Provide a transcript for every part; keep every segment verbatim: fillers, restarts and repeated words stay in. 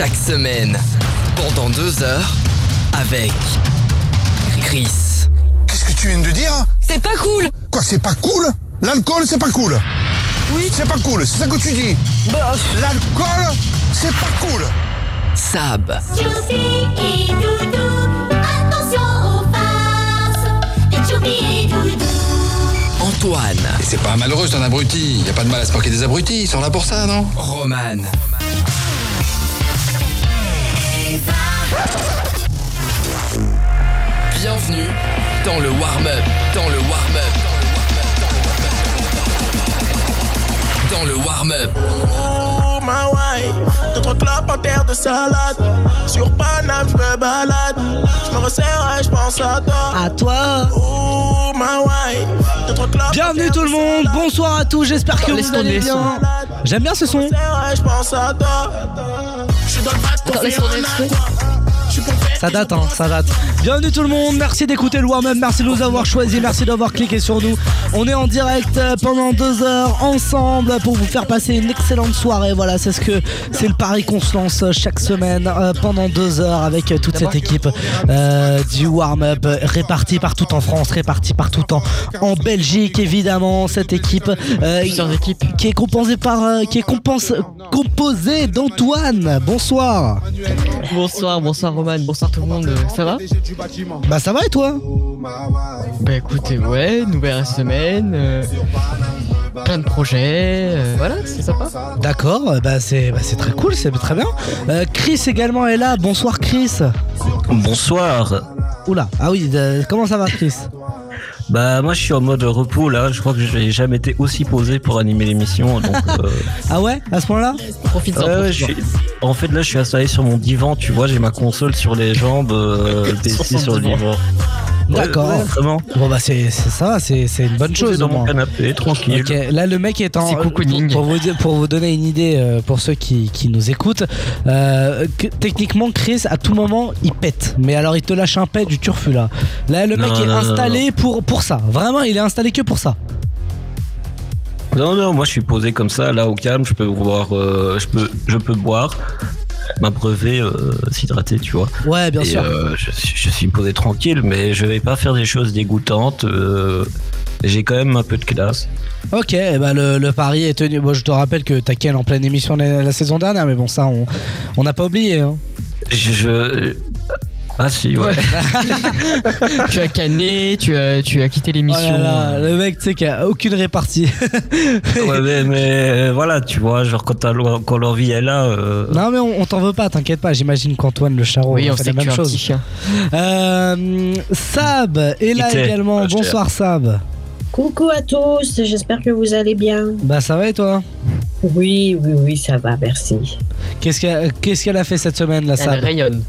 chaque semaine, pendant deux heures, avec Chris. Qu'est-ce que tu viens de dire? C'est pas cool. Quoi, c'est pas cool? L'alcool, c'est pas cool. Oui. C'est pas cool, c'est ça que tu dis. Bah, l'alcool, c'est pas cool. Sab. Josie et Doudou, attention aux faces. Et Joby et Doudou. Antoine. Et c'est pas malheureux, c'est un abruti. Y a pas de mal à se moquer des abrutis, ils sont là pour ça, non? Roman. Bienvenue dans le warm-up, dans le warm-up, dans le warm-up. Oh ma wife, deux trois clopes en terre de salade. Sur Paname je me balade, je me resserre et je pense à toi. À toi. Oh ma wife, deux trois clopes. Bienvenue tout le monde, bonsoir à tous, j'espère que vous allez bien. J'aime bien ce son. Je pense à toi. Ça date hein, ça date. Bienvenue tout le monde, merci d'écouter le warm-up, merci de nous avoir choisi, merci d'avoir cliqué sur nous. On est en direct pendant deux heures ensemble pour vous faire passer une excellente soirée. Voilà, c'est ce que c'est le pari qu'on se lance chaque semaine euh, pendant deux heures avec toute cette équipe euh, du warm-up répartie partout en France, répartie partout en, en Belgique évidemment. Cette équipe euh, qui est composée par euh, qui est compense, composée d'Antoine. Bonsoir. Bonsoir, bonsoir Roman, bonsoir tout le monde. Ça va ? Bah ça va et toi ? Bah écoutez ouais, nouvelle semaine, euh, plein de projets, euh, voilà c'est sympa. D'accord, bah c'est, bah c'est très cool, c'est très bien. euh, Chris également est là, bonsoir Chris. Bonsoir. Oula, ah oui, euh, comment ça va Chris ? Bah moi je suis en mode repos là, je crois que j'ai jamais été aussi posé pour animer l'émission donc euh... Ah ouais, à ce point là ? Profite-en. Euh, je suis... En fait là je suis installé sur mon divan, tu vois, j'ai ma console sur les jambes, euh, P C sur le divan. D'accord. Ouais, vraiment. Bon bah c'est, c'est ça, c'est, c'est une bonne chose. Dans mon canapé, tranquille. Okay. Là le mec est en. C'est cocooning. Pour vous pour vous donner une idée, euh, pour ceux qui, qui nous écoutent, euh, que, techniquement Chris à tout moment il pète. Mais alors il te lâche un pet du turfu là. Là le non, mec non, est non, installé non. pour pour ça. Vraiment il est installé que pour ça. Non non moi je suis posé comme ça là au calme, je peux boire, euh, je peux je peux boire. M'abreuver, euh, s'hydrater, tu vois. Ouais, bien et, sûr. Euh, je, je suis posé tranquille, mais je vais pas faire des choses dégoûtantes. Euh, j'ai quand même un peu de classe. Ok, bah le, le pari est tenu. Bon, je te rappelle que t'as qu'elle en pleine émission la, la saison dernière, mais bon, ça, on on n'a pas oublié. Hein. Je, je... Ah si, ouais. Tu as canné, tu as, tu as quitté l'émission. Oh là là, le mec, tu sais qu'il n'y a aucune répartie. Ouais, mais, mais voilà, tu vois, genre quand, quand l'envie est là. Euh... Non, mais on, on t'en veut pas, t'inquiète pas. J'imagine qu'Antoine le Charron oui, on fait la même chose. Euh, Sab est là Ité. également. Ah, bonsoir, Sab. Coucou à tous, j'espère que vous allez bien. Bah, ça va et toi ? Oui, oui, oui, ça va, merci. Qu'est-ce qu'elle, qu'est-ce qu'elle a fait cette semaine, la Sab ? Elle rayonne.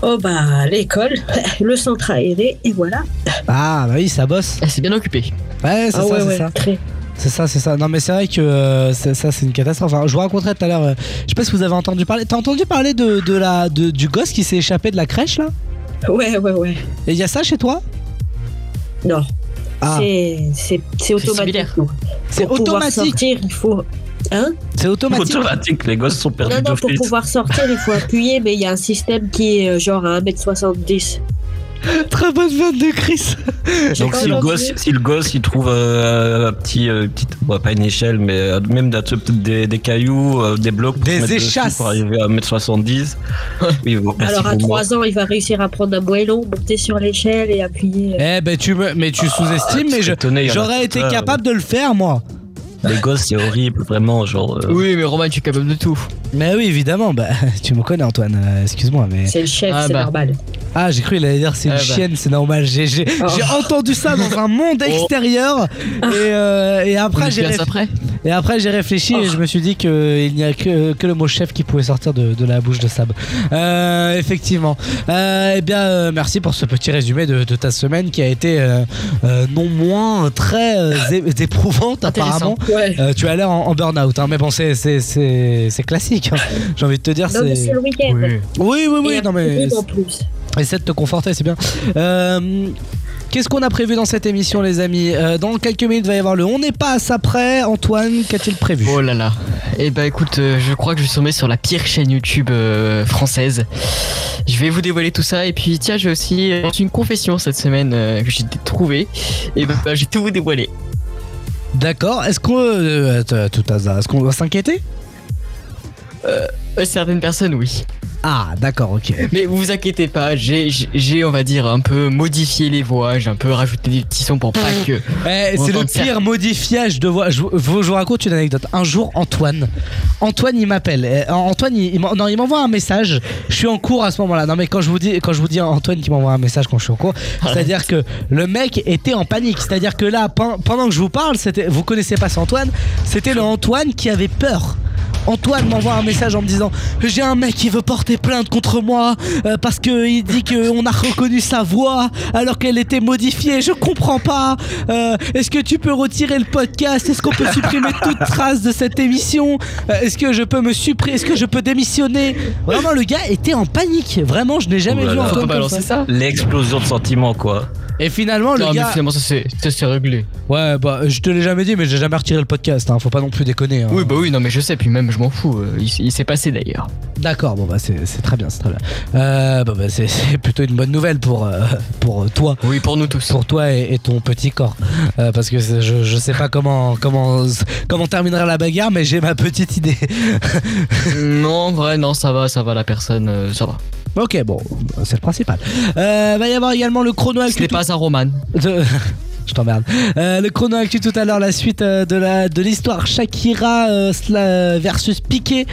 Oh bah l'école, le centre aéré et voilà. Ah bah oui ça bosse. Elle s'est bien occupée. Ouais c'est ah ça ouais, c'est ouais, ça. Très. C'est ça c'est ça. Non mais c'est vrai que euh, c'est, ça c'est une catastrophe. Enfin, je vous raconterai tout à l'heure. Euh, je sais pas si vous avez entendu parler. T'as entendu parler de, de la de, du gosse qui s'est échappé de la crèche là ? Ouais ouais ouais. Et il y a ça chez toi ? Non. Ah. C'est, c'est c'est automatique. C'est, c'est automatique. Pouvoir sortir, il faut. Hein ? C'est automatique. automatique. Les gosses sont perdus. Non, non, pour pouvoir sortir, il faut appuyer, mais il y a un système qui est genre à un mètre soixante-dix. Très bonne vanne de Chris. Donc si le, gosse, si le gosse il trouve euh, un petit, euh, petite, bah, pas une échelle, mais euh, même des, des cailloux, euh, des blocs, pour des échasses pour arriver à un mètre soixante-dix. Oui, bon, alors à trois ans, il va réussir à prendre un moellon, monter sur l'échelle et appuyer. Eh ben tu me, mais tu sous-estimes, ah, mais je, étonné, j'aurais été heures, capable ouais. de le faire moi. Les gosses c'est horrible vraiment genre. Euh... Oui mais Romain tu es capable de tout. Mais oui évidemment bah tu me connais Antoine euh, excuse-moi mais. C'est le chef ah, c'est bah. normal. Ah j'ai cru il allait dire c'est ah, une bah. chienne c'est normal j'ai j'ai, oh. j'ai entendu ça dans un monde extérieur oh. et euh, et après j'ai réf... après et après j'ai réfléchi oh. et je me suis dit que il n'y a que, que le mot chef qui pouvait sortir de, de la bouche de Sab. Euh, effectivement. Euh, eh bien euh, merci pour ce petit résumé de, de ta semaine qui a été euh, euh, non moins très euh, é- éprouvante apparemment. Ouais. Euh, tu as l'air en, en burn-out, hein, mais bon, c'est, c'est, c'est, c'est classique. Hein. J'ai envie de te dire, non, c'est. Mais c'est le week-end. Oui, oui, oui. oui non, mais... Et cette te conforter, c'est bien. Euh, Qu'est-ce qu'on a prévu dans cette émission, les amis? euh, Dans quelques minutes, il va y avoir le On n'est pas à ça près. Antoine, qu'a-t-il prévu? Oh là là. Eh ben écoute, euh, je crois que je suis tombé sur la pire chaîne YouTube euh, française. Je vais vous dévoiler tout ça. Et puis tiens, j'ai aussi euh, une confession cette semaine euh, que j'ai trouvée. Et ben, ben je vais tout vous dévoiler. D'accord. Est-ce qu'on euh, tout hasard, est-ce qu'on doit s'inquiéter? euh, Certaines personnes, oui. Ah, d'accord, ok. Mais vous vous inquiétez pas, j'ai, j'ai, on va dire, un peu modifié les voix, j'ai un peu rajouté des petits sons pour pas que... Eh, c'est le pire ça. Modifiage de voix. Je, je vous raconte une anecdote. Un jour, Antoine, Antoine, il m'appelle. Antoine, il, il non, il m'envoie un message. Je suis en cours à ce moment-là. Non, mais quand je vous dis, quand je vous dis Antoine qui m'envoie un message quand je suis en cours, c'est-à-dire que le mec était en panique. C'est-à-dire que là, pendant que je vous parle, c'était, vous connaissez pas ce Antoine, c'était le Antoine qui avait peur. Antoine m'envoie un message en me disant: j'ai un mec qui veut porter plainte contre moi euh, parce qu'il dit qu'on a reconnu sa voix alors qu'elle était modifiée, je comprends pas, euh, est-ce que tu peux retirer le podcast, est-ce qu'on peut supprimer toute trace de cette émission, euh, est-ce que je peux me supprimer, est-ce que je peux démissionner? Vraiment, le gars était en panique, vraiment, je n'ai jamais vu Antoine comme ça. ça. L'explosion de sentiments, quoi. Et finalement, non, le gars... mais finalement, ça s'est, ça s'est réglé. Ouais, bah, je te l'ai jamais dit, mais j'ai jamais retiré le podcast, hein. Faut pas non plus déconner, hein. Oui, bah oui, non, mais je sais, puis même, je m'en fous. Euh, il, il s'est passé d'ailleurs. D'accord, bon, bah, c'est, c'est très bien, c'est très bien. Euh, bah, bah c'est, c'est plutôt une bonne nouvelle pour, euh, pour toi. Oui, pour nous tous. Pour toi et, et ton petit corps. Euh, parce que je, je sais pas comment, comment, comment terminera la bagarre, mais j'ai ma petite idée. Non, vrai, non, ça va, ça va, la personne, euh, ça va. Ok, bon, c'est le principal. Euh, va y avoir également le chrono actu. Ce n'est pas un roman. De... Je t'emmerde. Euh, le chrono actu tout à l'heure, la suite euh, de, la, de l'histoire Shakira euh, sla, versus Piqué.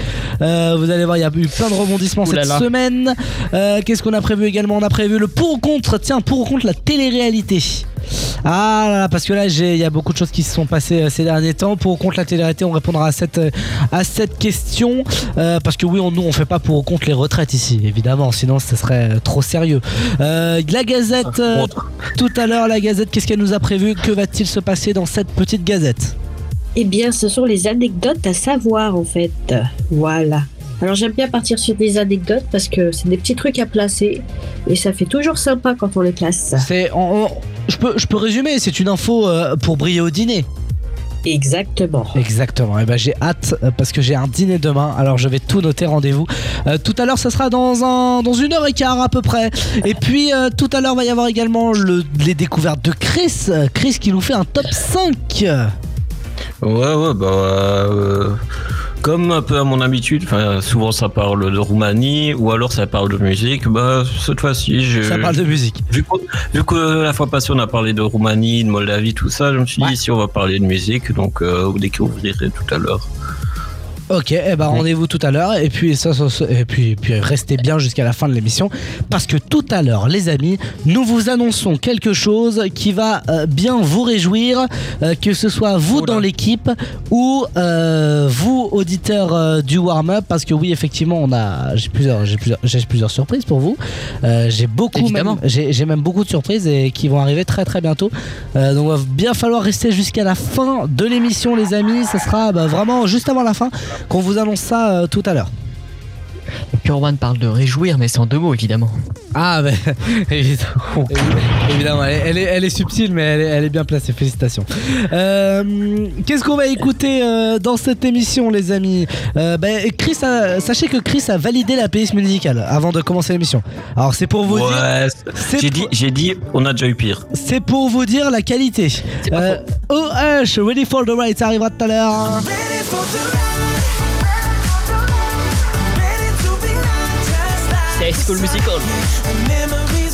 Euh, vous allez voir, il y a eu plein de rebondissements Ouh là cette là. semaine. Euh, qu'est-ce qu'on a prévu également? On a prévu le pour ou contre. Tiens, pour ou contre la télé-réalité. Ah là là, parce que là il y a beaucoup de choses qui se sont passées ces derniers temps. Pour ou contre la télé-réalité, on répondra à cette, à cette question, euh, parce que oui, on, nous on fait pas pour ou contre les retraites ici, évidemment, sinon ce serait trop sérieux. euh, La Gazette, euh, tout à l'heure, la Gazette, qu'est-ce qu'elle nous a prévu? Que va-t-il se passer dans cette petite Gazette? Eh bien, ce sont les anecdotes à savoir, en fait. Voilà. Alors j'aime bien partir sur des anecdotes parce que c'est des petits trucs à placer et ça fait toujours sympa quand on les classe. C'est, on, on, je peux, je peux résumer, c'est une info euh, pour briller au dîner. Exactement. Exactement. Et ben j'ai hâte parce que j'ai un dîner demain, alors je vais tout noter. Rendez-vous euh, tout à l'heure, ça sera dans un dans une heure et quart à peu près. Et puis euh, tout à l'heure va y avoir également le, les découvertes de Chris, Chris qui nous fait un top cinq. Ouais ouais bah. Euh... Comme un peu à mon habitude, enfin souvent ça parle de Roumanie ou alors ça parle de musique. Bah cette fois-ci, je... ça parle de musique. Vu que, vu que la fois passée on a parlé de Roumanie, de Moldavie, tout ça, je me suis ouais. dit ici on va parler de musique, donc euh, vous découvrirez tout à l'heure. Ok, eh ben rendez-vous tout à l'heure et puis ça, ça, ça et puis, puis restez bien jusqu'à la fin de l'émission parce que tout à l'heure, les amis, nous vous annonçons quelque chose qui va euh, bien vous réjouir, euh, que ce soit vous dans l'équipe ou euh, vous auditeurs euh, du warm-up, parce que oui, effectivement, on a j'ai plusieurs j'ai plusieurs j'ai plusieurs surprises pour vous. Euh, j'ai beaucoup même, j'ai j'ai même beaucoup de surprises et qui vont arriver très très bientôt. Euh, donc va bien falloir rester jusqu'à la fin de l'émission, les amis. Ça sera bah, vraiment juste avant la fin. Qu'on vous annonce ça euh, tout à l'heure. Corwan parle de réjouir, mais sans deux mots, évidemment. Ah, bah, évidemment. évidemment elle, elle, est, elle est subtile, mais elle est, elle est bien placée. Félicitations. Euh, qu'est-ce qu'on va écouter euh, dans cette émission, les amis? euh, bah, Chris a, Sachez que Chris a validé la playlist musicale avant de commencer l'émission. Alors, c'est pour vous ouais, dire. C'est j'ai, pour, dit, j'ai dit, on a déjà eu pire. C'est pour vous dire la qualité. Euh, oh, Hush, Ready for the Ride, ça arrivera tout à l'heure. School Musical.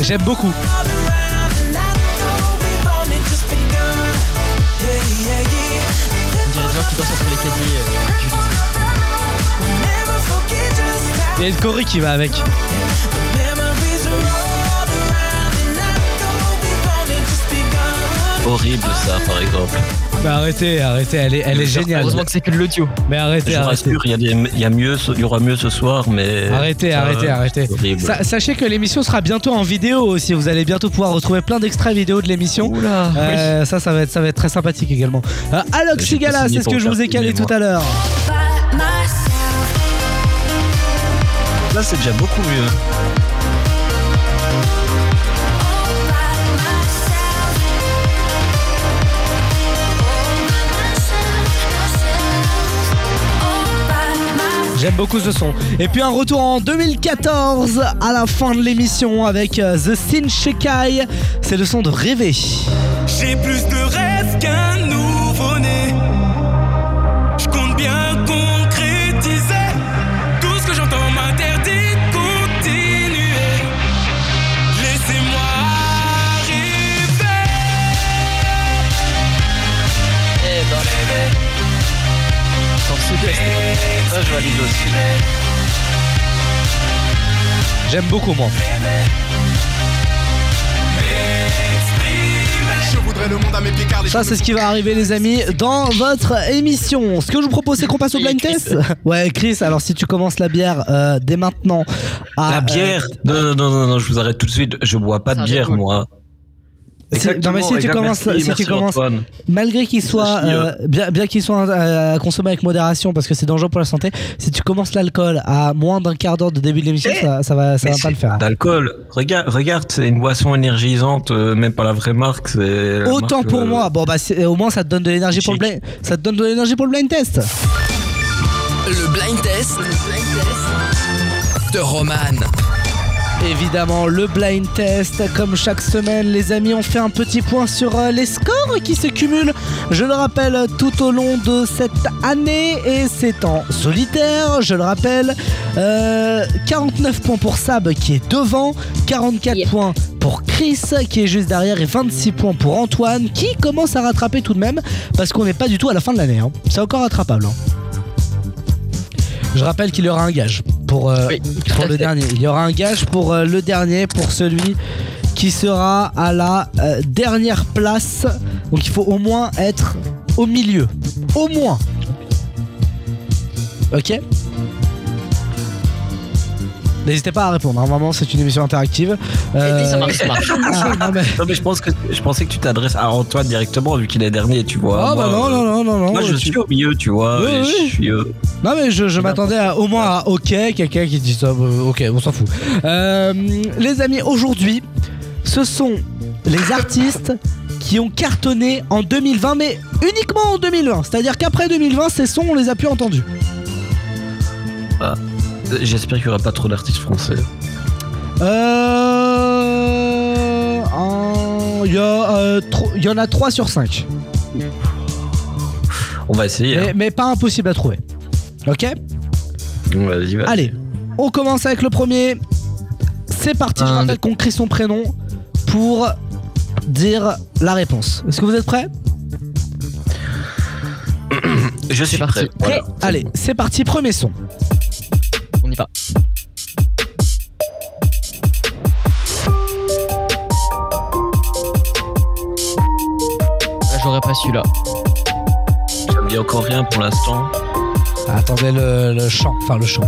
J'aime beaucoup. On dirait des gens qui dansent entre les caddies. Il y a une choré qui va avec. Horrible ça, par exemple. Bah arrêtez, arrêtez, elle est, elle est géniale. Heureusement que c'est que de l'audio. Mais arrêtez, je arrêtez. Je vous rassure, il y, a des, il y a mieux, il y aura mieux ce soir, mais... Arrêtez, ça, arrêtez, arrêtez. Sa- sachez que l'émission sera bientôt en vidéo aussi. Vous allez bientôt pouvoir retrouver plein d'extraits vidéo de l'émission. Oula, euh, oui. Ça, ça va être, ça va être très sympathique également. Euh, Alok Sigala, c'est ce que je vous ai calé tout à l'heure. Là, c'est déjà beaucoup mieux. J'aime beaucoup ce son. Et puis un retour en deux mille quatorze à la fin de l'émission avec The Shinshikai. C'est le son de Rêver. J'ai plus de rêves qu'un nouveau-né. Je compte bien concrétiser. Tout ce que j'entends m'interdit de continuer. Laissez-moi arriver. Et dans les rêves. J'aime beaucoup moi. Ça c'est ce qui va arriver les amis dans votre émission. Ce que je vous propose c'est qu'on passe au blind test. Ouais Chris, alors si tu commences la bière euh, dès maintenant à, la bière euh... non, non non non non, je vous arrête tout de suite. Je bois pas de bière cool. moi Si, non mais si tu commences, merci, si merci tu commences malgré qu'il soit euh, bien, bien qu'il soit euh, consommé avec modération parce que c'est dangereux pour la santé, si tu commences l'alcool à moins d'un quart d'heure de début de l'émission, eh ça, ça va, ça va pas le faire. D'alcool, regarde, regarde, c'est une boisson énergisante, euh, même pas la vraie marque. C'est la Autant marque, pour euh, moi, bon bah au moins ça te donne de l'énergie pour le blind, ça te donne de l'énergie pour le blind test. Le blind test, le blind test de Roman. Évidemment, le blind test, comme chaque semaine, les amis, on fait un petit point sur les scores qui se cumulent. Je le rappelle, tout au long de cette année, et c'est en solitaire, je le rappelle, euh, quarante-neuf points pour Sab qui est devant, quarante-quatre yeah. points pour Chris qui est juste derrière et vingt-six points pour Antoine qui commence à rattraper tout de même parce qu'on n'est pas du tout à la fin de l'année. Hein. C'est encore rattrapable. Hein. Je rappelle qu'il y aura un gage. Pour, euh, oui, pour le fait. dernier. Il y aura un gage pour euh, le dernier, pour celui qui sera à la euh, dernière place. Donc il faut au moins être au milieu. Au moins. Ok ? N'hésitez pas à répondre, hein. Vraiment c'est une émission interactive. Euh... Ça marche, ça marche. Ah, non, mais... non mais je pense que je pensais que tu t'adresses à Antoine directement vu qu'il est dernier, tu vois. Ah moi, bah non non non non non. Moi je tu... suis au milieu, tu vois. Oui, oui. Je suis. Euh... Non mais je, je m'attendais à, au moins à OK, quelqu'un qui dit ça. OK, on s'en fout. Euh, les amis, aujourd'hui, ce sont les artistes qui ont cartonné en deux mille vingt, mais uniquement en deux mille vingt. C'est-à-dire qu'après deux mille vingt, ces sons on les a plus entendus. Ah. J'espère qu'il n'y aura pas trop d'artistes français. Euh... Il euh, y, y en a trois sur cinq. On va essayer. Mais, hein. mais pas impossible à trouver. Ok ? Vas-y, vas-y. Allez, on commence avec le premier. C'est parti, Un, je rappelle qu'on crie son prénom pour dire la réponse. Est-ce que vous êtes prêts ? Je suis parti. Prêt. Voilà. Allez, c'est parti, premier son. Pas. Là, j'aurais pas celui-là. Ça me dit encore rien pour l'instant. Ah, attendez le, le chant, enfin le chant.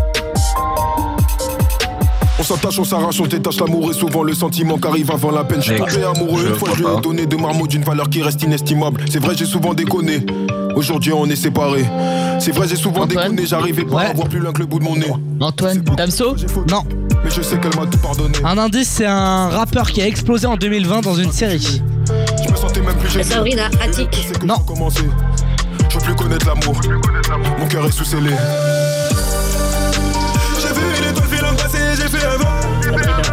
On s'attache, on s'arrache, on détache l'amour et souvent le sentiment qu'arrive avant la peine. Je suis tombé amoureux une fois, je lui ai donné de marmots d'une valeur qui reste inestimable. C'est vrai, j'ai souvent déconné. Aujourd'hui, on est séparés. C'est vrai, j'ai souvent Antoine. déconné, j'arrivais pas ouais. à voir plus loin que le bout de mon nez. Antoine Damso ? Non. Mais je sais qu'elle m'a tout pardonné. Un indice, c'est un rappeur qui a explosé en deux mille vingt dans une série. Je me sentais même plus gêné. Sabrina Attic. Non. Je veux plus connaître l'amour. Mon cœur est sous scellé.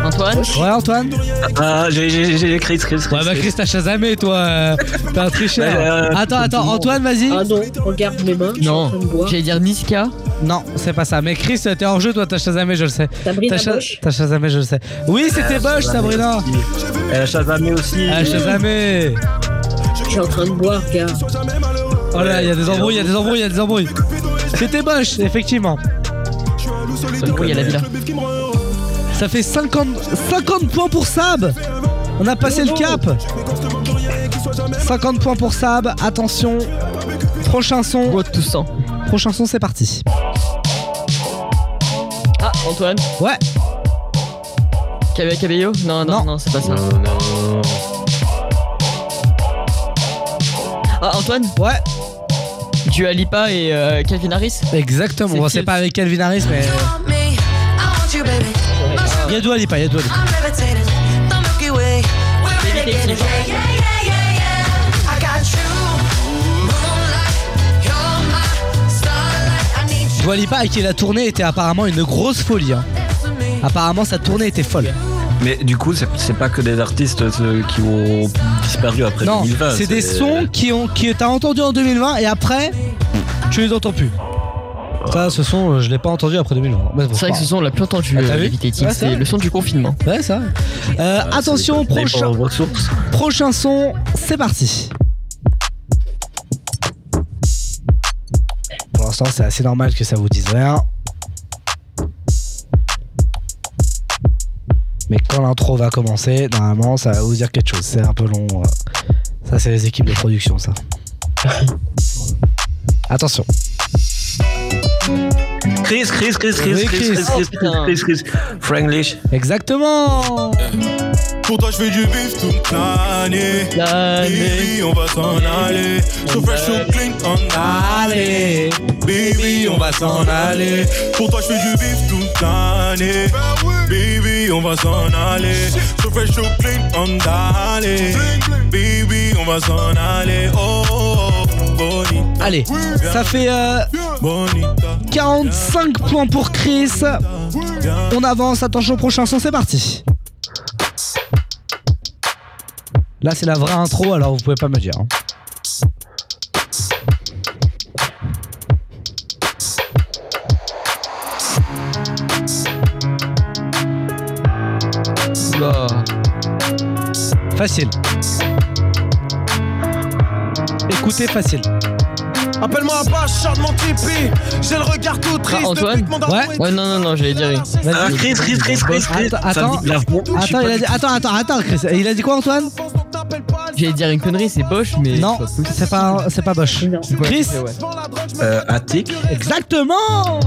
Antoine. Ouais Antoine. Ah j'ai j'ai j'ai Chris Chris Chris. Ouais bah Chris t'as chazamé toi. Euh, t'as un tricheur. Euh, attends attends Antoine vas-y. Ah non regarde mes mains. Non. J'allais dire Niska. Non c'est pas ça. Mais Chris t'es hors jeu toi t'as chazamé je le sais. Sabrina t'as, Bosch. T'as chazamé je le sais. Oui c'était euh, Bosch Sabrina. Elle a chazamé aussi. Elle a chazamé. Je suis en train de boire gars. Oh là il y a des embrouilles il y a des embrouilles il y a des embrouilles. C'était Bosch effectivement. Il y a la villa. Ça fait cinquante, cinquante points pour Sab. On a passé le cap. cinquante points pour Sab. Attention. Prochain son. Prochain son, c'est parti. Ah, Antoine. Ouais. Cabello ? Non, non, non, non, c'est pas ça. Non, non. Ah, Antoine ? Ouais. Dua Lipa et euh, Calvin Harris ? Exactement. C'est, bon, c'est pas avec Calvin Harris, mais. Il y a Dua Lipa, il y a Dua Lipa. Dua Lipa avec qui la tournée était apparemment une grosse folie hein. Apparemment sa tournée était folle. Mais du coup c'est, c'est pas que des artistes euh, qui ont disparu après non, deux mille vingt. C'est, c'est des sons qui ont, qui t'as entendu en deux mille vingt et après tu les entends plus. Ça ce son je l'ai pas entendu après deux mille vingt. C'est vrai pas. Que ce son on l'a plus entendu ah, euh, Vitating, ouais, c'est le son du confinement. Ouais ça euh, ouais, attention c'est, c'est prochain, prochain son. C'est parti. Pour l'instant c'est assez normal que ça vous dise rien. Mais quand l'intro va commencer, normalement ça va vous dire quelque chose, c'est un peu long. Ça c'est les équipes de production ça. Attention. Chris, Chris, Chris, Chris, oui, Chris, Chris, Chris, Chris, Chris, Chris, Chris, Franklish. Exactement. Pour toi je fais du bif toute l'année. Baby on va s'en aller. So fresh, so clean, on allez. Baby on va s'en aller. Pour toi je fais du bif toute l'année. Baby on va s'en aller. So fresh, so clean, on allez. Baby on va s'en aller. Oh, oh, oh. Allez, ça fait euh, quarante-cinq points pour Chris. On avance, attention au prochain son, c'est parti. Là c'est la vraie intro alors vous pouvez pas me dire hein. Oula. Facile. Écoutez facile. Appelle-moi à Apache, chante mon Tipeee. J'ai le regard tout triste. Ah, Antoine ouais. ouais, non, non, non, j'allais dire. Vas-y. Ah, Chris, Chris, Chris, Chris, Chris. Attends, attends, attends, il a dit, attends, attends, attends, Chris. Il a dit quoi, Antoine? J'allais dire une connerie, c'est Bosch, mais. Non, c'est pas, c'est pas Bosch. Non. Chris ouais. Euh, Attic. Exactement.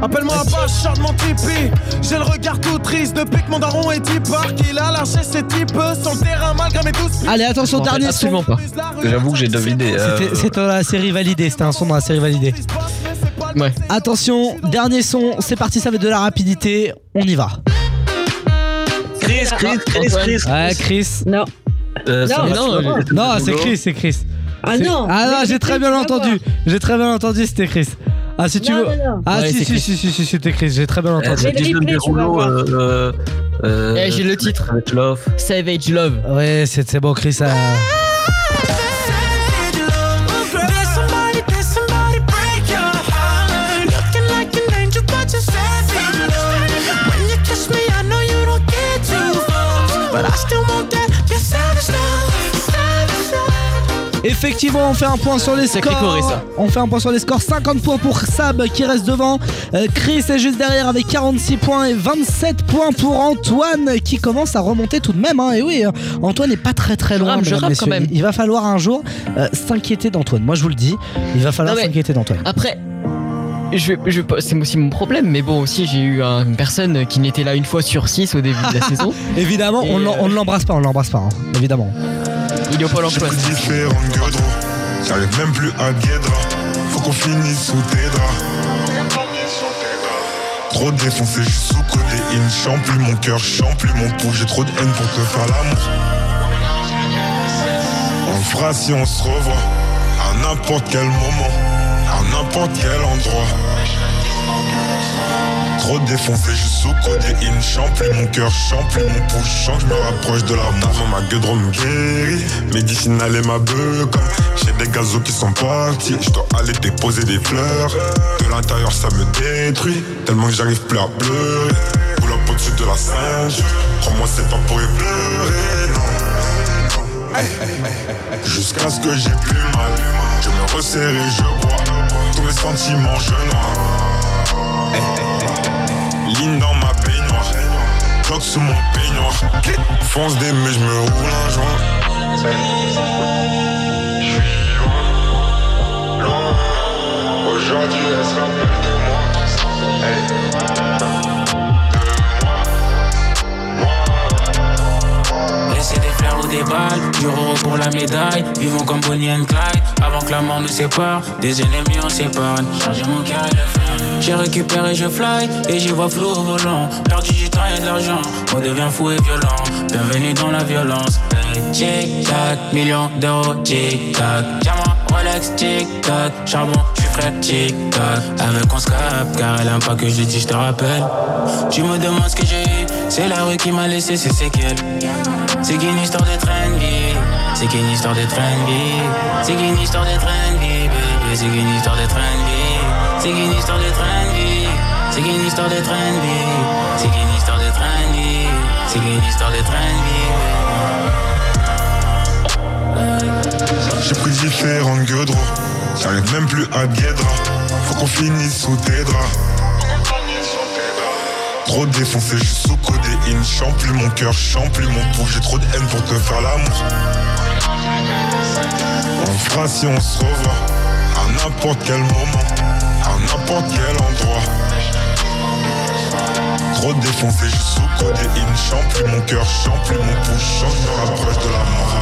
Appelle-moi Apache, chante mon Tipeee. J'ai le regard tout triste depuis que mon daron est tipeur. Qu'il a lâché ses types sur le terrain malgré mes douces. Allez, attention, dernier son. Absolument pas. J'avoue que j'ai deviné. C'était dans la série validée. C'était un son dans la série validée. Ouais. Attention, dernier son, c'est parti, ça fait de la rapidité, on y va. Chris, Chris, Chris, Chris. Ouais, Chris. Non. Euh, non, va, non, non, non, c'est Chris, c'est Chris. Ah c'est... non. Ah non, j'ai très bien entendu. J'ai très bien entendu, c'était Chris. Ah si tu non, veux. Non, non. Ah ouais, si, si, si, si, si, c'était Chris, j'ai très bien entendu. Euh, j'ai le titre. Euh, eh, j'ai le titre. Savage Love. Savage Love. Ouais, c'est, c'est bon, Chris. Euh... Effectivement, on fait un point sur les scores. On fait un point sur les scores. cinquante points pour Sab qui reste devant. Euh, Chris est juste derrière avec quarante-six points et vingt-sept points pour Antoine qui commence à remonter tout de même. Hein. Et oui, Antoine n'est pas très très loin. Je rame, je quand même. Il va falloir un jour euh, s'inquiéter d'Antoine. Moi, je vous le dis, il va falloir non, s'inquiéter d'Antoine. Après. Je, je, c'est aussi mon problème, mais bon, aussi j'ai eu une personne qui n'était là une fois sur six au début de la saison. Évidemment, on, euh... on ne l'embrasse pas, on ne l'embrasse pas, hein. Évidemment. Il est au Pôle emploi. J'arrive même plus à Guédra. Faut qu'on finisse sous tes draps. Trop défoncé, je suis sous-côté. Il ne chante plus mon cœur, je chante plus mon pouls. J'ai trop de haine pour te faire l'amour. On le fera si on se revoit à n'importe quel moment. À n'importe quel endroit. Trop défoncé, je sous-codé. Il me chante plus mon cœur, chante plus mon pouce. Chante, je me rapproche de l'arbre. Ma gueule me guérit. Médicinale et ma beuh. J'ai des gazos qui sont partis. Je dois aller déposer des fleurs. De l'intérieur, ça me détruit. Tellement que j'arrive plus à pleurer. Boule up au-dessus de la singe. Prends-moi, c'est pas pour y pleurer. Non, non. Hey, hey, hey, hey. Jusqu'à ce que j'ai plus mal. Je me resserre et je bois. Tous mes sentiments je noie. Hey, hey, hey. Ligne dans ma peignoire. Bloc sous mon peignoir. Fonce des mais je me roule un joint. Je suis loin, loin. Aujourd'hui elle se rappelle de moi. Hey. Laissez des fleurs ou des balles. Du roro pour la médaille. Vivons comme Bonnie and Clyde. Avant que la mort nous sépare, des ennemis on s'épargne. Chargez mon cœur et le flingue. J'ai récupéré, je fly, et j'y vois flou au volant. Perdu du temps et de l'argent, on devient fou et violent. Bienvenue dans la violence. Tic-tac, millions d'euros, tic-tac. Diamant, Rolex, tic-tac. Charbon, j'suis traite tic-tac. Elle veut qu'on se capte car elle aime pas que je dis je te rappelle. Tu me demandes ce que j'ai eu, c'est la rue qui m'a laissé ses séquelles. C'est qu'une histoire de train de vie, c'est qu'une histoire de train de vie, c'est qu'une histoire de train de vie, bébé, c'est qu'une histoire de train de vie, c'est qu'une histoire de train de vie, c'est qu'une histoire de train de vie, c'est qu'une histoire de train de vie, c'est qu'une histoire de train de vie. J'ai pris différentes gueules, j'arrive même plus à Guédra. Faut qu'on finisse sous tes draps. Trop défoncé, je suis sous codéine. Chante plus mon cœur, chante plus mon pouls. J'ai trop de haine pour te faire l'amour. On fera si on se revoit, à n'importe quel moment, à n'importe quel endroit. Trop défoncé, je suis sous codéine. Chante plus mon cœur, chante plus mon pouls. Chante, je me rapproche de la mort.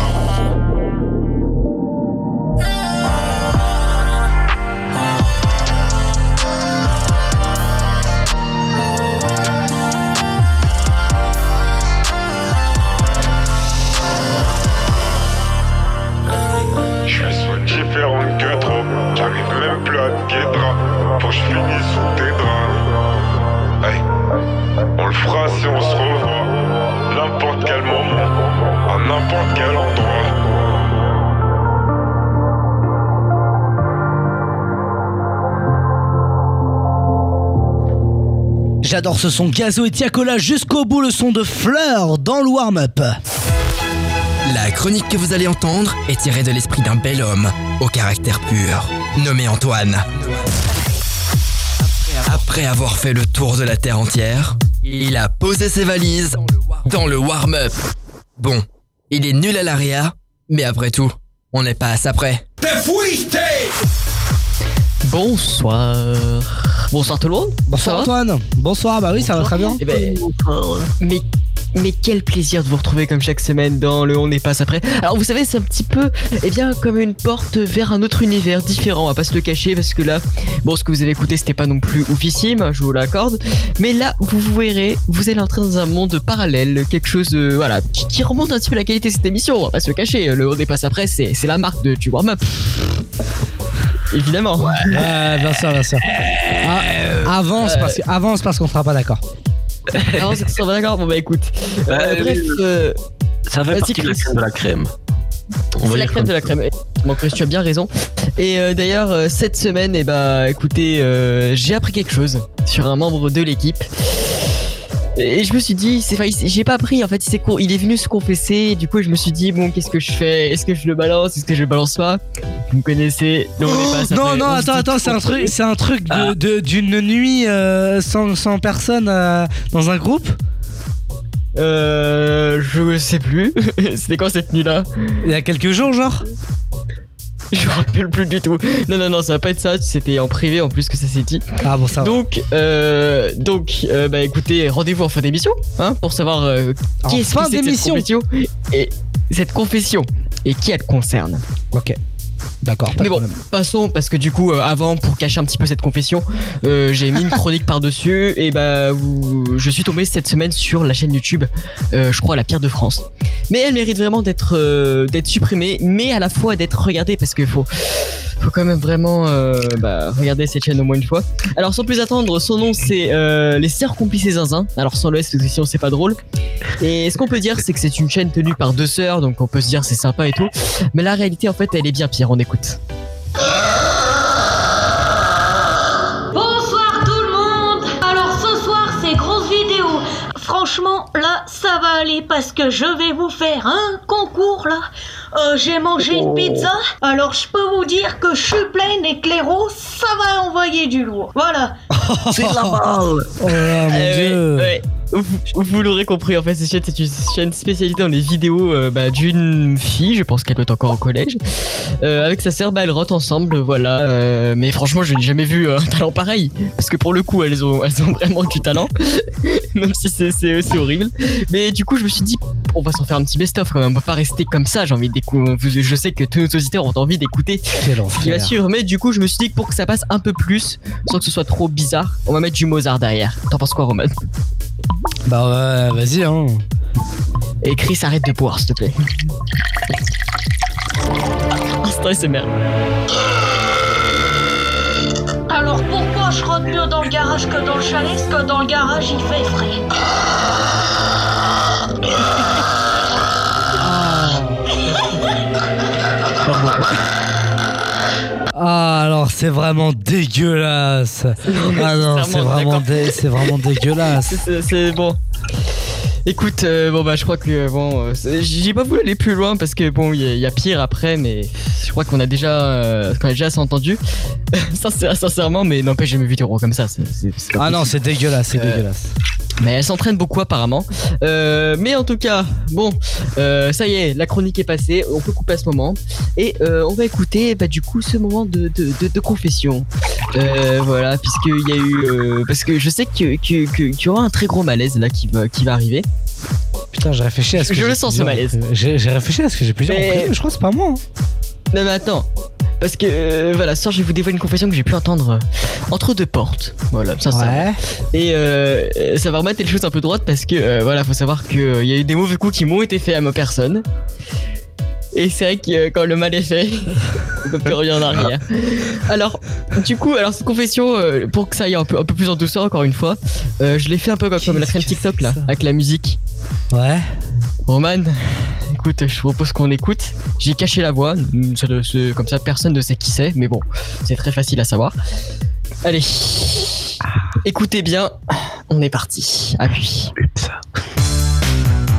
J'adore ce son. Gazo et Tiakola jusqu'au bout, le son de Fleur dans le warm-up. La chronique que vous allez entendre est tirée de l'esprit d'un bel homme au caractère pur, nommé Antoine. Après avoir fait le tour de la terre entière, il a posé ses valises dans le warm-up. Bon, il est nul à l'aria, mais après tout, on n'est pas à ça près. Bonsoir. Bonsoir tout le monde. Bonsoir Antoine. Bonsoir, bah oui, bonsoir. Ça va très bien. Eh ben, mais, mais quel plaisir de vous retrouver comme chaque semaine dans le On n'est pas après. Alors vous savez, c'est un petit peu eh bien, comme une porte vers un autre univers différent, on va pas se le cacher parce que là, bon, ce que vous avez écouté, c'était pas non plus oufissime, je vous l'accorde. Mais là, vous verrez, vous allez entrer dans un monde parallèle, quelque chose euh, voilà, qui, qui remonte un petit peu la qualité de cette émission, on va pas se le cacher. Le On n'est pas après, c'est, c'est la marque de, du warm-up. Évidemment. Ouais, euh, bien sûr, bien sûr. Ah, avance, euh... parce que, avance parce qu'on ne sera pas d'accord. Avance parce qu'on ne sera pas d'accord. Bon bah écoute. Bah, euh, bref, euh, ça fait partie de la crème de la crème. On c'est la crème de la crème. Bon, Chris, tu as bien raison. Et euh, d'ailleurs, euh, cette semaine, eh bah, écoutez, euh, j'ai appris quelque chose sur un membre de l'équipe. Et je me suis dit, c'est, enfin, j'ai pas appris en fait, c'est con, il est venu se confesser, et du coup je me suis dit, bon, qu'est-ce que je fais? Est-ce que je le balance? Est-ce que je le balance pas? Vous me connaissez, non, on est pas oh, non, non, attends, attends, c'est un truc, c'est un truc ah. de, de, d'une nuit euh, sans, sans personne euh, dans un groupe? Euh. Je sais plus. C'était quand cette nuit-là? Il y a quelques jours, genre? Je me rappelle plus du tout. Non, non, non, ça va pas être ça. C'était en privé en plus que ça s'est dit. Ah bon, ça va. Donc, euh, donc euh, bah écoutez, rendez-vous en fin d'émission hein, pour savoir euh, qui est-ce que c'est cette confession et qui elle concerne. Ok. D'accord. Mais bon, passons parce que du coup, euh, avant, pour cacher un petit peu cette confession, euh, j'ai mis une chronique par-dessus et bah, vous... je suis tombé cette semaine sur la chaîne YouTube, euh, je crois la pire de France. Mais elle mérite vraiment d'être euh, d'être supprimée, mais à la fois d'être regardée parce qu'il faut faut quand même vraiment euh, bah, regarder cette chaîne au moins une fois. Alors sans plus attendre, son nom c'est euh, Les Sœurs Complices et Zinzin. Alors sans le S, si on c'est pas drôle. Et ce qu'on peut dire, c'est que c'est une chaîne tenue par deux sœurs, donc on peut se dire c'est sympa et tout. Mais la réalité, en fait, elle est bien pire. On écoute. Bonsoir tout le monde. Alors ce soir c'est grosse vidéo. Franchement là ça va aller parce que je vais vous faire un concours là. Euh, j'ai mangé une pizza. Alors je peux vous dire que je suis pleine et Cléro ça va envoyer du lourd. Voilà. C'est de la balle. Oh là, mon euh, Dieu. Ouais, ouais. Vous, vous l'aurez compris, en fait, cette chaîne, c'est une chaîne spécialisée dans les vidéos euh, bah, d'une fille, je pense qu'elle doit être encore au collège. Euh, avec sa sœur, bah, elles rotent ensemble, voilà. Euh, mais franchement, je n'ai jamais vu un talent pareil, parce que pour le coup, elles ont, elles ont vraiment du talent, même si c'est, c'est, c'est horrible. Mais du coup, je me suis dit, on va s'en faire un petit best-of quand même, on va pas rester comme ça, j'ai envie d'écouter. Je sais que tous nos auditeurs ont envie d'écouter, bien sûr. Mais du coup, je me suis dit que pour que ça passe un peu plus, sans que ce soit trop bizarre, on va mettre du Mozart derrière. T'en penses quoi, Roman? Bah ouais, vas-y hein. Et Chris, arrête de boire s'il te plaît. Ah, c'est vrai, c'est merde. Alors pourquoi je rentre mieux dans le garage que dans le chalet? Parce que dans le garage, il fait frais. Ah, alors c'est vraiment dégueulasse. Ah non, c'est vraiment, dé... c'est vraiment dégueulasse. C'est bon. Écoute, euh, bon bah je crois que bon, euh, j'ai pas voulu aller plus loin parce que bon, il y, y a pire après, mais je crois qu'on a déjà, euh, qu'on a déjà assez entendu. Sincèrement, mais n'empêche, j'ai jamais vu des rois comme ça. C'est, c'est, c'est ah non, c'est dégueulasse, c'est euh... dégueulasse. Mais elle s'entraîne beaucoup apparemment. Euh, mais en tout cas, bon, euh, ça y est, la chronique est passée. On peut couper à ce moment. Et euh, on va écouter bah, du coup ce moment de, de, de, de confession. Euh, voilà, puisqu'il y a eu... Euh, parce que je sais que, que, que, qu'il y aura un très gros malaise là qui va, qui va arriver. Putain, j'ai réfléchi à ce que... Je le sens ce malaise. J'ai, j'ai réfléchi à ce que j'ai plusieurs... Mais... Je crois que c'est pas moi. Hein. Non mais attends. Parce que euh, voilà, ce soir je vais vous dévoiler une confession que j'ai pu entendre euh, entre deux portes. Voilà, ça ça. Ouais. Et euh, ça va remettre les choses un peu droites parce que euh, voilà, faut savoir qu'il euh, y a eu des mauvais coups qui m'ont été faits à ma personne. Et c'est vrai que euh, quand le mal est fait, on peut plus revenir en arrière. Alors, du coup, alors cette confession, euh, pour que ça aille un peu, un peu plus en douceur encore une fois, euh, je l'ai fait un peu comme, comme la crème TikTok là, avec la musique. Ouais. Roman, écoute, je propose qu'on écoute. J'ai caché la voix, comme ça personne ne sait qui c'est, mais bon, c'est très facile à savoir. Allez, écoutez bien, on est parti. Appuie.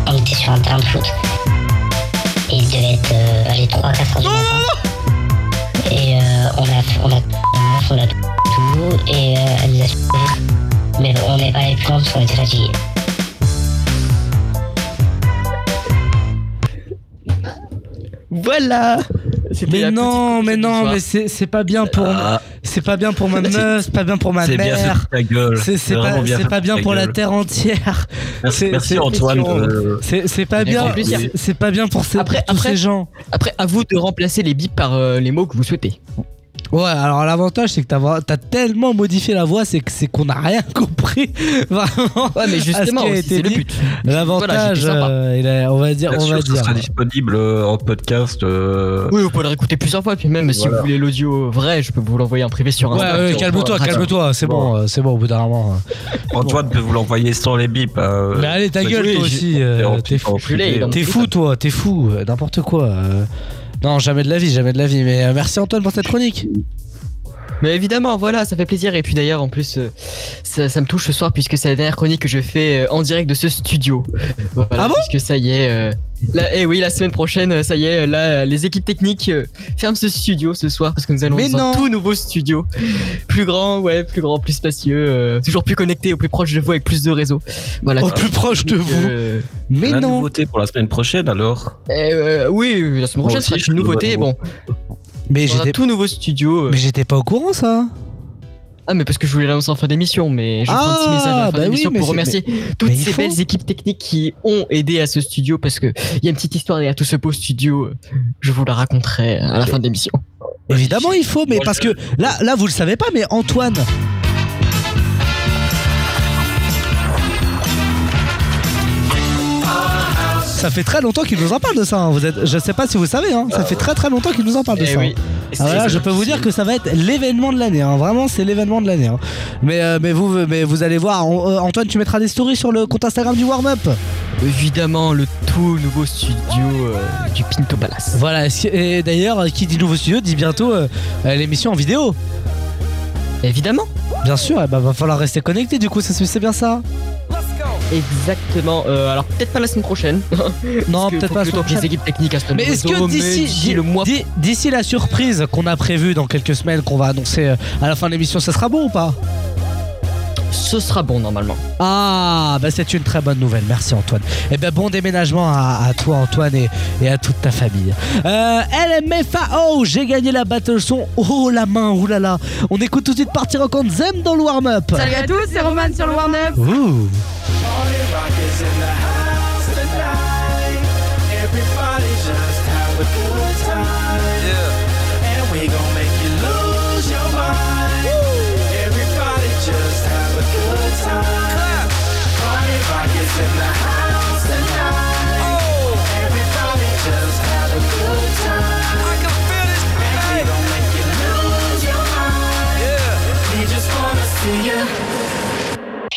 On était sur un terrain de foot. Et il devait être euh, les trois à quatre heures du matin. Et euh, on a on a on a tout et euh, elle nous a suivis. Mais on n'est pas allé plus loin parce qu'on était fatigués. Voilà. C'était mais non, mais non, mais c'est c'est pas bien pour ah. c'est pas bien pour ma meuf, c'est pas bien pour ma c'est mère. C'est bien fait ta gueule. C'est c'est, c'est pas bien c'est pas bien pour gueule. La terre entière. Merci, c'est, merci c'est Antoine. De... C'est c'est pas bien. C'est, c'est pas bien pour, ces, après, pour après, tous ces gens. Après, à vous de remplacer les bips par euh, les mots que vous souhaitez. Ouais, alors l'avantage c'est que t'as, t'as tellement modifié la voix, c'est, que, c'est qu'on n'a rien compris vraiment. Ouais, mais justement, ce aussi, c'est le but. L'avantage, voilà, euh, il a, on va dire, bien on sûr, va dire. Ça sera disponible en podcast. Euh... Oui, vous pouvez le réécouter plusieurs fois. Puis même voilà. Si vous voulez l'audio vrai, je peux vous l'envoyer en privé sur. Ouais, euh, calme-toi, calme-toi. C'est bon, bon, c'est bon. Au bout d'un moment. Antoine peut vous l'envoyer sans les bips. Euh... Mais allez, ta gueule toi aussi. T'es fou, t'es fou, toi, t'es fou, n'importe quoi. Non, jamais de la vie, jamais de la vie. Mais euh, merci Antoine pour cette chronique. Mais évidemment, voilà, ça fait plaisir. Et puis d'ailleurs, en plus, euh, ça, ça me touche ce soir puisque c'est la dernière chronique que je fais euh, en direct de ce studio. Voilà, ah bon ? Puisque ça y est. Euh, là, et oui, la semaine prochaine, ça y est, là, les équipes techniques euh, ferment ce studio ce soir parce que nous allons dans un tout nouveau studio. Plus grand, ouais, plus grand, plus spacieux. Euh, toujours plus connecté, au plus proche de vous, avec plus de réseau. Voilà. Au plus proche de vous. Euh, Mais la non. Nouveauté pour la semaine prochaine alors. Euh, oui, la semaine prochaine, c'est une nouveauté. Bon. Mais j'étais... un tout nouveau studio. Mais j'étais pas au courant ça. Ah mais parce que je voulais l'annoncer en fin d'émission, mais je vais prendre ce message à la fin bah d'émission oui, pour remercier mais... toutes mais ces faut... belles équipes techniques qui ont aidé à ce studio parce que il y a une petite histoire derrière tout ce beau studio. Je vous la raconterai à la fin de l'émission. Évidemment il faut, mais parce que là là vous le savez pas, mais Antoine. Ça fait très longtemps qu'il nous en parle de ça. Hein. Vous êtes, je sais pas si vous savez, hein. Ça fait très très longtemps qu'il nous en parle de eh ça. Oui. Hein. Alors là, je peux vous dire que ça va être l'événement de l'année. Hein. Vraiment, c'est l'événement de l'année. Hein. Mais euh, mais vous mais vous allez voir. On, euh, Antoine, tu mettras des stories sur le compte Instagram du Warm Up. Évidemment, le tout nouveau studio euh, du Pinto Palace. Voilà. Et d'ailleurs, qui dit nouveau studio dit bientôt euh, l'émission en vidéo. Évidemment. Bien sûr. Eh ben, va falloir rester connecté. Du coup, c'est, c'est bien ça. Exactement, euh, alors peut-être pas la semaine prochaine. Non, peut-être pas la semaine prochaine. Les équipes techniques à ce mais est-ce que d'ici, d'ici le mois d'ici, d'ici la surprise qu'on a prévue dans quelques semaines, qu'on va annoncer à la fin de l'émission, ça sera bon ou pas? Ce sera bon normalement. Ah, bah c'est une très bonne nouvelle, merci Antoine. Et ben bon déménagement à, à toi Antoine et, et à toute ta famille. Euh, L M F A O, j'ai gagné la battle son. Oh la main, oulala. On écoute tout de suite Party Rock Anthem dans le warm-up. Salut à tous, c'est Roman sur le warm-up. Ouh. Party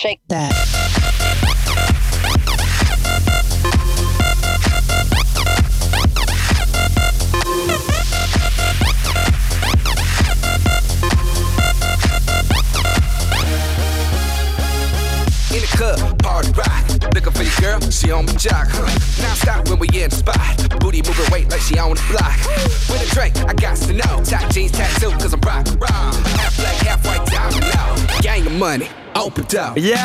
Shake that. In the club, party rock. Looking for your girl, she on my jock. Huh? Now stop when we in the spot. Booty moving weight like she on the block. With a drink, I got to know. Top jeans tattoo, cause I'm rock, rock. Half black, half white, diamond out. Gang of money. Open up. Yeah,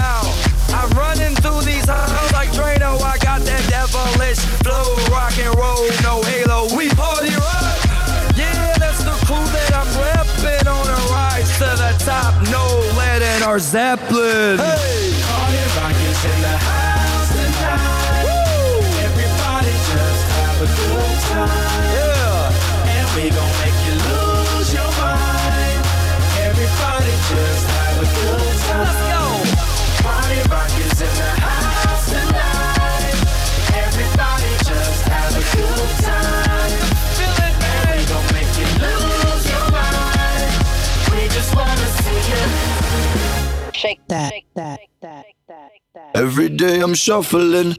I'm running through these halls like Drano. I got that devilish flow, rock and roll, no halo. We party rock. Yeah, that's the crew that I'm repping on a rise to the top. No lead in our Zeppelin. Hey, party rock is in the house tonight. Woo! Everybody just have a good time. Yeah, and we gon' make you lose your mind. Everybody just have. Let's go. Party rock is in the house tonight. Everybody just have a good time. Feel it, man. We gon' make you lose your mind. We just wanna see you shake that, shake that, that, that, that. Every day I'm shuffling.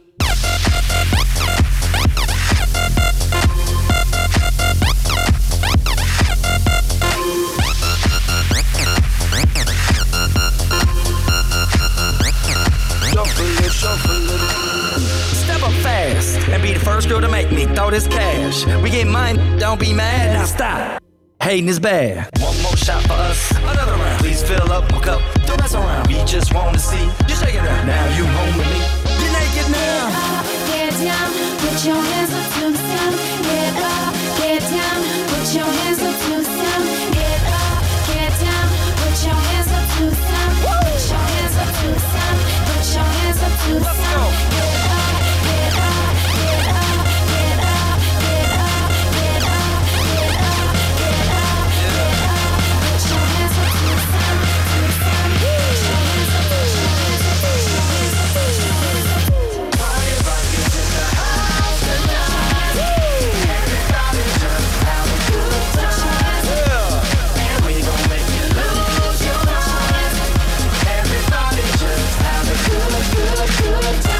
Step up fast and be the first girl to make me throw this cash. We get mine, don't be mad, now stop. Hating is bad. One more shot for us, another round. Please fill up, hook up, don't mess around. We just wanna see you shaking up. Now you home with me, you're naked now. Get up, get down, put your hands up to the sun. Get up, get down, put your hands up to the sun. Get up, get down, put your hands up to the sun. Put your hands up to the sun. Put your hands up to the sun. Get up, get up, get up, get up, get up, get up, get up, get up, get up. Put your hands up to the sun, to the sun. Put your hands up, put your hands up, put your hands up, put your hands up. Party rock is in the house tonight. Everybody just have a good time. And we gon' make you lose your mind. Everybody just have a good time. Good, good time.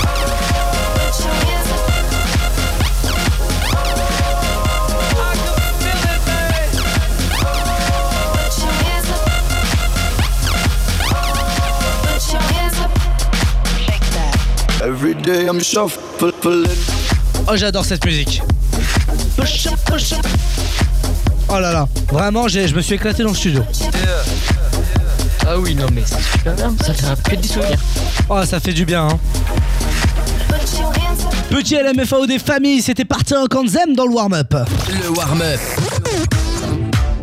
Oh, put your hands up. Oh, I can feel it, baby. Oh, put your hands up. Oh, put your hands up. Shake that. Every day I'm shuffling. Oh, j'adore cette musique. Push up, push up. Oh là là, vraiment, j'ai, je me suis éclaté dans le studio. Yeah. Ah oui, non mais c'est super bien, ça fait que des souvenirs. Oh, ça fait du bien, hein. Petit L M F A O des familles, c'était parti en Kanzem dans le warm-up. Le warm-up.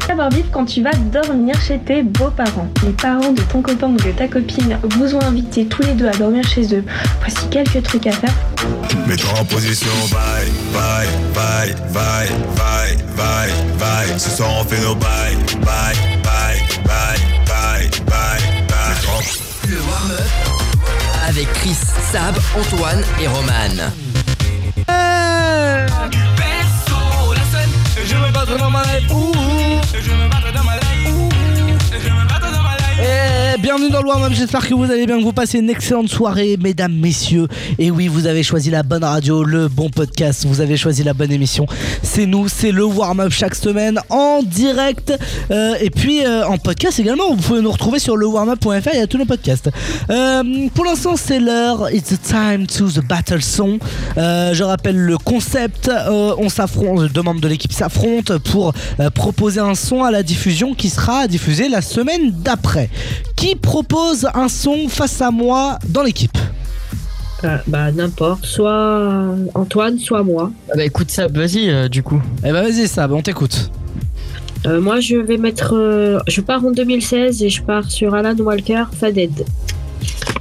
Savoir vite quand tu vas dormir chez tes beaux-parents. Les parents de ton copain ou de ta copine vous ont invité tous les deux à dormir chez eux. Voici quelques trucs à faire. Mets-toi en position, bye, bye, bye, bye, bye, bye, bye. Ce soir on fait nos bye, bye, bye, bye. Bye, bye, bye. Le warm-up avec Chris, Sab, Antoine et Roman. Perso, la scène, je me battre dans ma life. Je me battre dans ma life. Je me battre dans ma life. Bienvenue dans le warm-up, j'espère que vous allez bien, que vous passez une excellente soirée, mesdames, messieurs. Et oui, vous avez choisi la bonne radio, le bon podcast, vous avez choisi la bonne émission. C'est nous, c'est le warm-up chaque semaine en direct euh, et puis euh, en podcast également. Vous pouvez nous retrouver sur le warm up point f r, il y a tous nos podcasts. Euh, pour l'instant, c'est l'heure, it's the time to the battle song. Euh, je rappelle le concept, euh, on s'affronte, deux membres de l'équipe s'affrontent pour euh, proposer un son à la diffusion qui sera diffusé la semaine d'après. Qui propose un son face à moi dans l'équipe ? Euh, bah n'importe, soit Antoine, soit moi. Ah bah écoute Sab, vas-y euh, du coup. Eh bah vas-y Sab, on t'écoute. Euh, moi je vais mettre, euh, je pars en deux mille seize et je pars sur Alan Walker, Faded.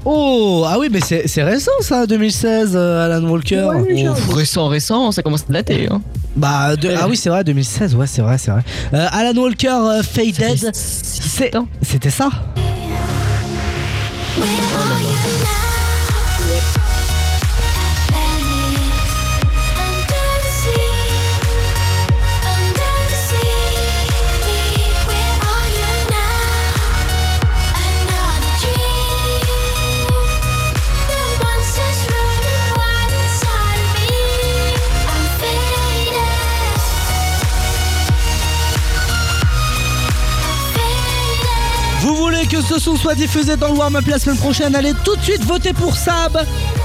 Oh, ah oui mais c'est, c'est récent ça, deux mille seize, euh, Alan Walker. Ouais, oh, récent, récent, ça commence à dater hein. Bah, de, ah oui, c'est vrai, deux mille seize, ouais, c'est vrai, c'est vrai. Euh, Alan Walker, euh, Faded, c'est, c'est, c'était ça ? ce son soit diffusé dans le warm-up la semaine prochaine, allez tout de suite voter pour Sab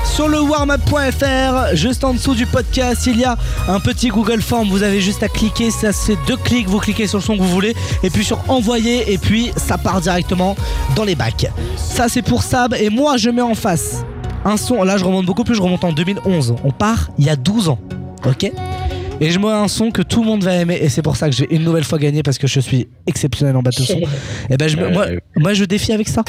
sur le warmup point fr. Juste en dessous du podcast, il y a un petit Google Form. Vous avez juste à cliquer, ça c'est deux clics. Vous cliquez sur le son que vous voulez et puis sur envoyer et puis ça part directement dans les bacs. Ça c'est pour Sab et moi je mets en face un son. Là je remonte beaucoup plus, je remonte en deux mille onze. On part il y a douze ans, ok ? Et je mets un son que tout le monde va aimer. Et c'est pour ça que j'ai une nouvelle fois gagné parce que je suis exceptionnel en bateau son. Et ben je, moi, moi je défie avec ça.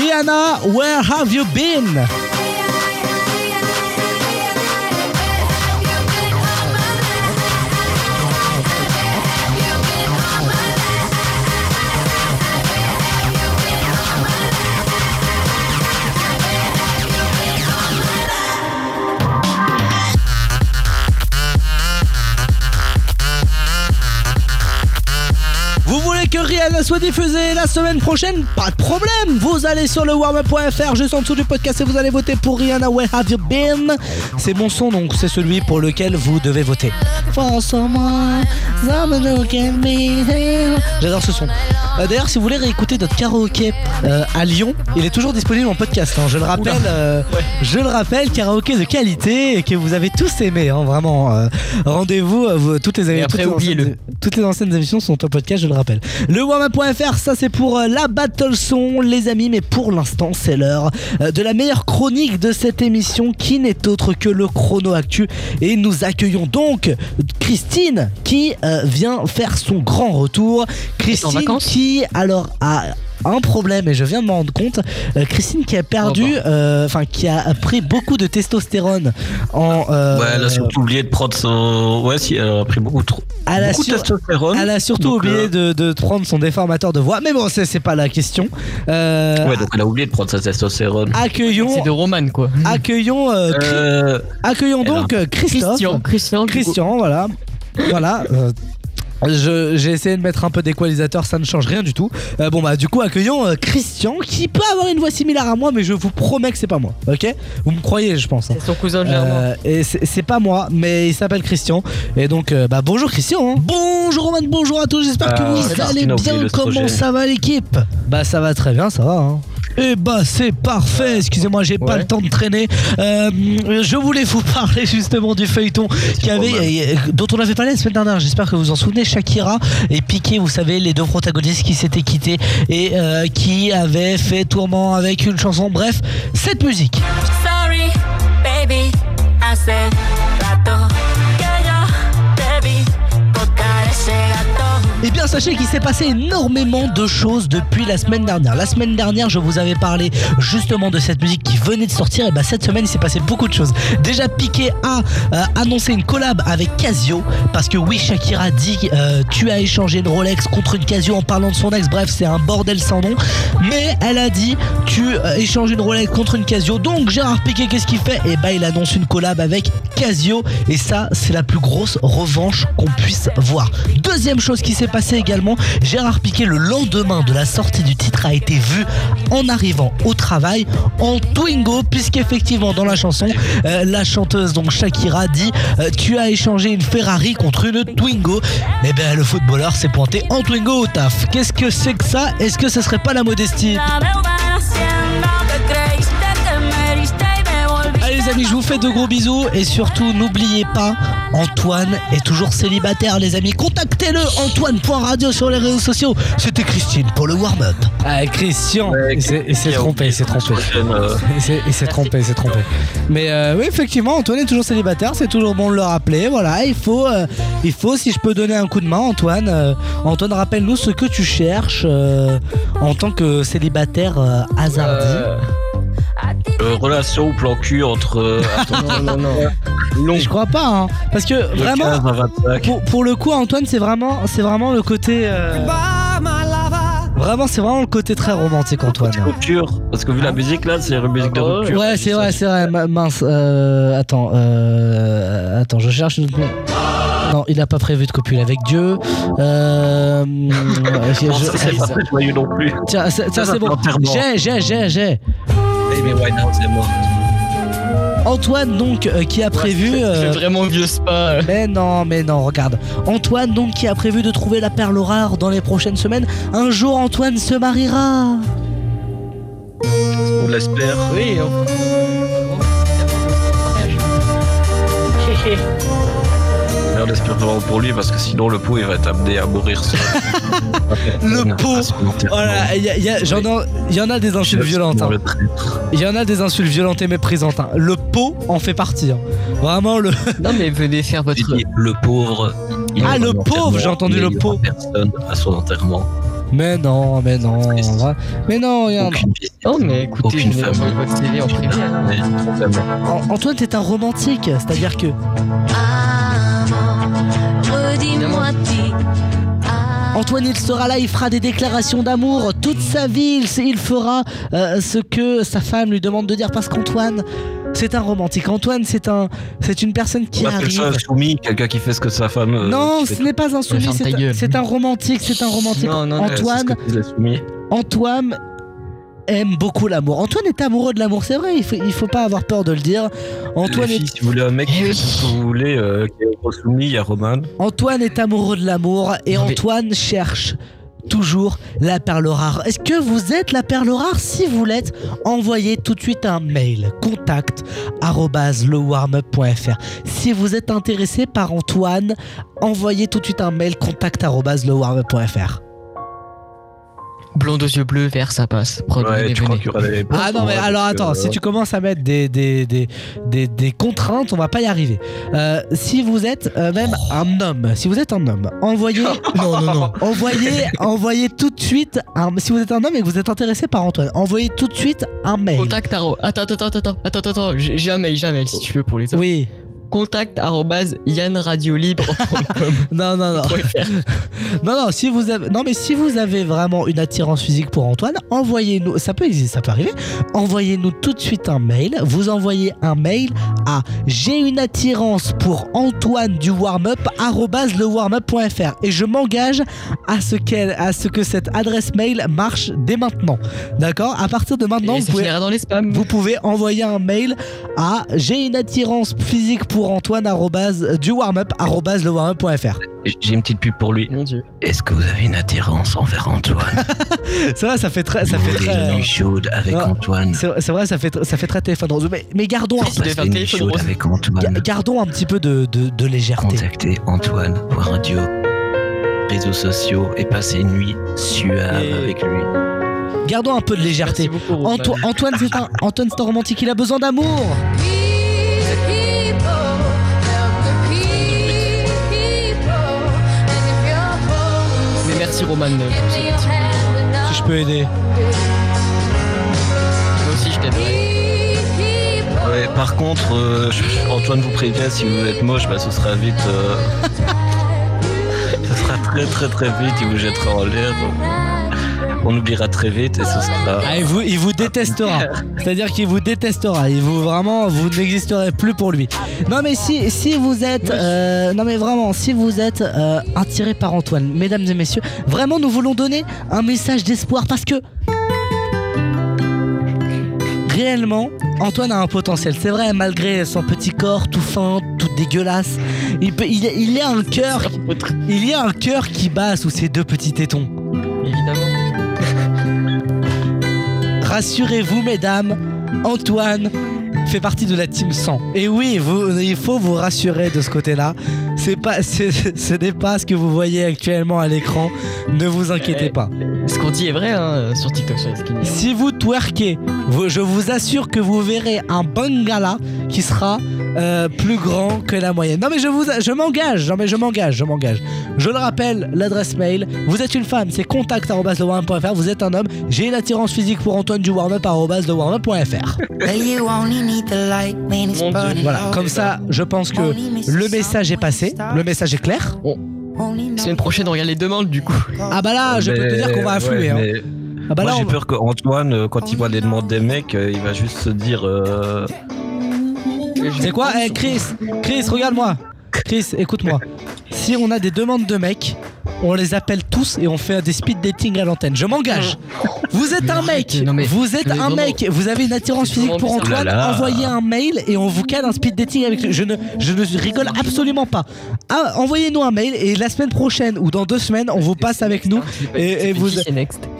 Rihanna, where have you been? Que Rihanna soit diffusée la semaine prochaine, pas de problème. Vous allez sur le warmup point fr juste en dessous du podcast et vous allez voter pour Rihanna Where Have You Been. C'est mon son, donc c'est celui pour lequel vous devez voter. J'adore ce son. D'ailleurs, si vous voulez réécouter notre karaoké euh, à Lyon, il est toujours disponible en podcast. Hein. Je le rappelle, euh, ouais. je le rappelle, karaoké de qualité et que vous avez tous aimé. Hein, vraiment, euh, rendez-vous. Euh, toutes les et après, toutes oubliez-le. Les, toutes les anciennes émissions sont en podcast. Je le rappelle. Le warmup point fr, ça c'est pour euh, la battle son, les amis. Mais pour l'instant, c'est l'heure euh, de la meilleure chronique de cette émission, qui n'est autre que le chrono actu. Et nous accueillons donc Christine qui euh, vient faire son grand retour. Christine qui alors à un problème et je viens de m'en rendre compte, euh, Christine qui a perdu, enfin euh, qui a pris beaucoup de testostérone en. Euh, ouais, elle a surtout oublié de prendre son. Ouais, si, elle a pris beaucoup trop. Elle a, beaucoup sur... de testostérone, elle a surtout donc, oublié euh... de, de prendre son déformateur de voix, mais bon, c'est, c'est pas la question. Euh, ouais, donc elle a oublié de prendre sa testostérone. Accueillons. C'est de Roman quoi. Accueillons. Euh, cri... euh... Accueillons donc a... Christophe. Christian. Christian, Christian voilà. voilà. Euh... Je, j'ai essayé de mettre un peu d'équalisateur, ça ne change rien du tout. Euh, bon bah du coup accueillons euh, Christian qui peut avoir une voix similaire à moi mais je vous promets que c'est pas moi, ok ? Vous me croyez je pense. Hein. C'est son cousin de euh, et c'est, c'est pas moi mais il s'appelle Christian et donc euh, bah bonjour Christian. Hein. Bonjour Roman, bonjour à tous, j'espère que vous ah, allez bien, comment ça va l'équipe ? Bah ça va très bien, ça va hein. Et bah c'est parfait, excusez-moi j'ai ouais. pas le temps de traîner. euh, Je voulais vous parler justement du feuilleton qui avait, dont on avait parlé la semaine dernière, j'espère que vous vous en souvenez. Shakira et Piqué, vous savez, les deux protagonistes qui s'étaient quittés et euh, qui avaient fait tourment avec une chanson. Bref, cette musique. Sorry, baby, I said rato. Eh bien sachez qu'il s'est passé énormément de choses depuis la semaine dernière. La semaine dernière je vous avais parlé justement de cette musique qui venait de sortir. Et bah cette semaine il s'est passé beaucoup de choses. Déjà Piqué a euh, annoncé une collab avec Casio. Parce que oui, Shakira dit euh, tu as échangé une Rolex contre une Casio en parlant de son ex. Bref c'est un bordel sans nom. Mais elle a dit tu euh, échanges une Rolex contre une Casio. Donc Gérard Piqué qu'est-ce qu'il fait ? Et bah il annonce une collab avec Casio. Et ça c'est la plus grosse revanche qu'on puisse voir. Deuxième chose qui s'est passé également, Gérard Piqué le lendemain de la sortie du titre a été vu en arrivant au travail en Twingo, puisqu'effectivement dans la chanson euh, la chanteuse donc Shakira dit euh, tu as échangé une Ferrari contre une Twingo. Et bien le footballeur s'est pointé en Twingo au taf. Qu'est-ce que c'est que ça ? Est-ce que ce serait pas la modestie ? Les amis, je vous fais de gros bisous et surtout n'oubliez pas, Antoine est toujours célibataire les amis, contactez-le antoine point radio sur les réseaux sociaux. C'était Christine pour le warm-up. Ah Christian, ouais, il, s'est, il s'est trompé, il s'est trompé. Il s'est, il s'est trompé, il s'est trompé. Mais euh, oui effectivement Antoine est toujours célibataire, c'est toujours bon de le rappeler, voilà, il faut, euh, il faut si je peux donner un coup de main Antoine, euh, Antoine rappelle-nous ce que tu cherches euh, en tant que célibataire euh, hasardi. Euh... Euh, relation ou plan cul entre euh, attends, non non non, non. Je crois pas hein, parce que le vraiment pour, pour le coup Antoine c'est vraiment c'est vraiment le côté euh... vraiment c'est vraiment le côté très romantique Antoine. Rupture parce que vu la musique là c'est une musique de rupture. Ouais c'est vrai c'est vrai mince euh, attends euh, attends je cherche une autre. Non, il n'a pas prévu de copule avec Dieu. Euh... je, non, ça, c'est je... pas très joyeux non plus. Tiens, ça, ça, ça c'est bon. J'ai, j'ai, j'ai, j'ai. Baby, right now, c'est moi. Antoine donc euh, qui a prévu euh... c'est vraiment vieux Spa euh. mais non mais non regarde Antoine donc qui a prévu de trouver la perle rare dans les prochaines semaines. Un jour Antoine se mariera, on l'espère. Oui on... on l'espère vraiment pour lui parce que sinon le pot il va t'amener à mourir seul. Le pot. Voilà, il y, y, y, y en a des insultes violentes. Il hein. y en a des insultes violentes et méprisantes. Hein. Le pot en fait partie. Hein. Vraiment le. Non mais venez faire votre. Le pauvre. Ah le pauvre, j'ai entendu le pot. Personne à son enterrement. Mais non, mais non, mais non, regarde. Non, mais écoutez, je vais vous conseiller en privé. Antoine, t'es un romantique, c'est-à-dire que. Antoine, il sera là, il fera des déclarations d'amour toute sa vie, il fera euh, ce que sa femme lui demande de dire parce qu'Antoine, c'est un romantique. Antoine, c'est un, c'est une personne qui arrive. On appelle ça un soumis, quelqu'un qui fait ce que sa femme. Euh, non, ce n'est pas un soumis, c'est un, c'est un romantique, c'est un romantique. Non, non, Antoine, Antoine aime beaucoup l'amour. Antoine est amoureux de l'amour, c'est vrai. Il faut, il faut pas avoir peur de le dire. Antoine, filles, est... si vous voulez un mec, oui. si vous voulez, euh, qui est soumis, il y a Roman. Antoine est amoureux de l'amour et non, mais... Antoine cherche toujours la perle rare. Est-ce que vous êtes la perle rare? Si vous l'êtes, envoyez tout de suite un mail contact arobase le warm up point f r. Si vous êtes intéressé par Antoine, envoyez tout de suite un mail contact arobase le warm up point f r. Blonde aux yeux bleus, vert, ça passe. Ouais, tu crois qu'il y aura des... Ah non mais alors attends, si tu commences à mettre des, des, des, des, des contraintes, on va pas y arriver. Euh, si vous êtes euh, même un homme, si vous êtes un homme, envoyez... non, non, non. Envoyez, envoyez tout de suite... Un... Si vous êtes un homme et que vous êtes intéressé par Antoine, envoyez tout de suite un mail. Contact Taro. Attends, attends, attends, attends, attends, j'ai un mail, j'ai un mail si tu veux pour les hommes. Oui. Contact arrobase yann radio libre point com. Non non non. Non non, si vous avez non mais si vous avez vraiment une attirance physique pour Antoine, envoyez-nous, ça peut exister, ça peut arriver. Envoyez-nous tout de suite un mail. Vous envoyez un mail à j'ai une attirance pour Antoine du warm-up arrobase le warm up point f r et je m'engage à ce qu'elle à ce que cette adresse mail marche dès maintenant. D'accord ? À partir de maintenant, vous pouvez, dans les spams. Vous pouvez envoyer un mail à j'ai une attirance physique pour Antoine arrobase du warm-up arrobase le warm up point f r. J'ai une petite pub pour lui. Mon Dieu. Est-ce que vous avez une attirance envers Antoine? C'est vrai, ça fait très, ça fait très. Une nuit chaude avec ouais. Antoine. C'est, c'est vrai, ça fait, ça fait très téléphone rose. Mais, mais gardons un petit peu de Gardons un petit peu de, de, de légèreté. Contactez Antoine pour radio, réseaux sociaux et passez une nuit suave et... avec lui. Gardons un peu de légèreté. Beaucoup, Anto- Antoine, c'est un, Antoine, c'est un romantique. Il a besoin d'amour. Merci Roman. Si je peux aider. Moi aussi je t'aiderai. Ouais, par contre, euh, Antoine vous prévient, si vous êtes moche, bah ce sera vite. Euh... ce sera très très très vite, il vous jettera en l'air. Donc on oubliera très vite et ce sera. Ah, il, vous, il vous détestera. C'est-à-dire qu'il vous détestera. Il vous vraiment, vous n'existerez plus pour lui. Non mais si si vous êtes euh, non mais vraiment si vous êtes euh, attiré par Antoine, mesdames et messieurs, vraiment nous voulons donner un message d'espoir parce que réellement Antoine a un potentiel. C'est vrai, malgré son petit corps tout fin, tout dégueulasse, il peut, il, il y a un cœur, il y a un cœur qui bat sous ses deux petits tétons. Évidemment. Rassurez-vous mesdames, Antoine fait partie de la team cent. Et oui, vous, il faut vous rassurer de ce côté-là. C'est pas, c'est, ce n'est pas ce que vous voyez actuellement à l'écran. Ne vous inquiétez eh, pas. Ce qu'on dit est vrai hein, sur TikTok. Sur si vous twerkez, vous, je vous assure que vous verrez un bangala qui sera euh, plus grand que la moyenne. Non mais je vous, je m'engage. Non mais je m'engage, je m'engage. Je le rappelle, l'adresse mail. Vous êtes une femme, c'est contact arobase le warm up point f r. Vous êtes un homme. J'ai une attirance physique pour Antoine du warm up arobase le warm up point f r. Voilà, comme ça, je pense que le message est passé, le message est clair. Oh. Semaine prochaine, on regarde les demandes du coup. Ah bah là, je mais, peux te dire qu'on va affluer. Ouais, hein. Ah bah moi là, j'ai on... peur qu'Antoine, quand il voit les demandes des mecs, il va juste se dire. Euh... C'est quoi, hey, Chris, Chris, regarde-moi. Chris, écoute-moi. Si on a des demandes de mecs, on les appelle tous et on fait des speed dating à l'antenne. Je m'engage. Vous êtes mais un mec, non, mais, vous êtes un mec, vous avez une attirance physique pour Antoine, là, là. Envoyez un mail et on vous cale un speed dating avec lui. Je ne, je ne rigole absolument pas. Ah, envoyez-nous un mail et la semaine prochaine ou dans deux semaines, on vous passe avec nous. Et, et vous...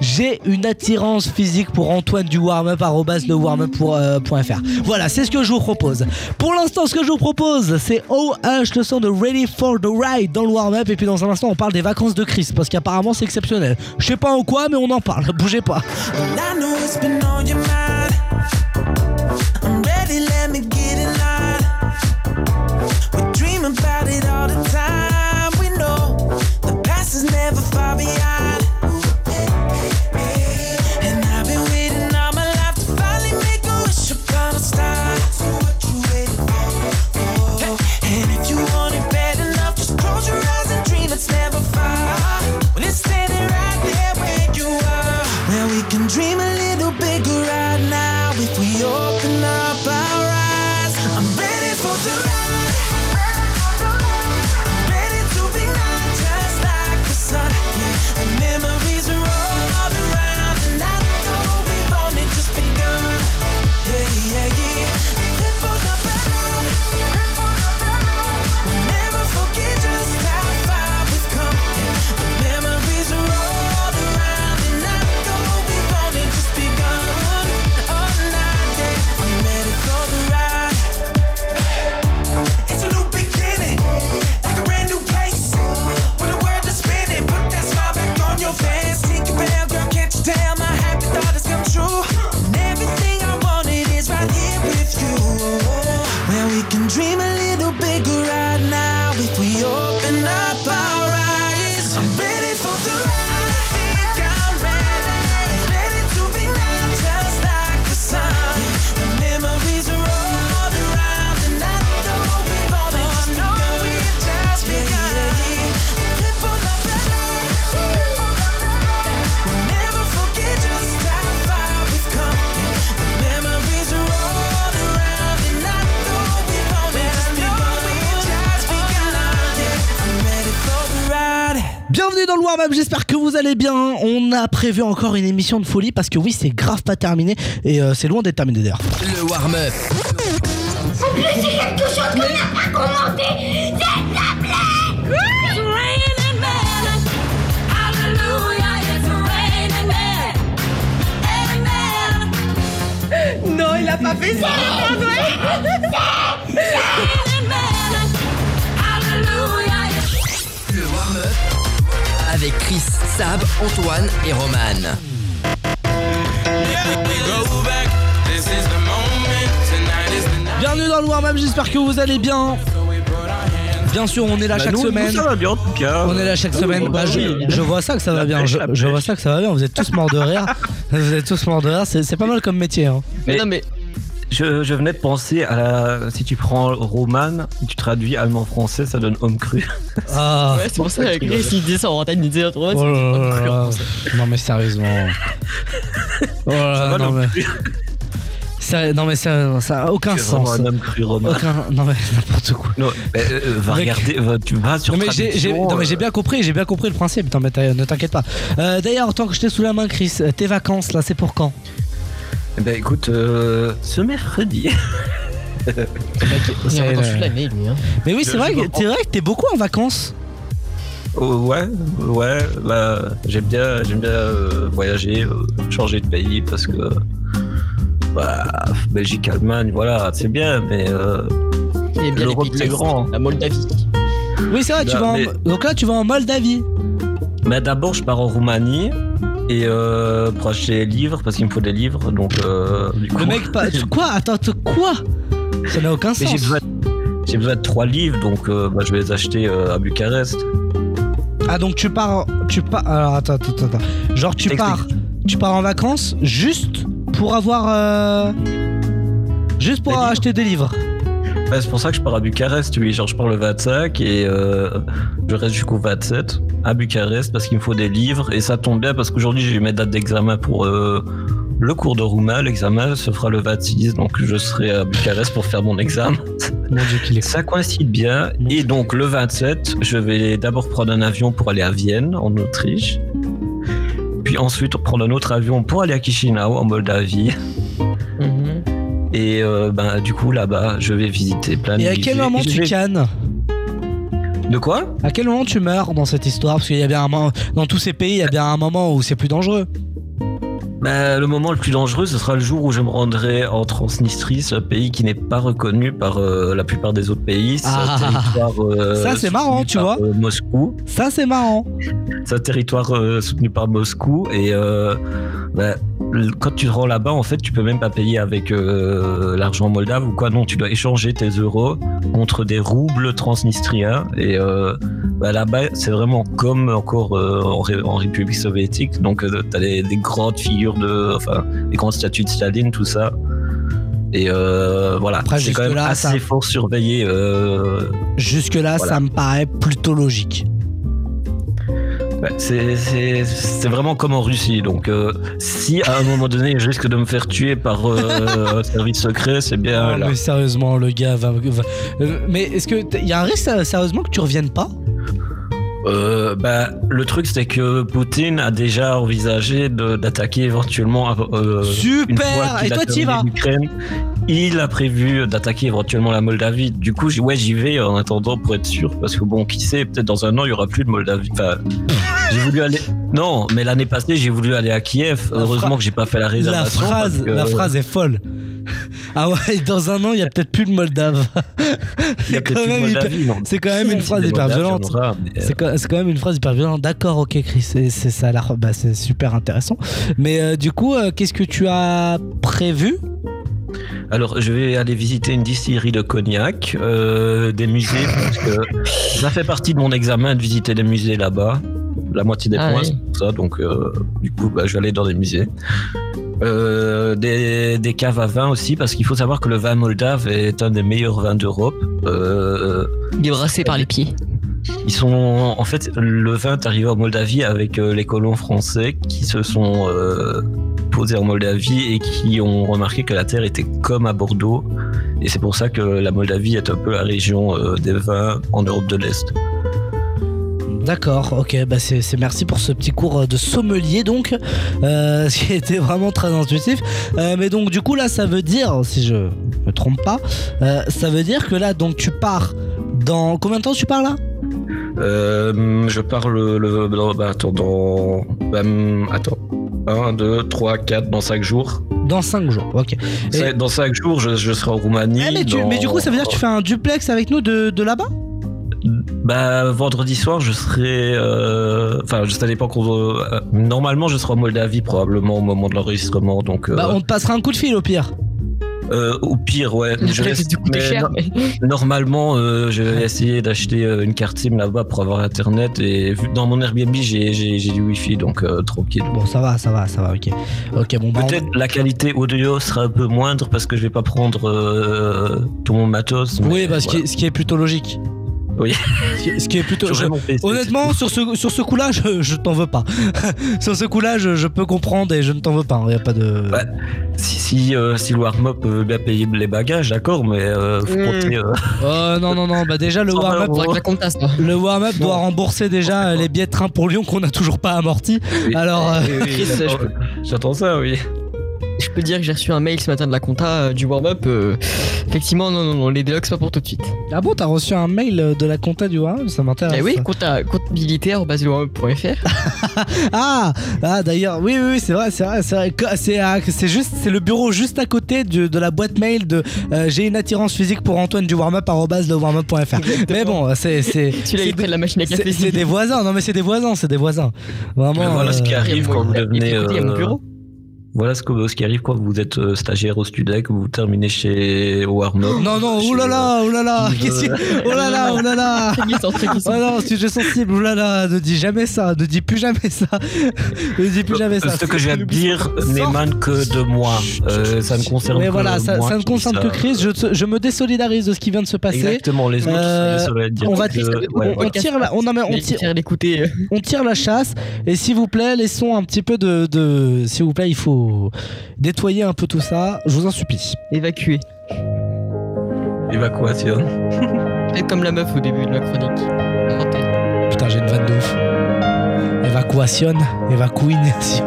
J'ai une attirance physique pour Antoine du warmup arrobas le warmup point fr. Voilà, c'est ce que je vous propose. Pour l'instant, ce que je vous propose, c'est O H, le son de Ready for the Ride dans le warm-up. Et puis dans un instant, on parle des vacances de Chris parce qu'apparemment, c'est exceptionnel. Je sais pas en quoi, mais on en parle. Bougez pas. J'espère que vous allez bien. On a prévu encore une émission de folie parce que oui, c'est grave pas terminé et euh, c'est loin d'être terminé d'ailleurs. Le warm-up. En plus, il y a quelque chose qu'on n'a pas commenté. S'il te plaît. It's raining men. Hallelujah, it's raining men. Amen. Non, il a pas fait ça. C'est raining men. Hallelujah. Le warm-up. Avec Chris, Sab, Antoine et Roman. Bienvenue dans le warm-up, j'espère que vous allez bien. Bien sûr, on est là bah chaque nous, semaine. Nous, ça va bien, en tout cas. On est là chaque semaine. Bah, je, je vois ça que ça va bien. Je, je vois ça que ça va bien. Vous êtes tous morts de rire. Vous êtes tous morts de rire. C'est, c'est pas mal comme métier. Hein. Mais non, mais. Je, je venais de penser à la, si tu prends Roman, tu traduis allemand-français, ça donne homme cru. Ah, ouais, c'est pour ça que Chris il dit ça en rentaine, il dit autrement, oh c'est homme cru en français. Non mais sérieusement. Oh là, non, mais... Ça, non mais ça, ça a aucun sens. C'est vraiment un homme cru, Roman. Aucun... Non mais n'importe quoi. Non, mais, euh, va Mec. regarder, va, tu vas sur non, mais j'ai, j'ai, non mais j'ai bien compris, j'ai bien compris le principe, non, mais ne t'inquiète pas. Euh, d'ailleurs, tant que je t'ai sous la main, Chris, tes vacances là, c'est pour quand ? Bah écoute, euh, ce mercredi. C'est vacances toute l'année, lui. Hein. Mais oui, c'est vrai, que, c'est vrai que t'es beaucoup en vacances. Oh, ouais, ouais, bah j'aime bien, j'aime bien euh, voyager, euh, changer de pays parce que bah, Belgique, Allemagne, voilà, c'est bien, mais euh, bien l'Europe c'est grand. La Moldavie. Oui, c'est vrai, bah, tu vas mais... en... donc là tu vas en Moldavie. Mais d'abord je pars en Roumanie. Et euh, pour acheter des livres, parce qu'il me faut des livres, donc euh, du coup... Le mec, pas... quoi Attends, quoi ça n'a aucun sens. Mais j'ai, besoin de... j'ai besoin de trois livres, donc euh, bah, je vais les acheter euh, à Bucarest. Ah, donc tu pars... Tu pars... Alors, attends, attends, attends. Genre, tu pars, tu pars en vacances juste pour avoir... Euh... Juste pour avoir acheter des livres. Ouais, c'est pour ça que je pars à Bucarest, oui. Genre, je pars le vingt-cinq et euh, je reste jusqu'au vingt-sept à Bucarest parce qu'il me faut des livres. Et ça tombe bien parce qu'aujourd'hui, j'ai eu mes dates d'examen pour, euh, le cours de roumain, l'examen se fera le vingt-six, donc je serai à Bucarest pour faire mon examen. Mon Dieu qu'il est. Ça coïncide bien. Mon et donc le vingt-sept, je vais d'abord prendre un avion pour aller à Vienne, en Autriche. Puis ensuite prendre un autre avion pour aller à Chișinău, en Moldavie. Mm-hmm. Et euh, ben, du coup, là-bas, je vais visiter plein de musées. Et à quel moment tu cannes ? De quoi ? À quel moment tu meurs dans cette histoire ? Parce qu'il y a bien un moment, dans tous ces pays, il y a bien un moment où c'est plus dangereux. Bah, le moment le plus dangereux, ce sera le jour où je me rendrai en Transnistrie, ce pays qui n'est pas reconnu par euh, la plupart des autres pays. Ah, territoire, euh, ça c'est marrant, tu vois. Euh, Moscou. Ça c'est marrant. C'est un territoire euh, soutenu par Moscou et euh, bah, quand tu te rends là-bas, en fait, tu peux même pas payer avec euh, l'argent moldave ou quoi. Non, tu dois échanger tes euros contre des roubles transnistriens. Et euh, bah, là-bas, c'est vraiment comme encore euh, en, Ré- en République soviétique. Donc, euh, t'as des, des grandes figures de, enfin, des grandes statues de Staline, tout ça. Et euh, voilà. Après, c'est quand même là, assez ça... fort surveillé. Euh... Jusque-là, voilà. Ça me paraît plutôt logique. C'est, c'est, c'est vraiment comme en Russie, donc euh, si à un moment donné je risque de me faire tuer par euh, service secret, c'est bien non, là. Mais sérieusement le gars va... va euh, mais est-ce qu'il y a un risque sérieusement que tu reviennes pas ? Euh, bah, le truc c'est que Poutine a déjà envisagé de, d'attaquer éventuellement euh, super une fois qu'il et toi t'y vas. L'Ukraine. Il a prévu d'attaquer éventuellement la Moldavie. Du coup, ouais, j'y vais en attendant pour être sûr, parce que bon, qui sait, peut-être dans un an il y aura plus de Moldavie. Enfin, j'ai voulu aller. Non, mais l'année passée j'ai voulu aller à Kiev. La Heureusement fra... que j'ai pas fait la réservation. La phrase, que... la phrase est folle. Ah ouais, dans un an, il n'y a peut-être plus de Moldave. C'est quand même une phrase hyper violente. C'est quand même une phrase hyper violente. D'accord, ok, Chris, c'est, c'est, ça a l'air, bah, c'est super intéressant. Mais euh, du coup, euh, qu'est-ce que tu as prévu ? Alors, je vais aller visiter une distillerie de cognac, euh, des musées, parce que ça fait partie de mon examen de visiter des musées là-bas. La moitié des ah points, oui. C'est pour ça. Donc, euh, du coup, bah, je vais aller dans des musées. Euh, des, des caves à vin aussi, parce qu'il faut savoir que le vin moldave est un des meilleurs vins d'Europe. Euh, Il est brassé par les pieds. Ils sont, en fait, le vin est arrivé en Moldavie avec les colons français qui se sont euh, posés en Moldavie et qui ont remarqué que la terre était comme à Bordeaux. Et c'est pour ça que la Moldavie est un peu la région euh, des vins en Europe de l'Est. D'accord, ok, bah c'est, c'est merci pour ce petit cours de sommelier donc, euh, ce qui était vraiment très intuitif. Euh, mais donc du coup là ça veut dire, si je me trompe pas, euh, ça veut dire que là donc tu pars dans... Combien de temps tu pars là ? euh, Je pars le... le non, bah attends, dans... Bah, attends, un, deux, trois, quatre, dans cinq jours. Dans cinq jours, ok. Et... Dans cinq jours je, je serai en Roumanie. Ah, mais, tu, dans... mais du coup ça veut dire que tu fais un duplex avec nous de, de là-bas ? Bah, vendredi soir, je serai. Euh... Enfin, ça dépend qu'on. Euh... Normalement, je serai en Moldavie probablement au moment de l'enregistrement. Donc, euh... bah, on te passera un coup de fil au pire. Euh, au pire, ouais. Je vais... mais cher, mais... Normalement, euh, je vais essayer d'acheter une carte SIM là-bas pour avoir internet. Et dans mon Airbnb, j'ai, j'ai, j'ai du wifi, donc euh, tranquille. Bon, ça va, ça va, ça va. Ok. Ok, bon. Peut-être bah, on... la qualité audio sera un peu moindre parce que je vais pas prendre euh, tout mon matos. Oui, parce que voilà. Ce qui est plutôt logique. Oui. Ce qui est plutôt. Je, honnêtement, sur ce sur ce coup-là, je, je t'en veux pas. Sur ce coup-là, je, je peux comprendre et je ne t'en veux pas. Il y a pas de. Bah, si si euh, si le warm-up veut bien payer les bagages, d'accord, mais euh, faut mmh. compter. Euh... Euh, non non non, bah déjà le warm-up. Le warm-up doit rembourser déjà les billets de train pour Lyon qu'on n'a toujours pas amortis. Oui. Alors. Euh... Oui, oui, j'attends, j'attends ça, oui. Je peux dire que j'ai reçu un mail ce matin de la compta euh, du warm-up. Euh, effectivement, non, non, non, les Deluxe, pas pour tout de suite. Ah bon, t'as reçu un mail de la compta du warm-up ? Ça m'intéresse. Eh oui, compta, comptabilité arobase le warm up point f r. ah, ah, d'ailleurs, oui, oui, oui, c'est vrai, c'est vrai, c'est vrai. C'est, c'est, juste, c'est le bureau juste à côté de, de la boîte mail de euh, j'ai une attirance physique pour Antoine du warm-up, arobase le warm up point f r. Mais bon, c'est. c'est tu l'as près de la machine à café. C'est, c'est des voisins, non mais c'est des voisins, c'est des voisins. Vraiment. Mais voilà euh, ce qui arrive quand vous devenez. Voilà ce, que, ce qui arrive quand vous êtes euh, stagiaire au Studec, vous terminez chez Warner. Non, non, oulala, oulala, qu'est-ce que. Oulala, oulala. Oh non, sujet sensible, oulala, ne dis jamais ça, ne dis plus jamais ça. Ne dis plus jamais ça. Ce que je viens de dire n'émane que de moi. Euh, ça ne concerne que moi. Mais voilà, ça, ça ne concerne que Chris. Je, je me désolidarise de ce qui vient de se passer. Exactement, les autres, euh, je on va que, ouais, on, on tire la, on, non, mais on tire, on tire la chasse. Et s'il vous plaît, laissons un petit peu de. de s'il vous plaît, il faut. faut nettoyer un peu tout ça, je vous en supplie. Évacuer. Évacuation. Et comme la meuf au début de la chronique. Putain, j'ai une vanne de ouf. Évacuation, évacuation.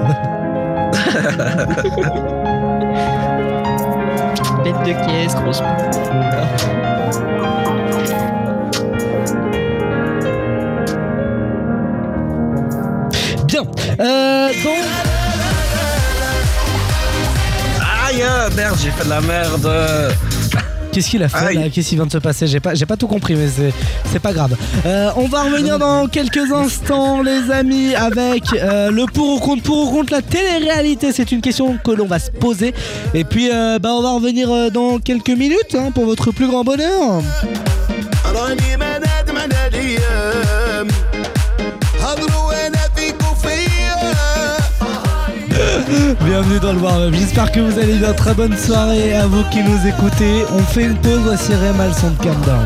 Bête de caisse, grosse. Bien. Euh, donc. Aïe, merde, j'ai fait de la merde. Qu'est-ce qu'il a fait Aïe. là? Qu'est-ce qui vient de se passer? J'ai pas, j'ai pas tout compris, mais c'est, c'est pas grave. Euh, on va revenir dans quelques instants, les amis, avec euh, le pour ou contre, pour ou contre la télé-réalité. C'est une question que l'on va se poser. Et puis, euh, bah, on va revenir euh, dans quelques minutes hein, pour votre plus grand bonheur. Bienvenue dans le warm-up, j'espère que vous allez bien, très bonne soirée à vous qui nous écoutez. On fait une pause, voici Réma, le son de Countdown.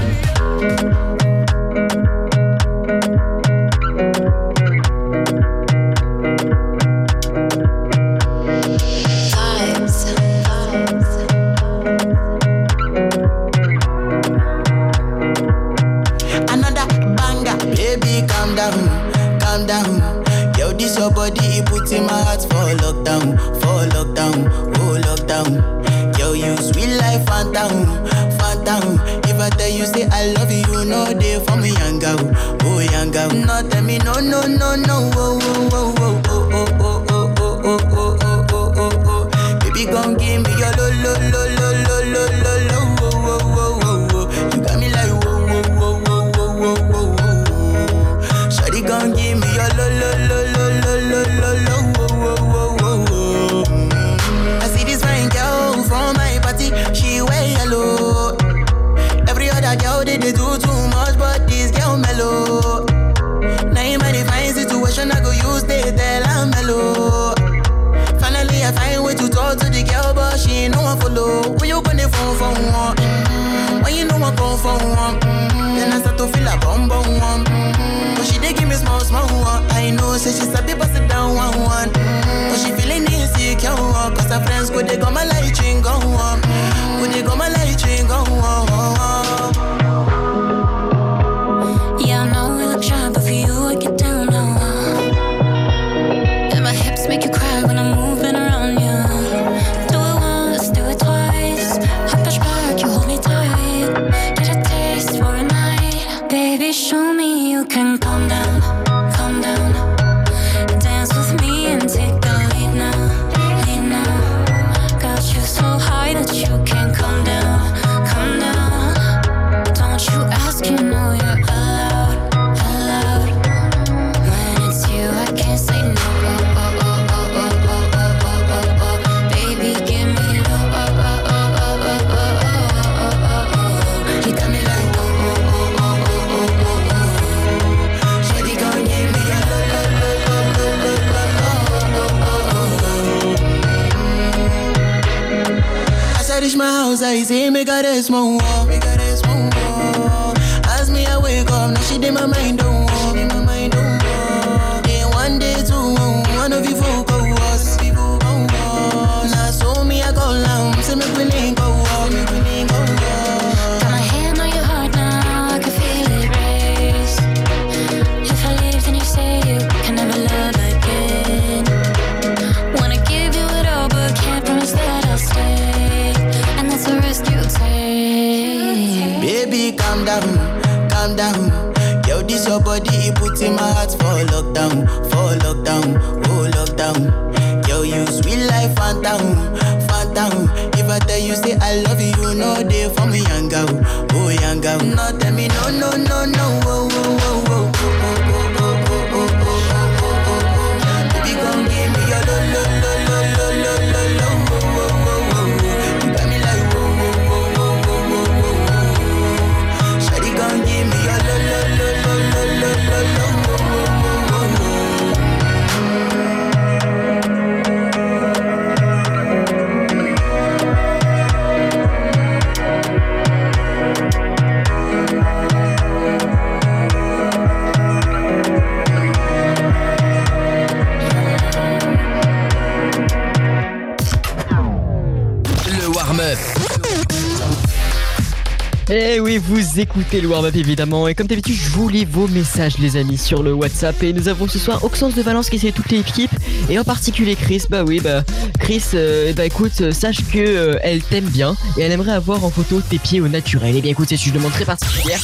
et vous écoutez le warm-up évidemment. Et comme d'habitude, je voulais vos messages les amis sur le WhatsApp. Et nous avons ce soir Auxence de Valence qui est toute l'équipe. Et en particulier Chris, bah oui, bah Chris, euh, bah écoute, euh, sache que euh, elle t'aime bien. Et elle aimerait avoir en photo tes pieds au naturel. Et bien écoute, c'est une demande très particulière.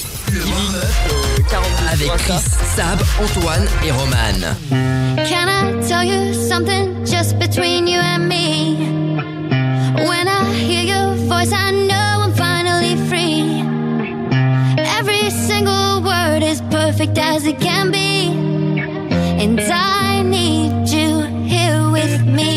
Avec Chris, Sab, Antoine et Roman. Can I tell you something just between you and me? When I hear your voice, I know I'm finally free. Every single word is perfect as it can be. And I need you here with me.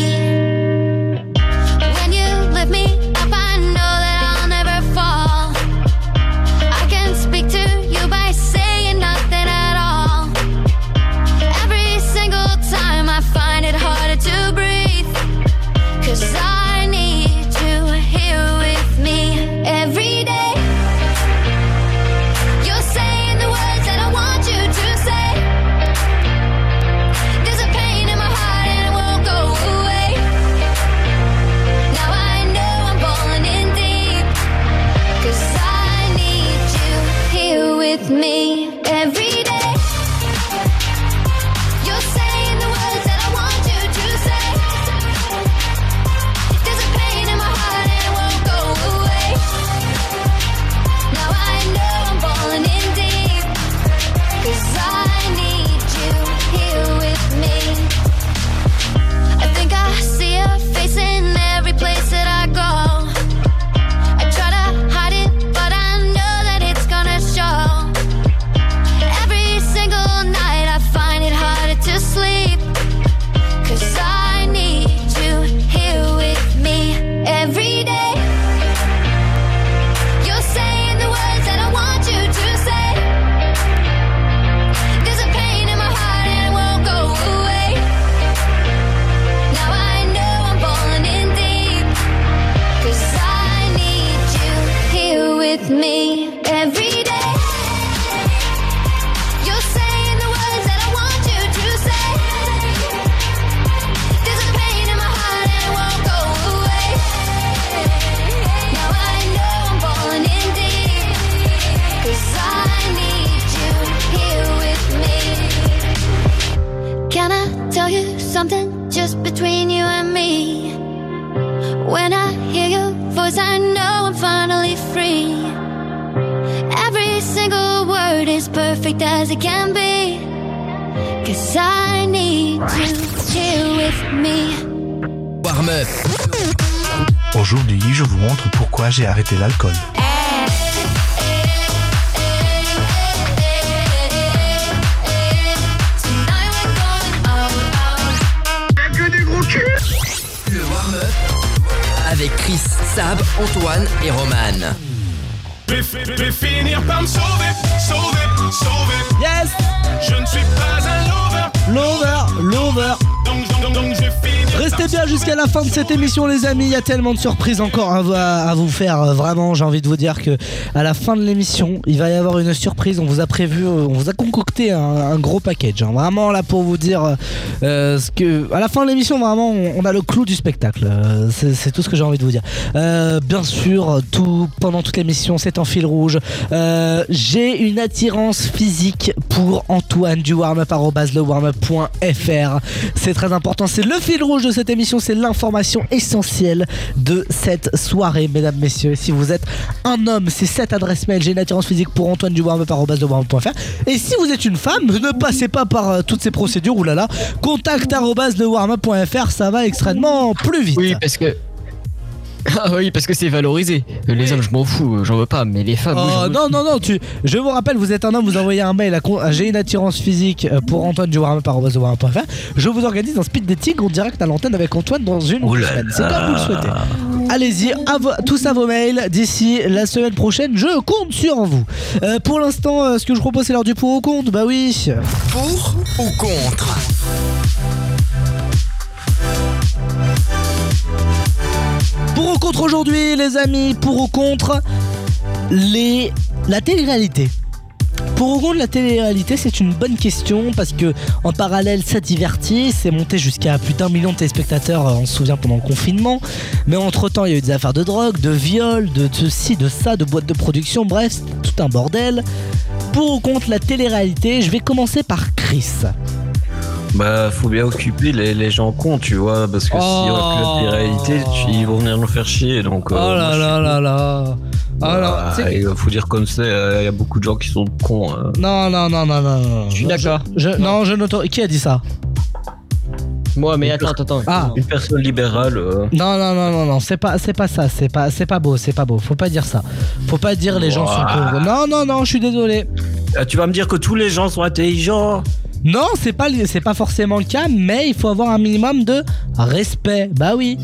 Aujourd'hui, je vous montre pourquoi j'ai arrêté l'alcool. Y'a que des gros culs. Le warm-up avec Chris, Sab, Antoine et Roman. Je vais finir par me sauver, sauver, sauver. Yes. Je ne suis pas un lover. Lover, lover. Donc, donc, donc, je finis. Restez bien jusqu'à la fin de cette émission les amis, il y a tellement de surprises encore à, à vous faire, vraiment j'ai envie de vous dire que à la fin de l'émission, il va y avoir une surprise, on vous a prévu, on vous a concocté un, un gros package, hein. Vraiment là pour vous dire euh, ce que à la fin de l'émission vraiment on, on a le clou du spectacle, euh, c'est, c'est tout ce que j'ai envie de vous dire. Euh, bien sûr, tout pendant toute l'émission c'est en fil rouge, euh, j'ai une attirance physique pour Antoine du warm-up arobase lewarmup.fr, c'est très important, c'est le fil rouge de cette émission, c'est l'information essentielle de cette soirée, mesdames, messieurs. Si vous êtes un homme, c'est cette adresse mail, j'ai une attirance physique pour Antoine du warm-up arobase lewarmup.fr. Et si vous êtes une femme, ne passez pas par euh, toutes ces procédures, oulala, contact arobase lewarmup.fr, ça va extrêmement plus vite. Oui, parce que. Ah oui, parce que c'est valorisé. Les hommes, je m'en fous, j'en veux pas, mais les femmes. Oh oui, non, non, non, tu... je vous rappelle, vous êtes un homme, vous envoyez un mail à, con... à j'ai une attirance physique pour Antoine du warm-up arobase warm point fr. Je vous organise un speed dating en direct à l'antenne avec Antoine dans une semaine. C'est comme vous le souhaitez. Allez-y, à vo... tous à vos mails. D'ici la semaine prochaine, je compte sur vous. Euh, pour l'instant, euh, ce que je propose, c'est l'heure du pour ou contre. Bah oui. Pour ou contre ? Pour ou contre aujourd'hui les amis, pour ou contre les... la télé-réalité. Pour Rougon, la télé-réalité, c'est une bonne question parce que en parallèle, ça divertit. C'est monté jusqu'à plus d'un million de téléspectateurs, on se souvient, pendant le confinement. Mais entre-temps, il y a eu des affaires de drogue, de viol, de ceci, de ça, de boîtes de production. Bref, c'est tout un bordel. Pour ou contre la télé-réalité, je vais commencer par Chris. Bah, faut bien occuper les, les gens cons, tu vois, parce que oh. si on a plus la télé-réalité, tu, ils vont venir nous faire chier. Donc, oh euh, là moi, là là là. Voilà, alors, il faut dire comme c'est, il euh, y a beaucoup de gens qui sont cons. Euh. Non, non, non, non, non. Je suis d'accord. Je, je, non, je n'autorise. Qui a dit ça? Moi, mais attends, attends. Ah. Une personne libérale. Euh... Non, non, non, non, non, c'est pas, c'est pas ça, c'est pas, c'est pas beau, c'est pas beau. Faut pas dire ça. Faut pas dire les gens wow. sont pauvres. Non, non, non, je suis désolé. Euh, tu vas me dire que tous les gens sont intelligents? Non, c'est pas, c'est pas forcément le cas, mais il faut avoir un minimum de respect. Bah oui.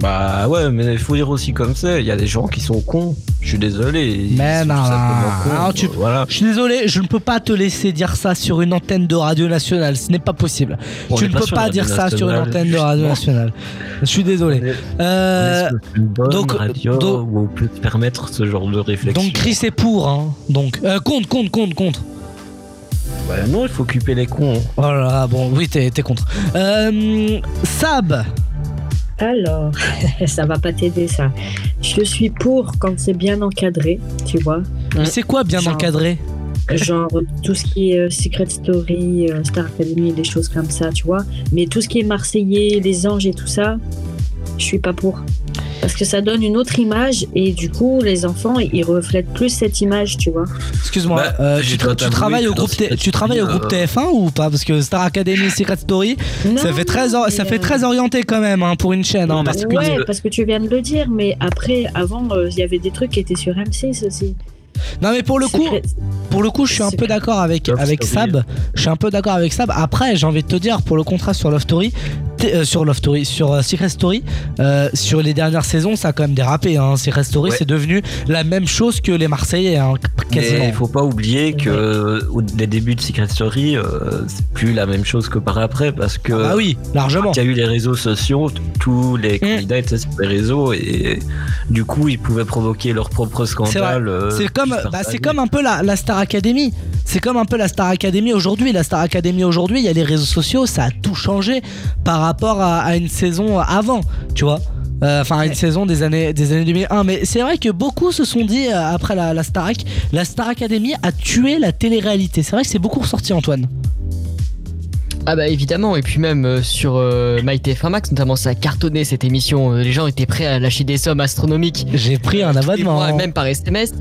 Bah ouais, mais il faut dire aussi comme c'est, il y a des gens qui sont cons. Je suis désolé. Mais non, non tu... voilà. Je suis désolé, je ne peux pas te laisser dire ça sur une antenne de radio nationale. Ce n'est pas possible. On tu ne peux pas dire ça sur une antenne de radio nationale. Je suis désolé. On est, euh, on est sur une bonne donc, radio donc, où on peut te permettre ce genre de réflexion. Donc Chris est pour, hein. Donc euh, contre, contre, contre, contre. Bah non, il faut occuper les cons. Hein. Oh là là, bon, oui, t'es, t'es contre. Euh, Sab. Alors, ça va pas t'aider ça. Je suis pour quand c'est bien encadré, tu vois. Mais c'est quoi bien genre, encadré? Genre tout ce qui est euh, Secret Story, euh, Star Academy, des choses comme ça, tu vois. Mais tout ce qui est Marseillais, Les Anges et tout ça, je suis pas pour. Parce que ça donne une autre image et du coup, les enfants, ils reflètent plus cette image, tu vois. Excuse-moi, bah, euh, tu, tra- tu travailles au groupe, T- tu travailles euh... au groupe T F un ou pas? Parce que Star Academy, Secret Story, non, ça, fait très or- ça fait très orienté quand même hein, pour une chaîne en particulier. Ouais, parce que tu viens de le dire, mais après, avant, il euh, y avait des trucs qui étaient sur M six aussi. Non mais pour le coup, pour le coup, je suis un peu d'accord avec avec Sab. Je suis un peu d'accord avec Sab. Après, j'ai envie de te dire pour le contraste sur Love Story, euh, sur Love Story, sur euh, Secret Story, euh, sur les dernières saisons, ça a quand même dérapé. Hein. Secret Story, ouais. c'est devenu la même chose que les Marseillais. Hein, quasiment. Il faut pas oublier que ouais. les débuts de Secret Story, euh, c'est plus la même chose que par après parce que ah bah oui, largement. Il y a eu les réseaux sociaux, tous les candidats étaient sur les réseaux et du coup, ils pouvaient provoquer leur propre scandale. C'est Comme, bah, c'est comme un peu la, la Star Academy. C'est comme un peu la Star Academy aujourd'hui. La Star Academy aujourd'hui, il y a les réseaux sociaux, ça a tout changé par rapport à, à une saison avant, tu vois. Enfin, euh, une ouais. saison des années, des années deux mille un. Mais c'est vrai que beaucoup se sont dit, euh, après la, la Star Ac, la Star Academy a tué la télé-réalité. C'est vrai que c'est beaucoup ressorti, Antoine. Ah bah évidemment, et puis même euh, sur euh, MyTF un Max notamment, ça a cartonné cette émission. Les gens étaient prêts à lâcher des sommes astronomiques. J'ai pris un abonnement. Mois, même par S M S.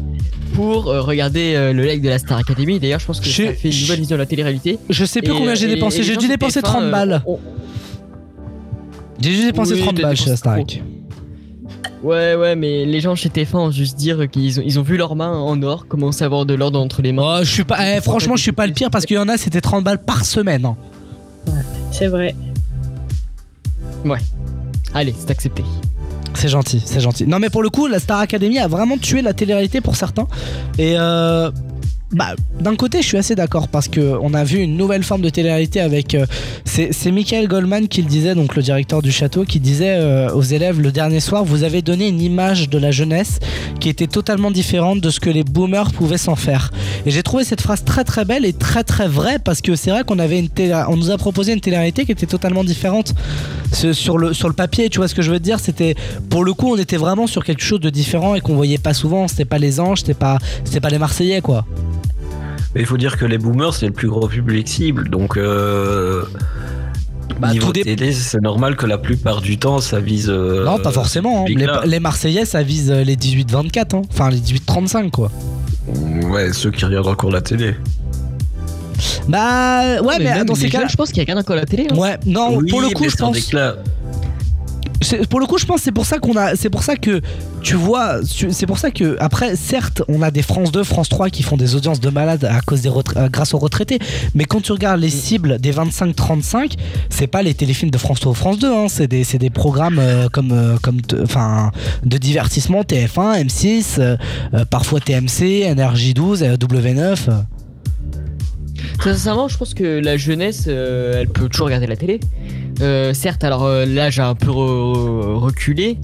Pour euh, regarder euh, le live de la Star Academy. D'ailleurs je pense que je... ça fait une nouvelle vision de la télé-réalité. Je sais plus et, combien j'ai et, dépensé, et j'ai dû dépenser trente euh, balles on... J'ai dû dépenser oui, trente balles chez la Star Ac. Ouais ouais mais les gens chez T F un ont juste dire qu'ils ont, ils ont vu leurs mains en or commencer à avoir de l'ordre entre les mains. Oh, je suis pas, eh, franchement je suis pas le pire parce qu'il y en a c'était trente balles par semaine hein. Ouais, c'est vrai. Ouais. Allez c'est accepté. C'est gentil, c'est gentil. Non mais pour le coup, la Star Academy a vraiment tué la télé-réalité pour certains. Et euh, bah, d'un côté, je suis assez d'accord parce qu'on a vu une nouvelle forme de télé-réalité avec... Euh, c'est, c'est Michael Goldman qui le disait, donc le directeur du château, qui disait euh, aux élèves le dernier soir, vous avez donné une image de la jeunesse qui était totalement différente de ce que les boomers pouvaient s'en faire. Et j'ai trouvé cette phrase très très belle et très très vraie parce que c'est vrai qu'on avait une télé, on nous a proposé une télé-réalité qui était totalement différente sur le, sur le papier, tu vois ce que je veux te dire, c'était pour le coup on était vraiment sur quelque chose de différent et qu'on voyait pas souvent, c'était pas les Anges, c'était pas, c'était pas les Marseillais quoi. Mais il faut dire que les boomers c'est le plus gros public cible donc euh... Bah, niveau télé, dé... c'est normal que la plupart du temps ça vise. Euh, non, pas forcément. Hein. Les, les Marseillais ça vise les dix-huit vingt-quatre, hein. Enfin les dix-huit trente-cinq quoi. Ouais, ceux qui regardent encore la télé. Bah ouais, mais, mais dans ces cas-là, je pense qu'il y a quelqu'un encore la télé. Hein. Ouais, non, oui, pour le coup, je pense. C'est, pour le coup, je pense que c'est pour ça qu'on a, c'est pour ça que tu vois, c'est pour ça que après, certes, on a des France deux, France trois qui font des audiences de malades à cause des retra- grâce aux retraités. Mais quand tu regardes les cibles des vingt-cinq trente-cinq, c'est pas les téléfilms de France trois ou France deux, hein, c'est des, c'est des programmes euh, comme, euh, comme, enfin, de divertissement T F un, M six, euh, euh, parfois T M C, N R J douze, euh, W neuf. Euh. Sincèrement, je pense que la jeunesse, euh, elle peut toujours regarder la télé. Euh, certes, alors euh, l'âge a un peu re- reculé,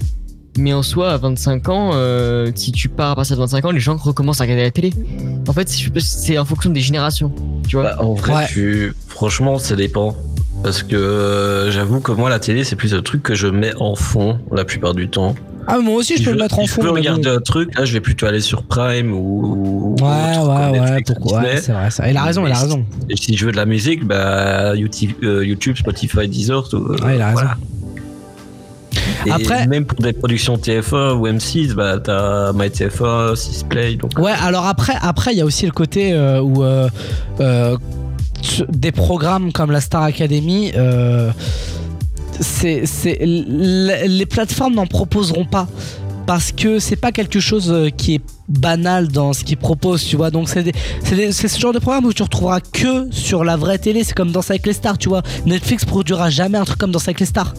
Mais en soi, à vingt-cinq ans, euh, si tu pars à partir de vingt-cinq ans, les gens recommencent à regarder la télé. En fait, c'est en fonction des générations, tu vois. Bah, en vrai, ouais. tu... franchement, ça dépend. Parce que euh, j'avoue que moi, la télé, c'est plus un truc que je mets en fond la plupart du temps. Ah, moi aussi, je, je peux le mettre en fond. Je peux regarder bon. un truc, là, je vais plutôt aller sur Prime ou. Ouais, ou ouais, ouais, pourquoi ouais, c'est vrai, ça. Il a raison, il a raison. Et si je veux de la musique, bah, YouTube, euh, YouTube Spotify, Deezer, tout. Euh, ouais, il a raison. Voilà. Et après, même pour des productions T F un ou M six, bah t'as MyTF1, six Play. Donc... Ouais, alors après, après il y a aussi le côté euh, où euh, euh, des programmes comme la Star Academy, euh, c'est, c'est, les plateformes n'en proposeront pas. Parce que c'est pas quelque chose qui est banal dans ce qu'ils proposent, tu vois. Donc c'est, des, c'est, des, c'est ce genre de programme où tu retrouveras que sur la vraie télé. C'est comme Danse avec les stars, tu vois. Netflix produira jamais un truc comme Danse avec les stars.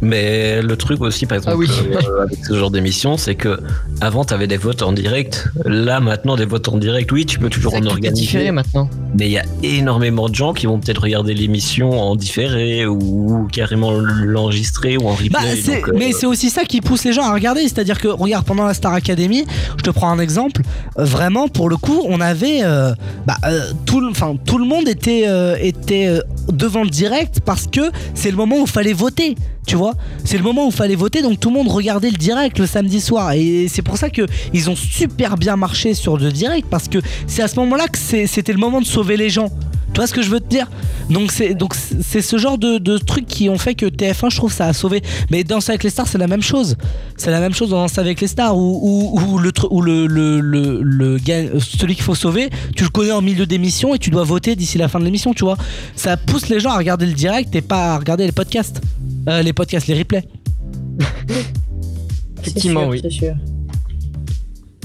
Mais le truc aussi, par exemple, ah oui. euh, avec ce genre d'émission, c'est que avant t'avais des votes en direct. Là maintenant, des votes en direct, oui, tu peux toujours en organiser maintenant. Mais il y a énormément de gens qui vont peut-être regarder l'émission en différé ou carrément l'enregistrer ou en replay. Bah, c'est, donc, euh... mais c'est aussi ça qui pousse les gens à regarder. C'est-à-dire que regarde, pendant la Star Academy, je te prends un exemple. Vraiment, pour le coup, on avait, euh, bah, euh, tout, enfin, tout le monde était euh, était devant le direct parce que c'est le moment où il fallait voter. Tu vois, c'est le moment où il fallait voter, donc tout le monde regardait le direct le samedi soir. Et c'est pour ça qu'ils ont super bien marché sur le direct, parce que c'est à ce moment-là que c'est, c'était le moment de sauver les gens. Tu vois ce que je veux te dire ? Donc c'est, donc c'est ce genre de, de trucs qui ont fait que T F un, je trouve, ça a sauvé. Mais Danse avec les stars, c'est la même chose. C'est la même chose dans Danse avec les stars, où, où, où, le, où le, le, le, le celui qu'il faut sauver, tu le connais en milieu d'émission et tu dois voter d'ici la fin de l'émission, tu vois. Ça pousse les gens à regarder le direct et pas à regarder les podcasts. Euh, les podcasts, les replays. Effectivement, oui. C'est sûr.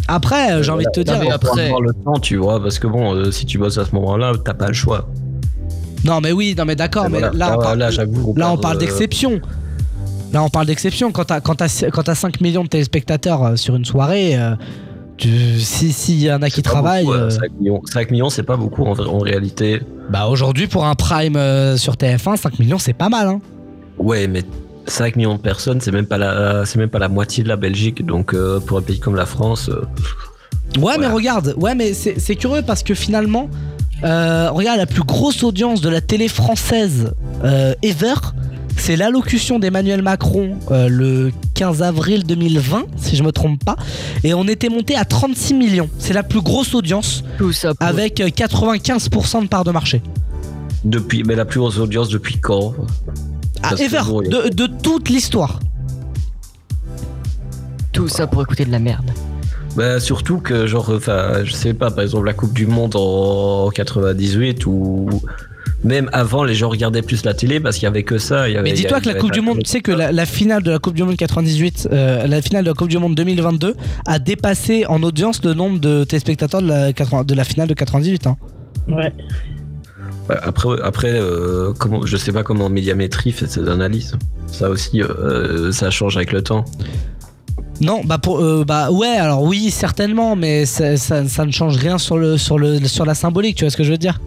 Après, euh, j'ai envie de te dire. Après, avoir le temps, tu vois, parce que bon, euh, si tu bosses à ce moment-là, t'as pas le choix. Non, mais oui, non, mais d'accord, mais, mais voilà, là, là, on parle, là, on là, on parle euh... d'exception. Là, on parle d'exception. Quand t'as, quand t'as, quand t'as cinq millions de téléspectateurs euh, sur une soirée. Euh, Tu, si s'il y en a qui travaillent, euh... cinq millions, c'est pas beaucoup en, en réalité. Bah aujourd'hui pour un prime euh, sur T F un, cinq millions c'est pas mal hein. Ouais, mais cinq millions de personnes, c'est même pas la c'est même pas la moitié de la Belgique, donc euh, pour un pays comme la France. Euh, ouais, voilà. Mais regarde, ouais mais c'est c'est curieux parce que finalement euh, regarde la plus grosse audience de la télé française euh, ever. C'est l'allocution d'Emmanuel Macron euh, le quinze avril deux mille vingt, si je me trompe pas. Et on était monté à trente-six millions. C'est la plus grosse audience, avec quatre-vingt-quinze pour cent de part de marché. Depuis, mais la plus grosse audience depuis quand ? Ah, ever, de, de toute l'histoire. Tout ça pour écouter de la merde. Bah surtout que genre, enfin, je sais pas, par exemple la Coupe du Monde en quatre-vingt-dix-huit ou... Même avant, les gens regardaient plus la télé parce qu'il y avait que ça. Il y avait, mais dis-toi il y avait, que la Coupe du Monde, tu sais que la, la finale de la Coupe du Monde quatre-vingt-dix-huit, euh, la finale de la Coupe du Monde deux mille vingt-deux a dépassé en audience le nombre de téléspectateurs de la, de la finale de quatre-vingt-dix-huit. Hein. Ouais. ouais. Après, après, euh, comment, je sais pas comment Médiamétrie fait ses analyses. Ça aussi, euh, ça change avec le temps. Non, bah pour, euh, bah ouais, alors oui, certainement, mais ça, ça, ça ne change rien sur le, sur le, sur la symbolique. Tu vois ce que je veux dire?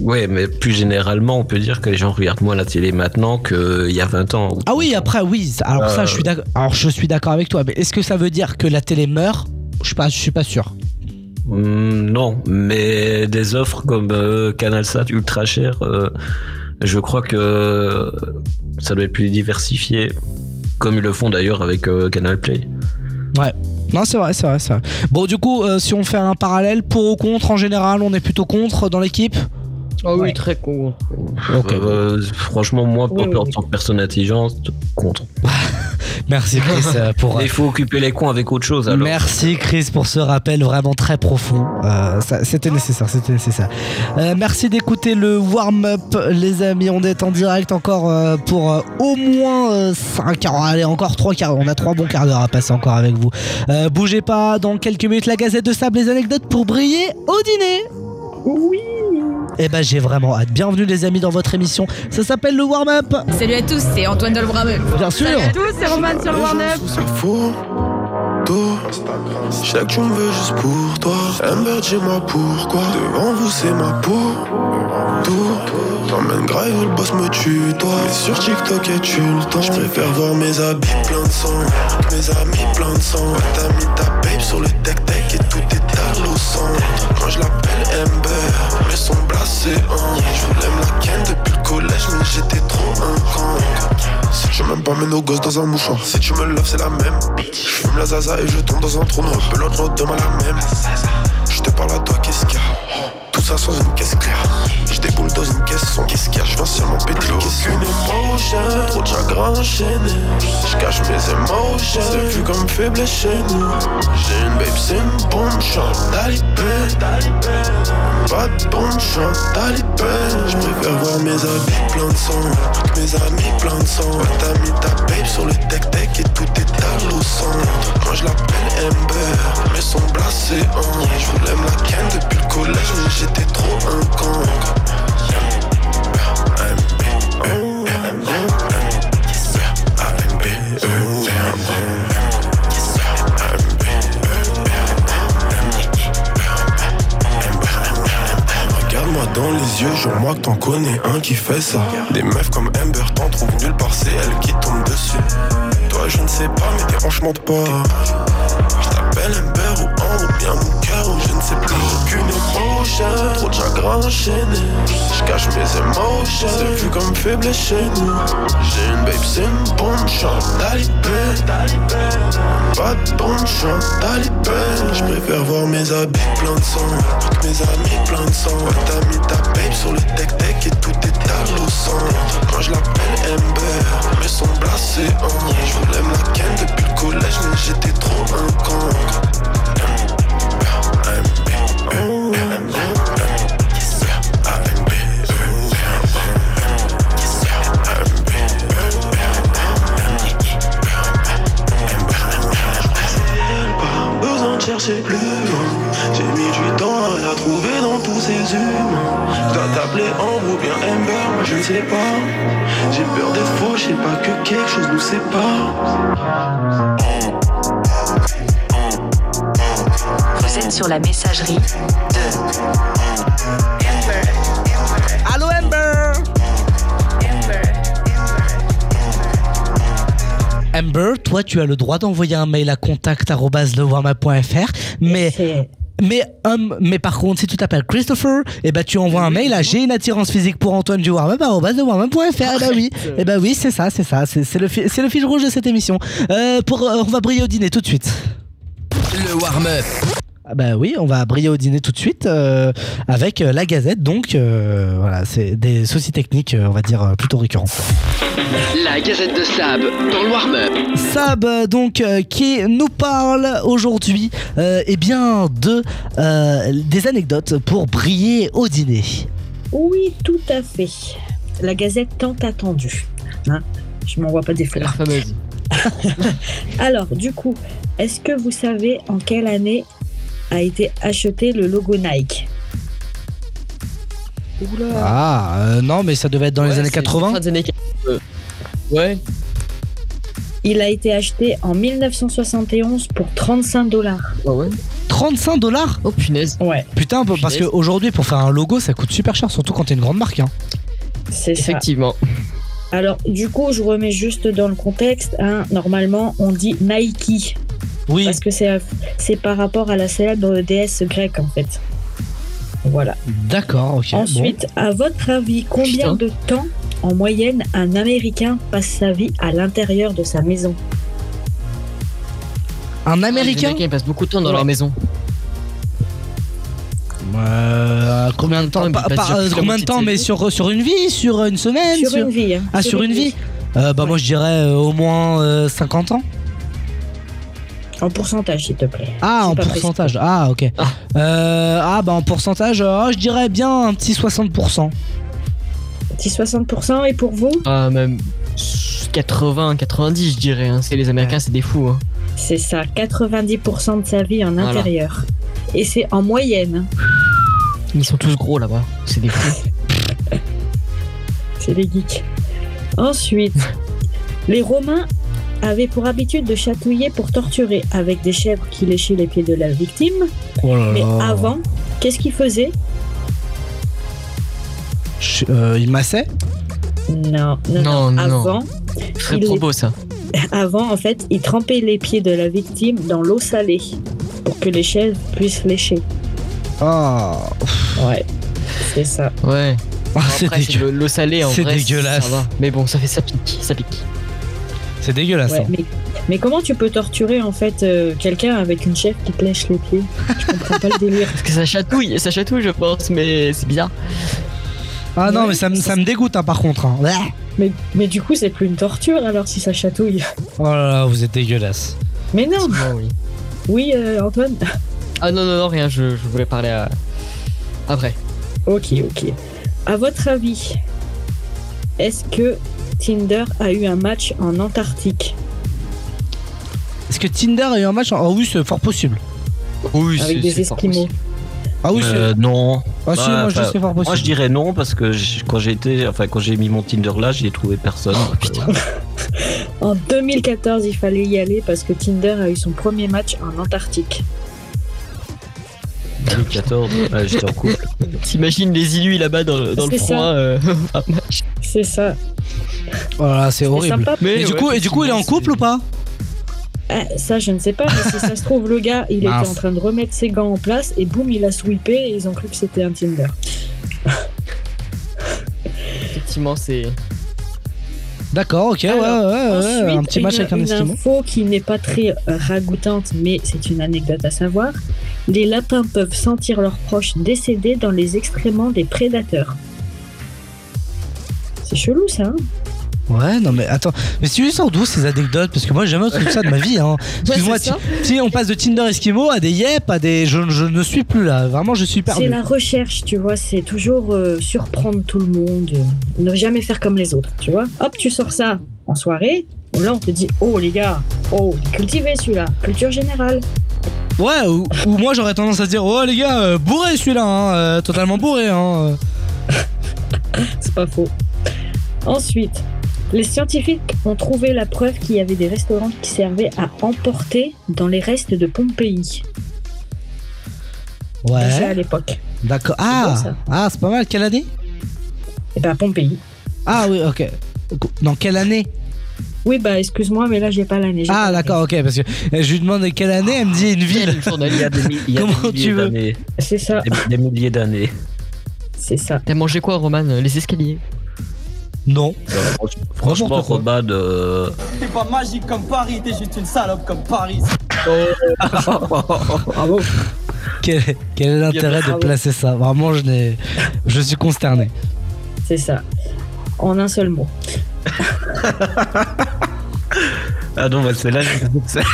Ouais, mais plus généralement, on peut dire que les gens regardent moins la télé maintenant qu'il y a vingt ans. Ah oui, après, oui. Alors euh... ça, je suis d'accord. Alors je suis d'accord avec toi. Mais est-ce que ça veut dire que la télé meurt ? Je suis pas, je suis pas sûr. Mmh, non, mais des offres comme euh, CanalSat ultra cher, euh, je crois que ça doit être plus diversifié, comme ils le font d'ailleurs avec euh, Canal Play. Ouais. Non, c'est vrai, c'est vrai, c'est vrai. Bon, du coup, euh, si on fait un parallèle, pour ou contre, en général, on est plutôt contre dans l'équipe. Ah oh oui, ouais. Très con. Okay. Euh, franchement, moi, oui, oui. en tant que personne intelligente, contre. Merci Chris pour. Il faut occuper les cons avec autre chose. Alors. Merci Chris pour ce rappel vraiment très profond. Euh, ça, c'était nécessaire, c'était nécessaire. Euh, merci d'écouter le warm-up, les amis. On est en direct encore euh, pour euh, au moins euh, cinq quarts. Allez, encore trois quarts. On a trois bons quarts d'heure à passer encore avec vous. Euh, bougez pas. Dans quelques minutes, la Gazette de Sable, les anecdotes pour briller au dîner. Oui. Eh ben j'ai vraiment hâte. Bienvenue les amis dans votre émission. Ça s'appelle le warm-up. Salut à tous, c'est Antoine dans le warm-up. Bien sûr. Salut à tous, c'est Roman sur le warm-up. Je sais que tu me veux juste pour toi. Un verre, dis-moi pourquoi. Devant vous c'est ma peau. Tout t'emmène grave. drive où le boss me tue, toi. Mais sur TikTok et tu le temps. J'préfère voir mes habits plein de sang, mes amis plein de sang. T'as mis ta babe sur le tec-tec et tout est à l'eau. Quand je l'appelle Amber, mais son blasé hein. J'voulais me la ken depuis le collège, mais j'étais trop un. Si tu m'aimes pas, mets nos gosses dans un mouchoir. Si tu me loves, c'est la même. J'fume la zaza et je tombe dans un trou noir. Peu l'autre demain la même. J'te parle à toi, qu'est-ce qu'il y a? Tout ça sans une caisse claire. J'déboule dans une caisse sans qu'est-ce qu'il y a. J'viens seulement péter l'eau. Aucune émotion, trop de chagrin enchaîné. J'cache mes émotions, c'est vu comme faible chez nous. J'ai une babe, c'est une bombe, j'suis un talibé. Pas de bombe, j'suis un talibé. J'préfère voir mes habits plein de sang, mes amis plein de sang. T'as mis ta babe sur le tec-tec et tout est à l'eau sang. Quand je l'appelle Amber, mais son blasé en. J'voulais me la ken depuis le collège, j'étais trop un con. Regarde-moi dans les yeux, jure-moi que t'en connais un qui fait ça. Des meufs comme Amber t'en trouvent nulle part, c'est elle qui tombe dessus. Toi je ne sais pas, mais tes hanches mentent pas. J't'appelle Amber ou Anne ou bien mon cœur ou je ne sais plus. Aucune émotion, trop de chagrin enchaîné. J'cache mes émotions, c'est vu comme faible chez nous. J'ai une babe, c'est une bombe, j'suis un talibé. Pas de bombe, j'suis un talibé. J'préfère voir mes habits plein de sang, mes amis plein de sang. T'as mis ta babe sur le tec-tec et tout est à l'eau sang. Quand je l'appelle Amber, mais son blasé en. J'voulais me la ken depuis le collège, mais j'étais trop un con. Pas besoin de chercher plus loin. J'ai mis du temps à la trouver dans tous ces humains. Je dois t'appeler Ambre ou bien Amber, moi je ne sais pas. J'ai peur des faux, je sais pas que quelque chose nous sépare. Vous êtes sur la messagerie de Amber. Allô Amber. Amber, toi tu as le droit d'envoyer un mail à contact arobase lewarmup point f r, mais mais um, mais par contre si tu t'appelles Christopher, et ben bah, tu envoies un mail à j'ai une attirance physique pour Antoine du warmup arobase lewarmup point f r. Bah oui, et ben bah, oui, c'est ça, c'est ça, c'est, c'est le fi- c'est le fil rouge de cette émission. Euh, pour euh, on va briller au dîner tout de suite. Le warmup. Bah oui, on va briller au dîner tout de suite euh, avec euh, la Gazette, donc euh, voilà, c'est des soucis techniques, euh, on va dire, euh, plutôt récurrents. La Gazette de Sab dans le warm-up. Sab, donc, euh, qui nous parle aujourd'hui euh, eh bien, de, euh, des anecdotes pour briller au dîner. Oui, tout à fait. La Gazette tant attendue. Hein, je m'envoie pas des fleurs. La fameuse. Alors, du coup, est-ce que vous savez en quelle année a été acheté le logo Nike? Oula. Ah, euh, non, mais ça devait être dans ouais, les années quatre-vingts. Années... Euh, ouais. Il a été acheté en mille neuf cent soixante et onze pour trente-cinq dollars. Ah ouais. trente-cinq dollars? Oh punaise. Ouais. Putain, punaise. Parce qu'aujourd'hui, pour faire un logo, ça coûte super cher, surtout quand t'es une grande marque. Hein. C'est Effectivement. ça. Effectivement. Alors, du coup, je remets juste dans le contexte. Hein, normalement, on dit Nike. Oui. Parce que c'est, c'est par rapport à la célèbre déesse grecque, en fait. Voilà. D'accord, ok. Ensuite, bon. À votre avis, combien Putain. de temps, en moyenne, un Américain passe sa vie à l'intérieur de sa maison? Un Américain? Les Américains passent beaucoup de temps dans ouais. leur maison. Euh, combien de temps? Pas, pas, pas, euh, combien de temps, mais sur, sur une vie? Sur une semaine? Sur, sur... une vie. Hein. Ah, sur, sur une, une vie, vie. Euh, Bah, ouais. moi, je dirais euh, au moins euh, cinquante ans. En pourcentage, s'il te plaît. Ah, c'est en pourcentage. Précis. Ah, ok. Ah. Euh, ah, bah en pourcentage, oh, je dirais bien un petit soixante pour cent. Petit soixante pour cent, et pour vous ? Ah, même quatre-vingts, quatre-vingt-dix, je dirais. Hein. C'est les Américains, ouais. c'est des fous. Hein. C'est ça, quatre-vingt-dix pour cent de sa vie en voilà. intérieur. Et c'est en moyenne. Ils sont tous gros là-bas. C'est des fous. C'est des geeks. Ensuite, les Romains avait pour habitude de chatouiller pour torturer avec des chèvres qui léchaient les pieds de la victime. Oh là là. Mais avant, qu'est-ce qu'ils faisaient? Je, euh, il massait ? Non, non, non, non. Avant, très trop beau ça. Avant, en fait, il trempait les pieds de la victime dans l'eau salée pour que les chaises puissent lécher. Ah. Oh. Ouais, c'est ça. Ouais. Oh, c'est après, dégueu. C'est l'eau salée en c'est vrai. Dégueulasse. C'est dégueulasse. Mais bon, ça fait ça pique, ça pique. C'est dégueulasse. Ouais, hein. mais, mais comment tu peux torturer en fait euh, quelqu'un avec une chèvre qui te lèche les pieds ? Je comprends pas le délire. Parce que ça chatouille, ça chatouille, je pense, mais c'est bizarre. Ah non, ouais, mais ça me, ça me dégoûte hein, par contre. Hein. Mais, mais du coup, c'est plus une torture alors si ça chatouille. Oh là là, vous êtes dégueulasse. Mais non. Bon, oui, oui euh, Antoine. Ah non, non, non, rien, je, je voulais parler à... après. Ok, ok. À votre avis, est-ce que Tinder a eu un match en Antarctique ? Est-ce que Tinder a eu un match en... Oh oui, c'est fort possible. Oui, avec c'est, des c'est Esquimaux. Ah oui, euh, non. Ah, bah, si, moi, je sais pas moi je dirais non parce que je, quand j'ai été, enfin quand j'ai mis mon Tinder là, j'ai trouvé personne. Oh, putain. En deux mille quatorze, il fallait y aller parce que Tinder a eu son premier match en Antarctique. deux mille quatorze, ah, j'étais en couple. T'imagines les Inuits là-bas dans, dans le froid euh, un match. C'est ça. Voilà, c'est, c'est horrible. Sympa. Mais, mais du ouais, coup, et du coup, il est en couple ou pas ? Ah, ça je ne sais pas, mais si ça se trouve le gars il Mince. était en train de remettre ses gants en place et boum il a sweepé et ils ont cru que c'était un Tinder. Effectivement c'est... D'accord, ok. Alors, ouais, ouais, ouais, un petit match une, avec un esquimau. Une info qui n'est pas très ragoûtante mais c'est une anecdote à savoir. Les lapins peuvent sentir leurs proches décédés dans les excréments des prédateurs. C'est chelou ça hein. Ouais, non mais attends, mais tu sors d'où ces anecdotes ? Parce que moi j'ai jamais entendu ça de ma vie hein. Excuse-moi, ouais, si t- on passe de Tinder Esquimau à des yep, à des... Je, je ne suis plus là, vraiment je suis perdu. C'est la recherche, tu vois, c'est toujours euh, surprendre tout le monde, euh, ne jamais faire comme les autres, tu vois. Hop, tu sors ça en soirée, là on te dit « Oh les gars, oh, cultivé celui-là, culture générale ». Ouais, ou, ou moi j'aurais tendance à dire « Oh les gars, euh, bourré celui-là, hein, euh, totalement bourré hein. ». C'est pas faux. Ensuite... Les scientifiques ont trouvé la preuve qu'il y avait des restaurants qui servaient à emporter dans les restes de Pompéi. Ouais. Déjà à l'époque. D'accord. Ah, c'est, bon, ah, c'est pas mal. Quelle année ? Eh ben Pompéi. Ah oui, ok. Dans quelle année ? Oui, bah excuse-moi, mais là j'ai pas l'année. J'ai ah pas d'accord, l'année. Ok, parce que je lui demande quelle année, oh, elle me dit une ville. Il y a des, mi- y a Comment des milliers tu veux d'années. C'est ça. Des, des milliers d'années. C'est ça. T'as mangé quoi, Roman ? Les escaliers ? Non. Euh, franchement, Roman. Euh... T'es pas magique comme Paris, t'es juste une salope comme Paris. Oh. Bravo. Quel, quel est l'intérêt de placer ça ? Vraiment, je, n'ai... je suis consterné. C'est ça. En un seul mot. Ah non, bah celle-là,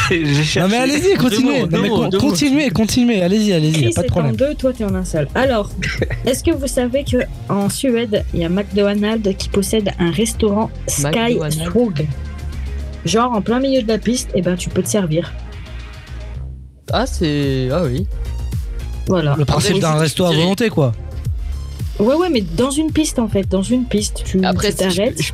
j'ai... j'ai cherché. Non, mais allez-y, continuez. Non, mais con- continuez, continuez, allez-y, allez-y. Chris y a pas de problème. En deux, toi t'es en un seul. Alors, est-ce que vous savez qu'en Suède, il y a McDonald's qui possède un restaurant Sky Strog ? Genre en plein milieu de la piste, et eh ben tu peux te servir. Ah, c'est. Ah oui. Voilà. Le principe d'un resto à volonté, quoi. Ouais, ouais, mais dans une piste en fait. Dans une piste, tu, Après, tu t'arrêtes. Si je...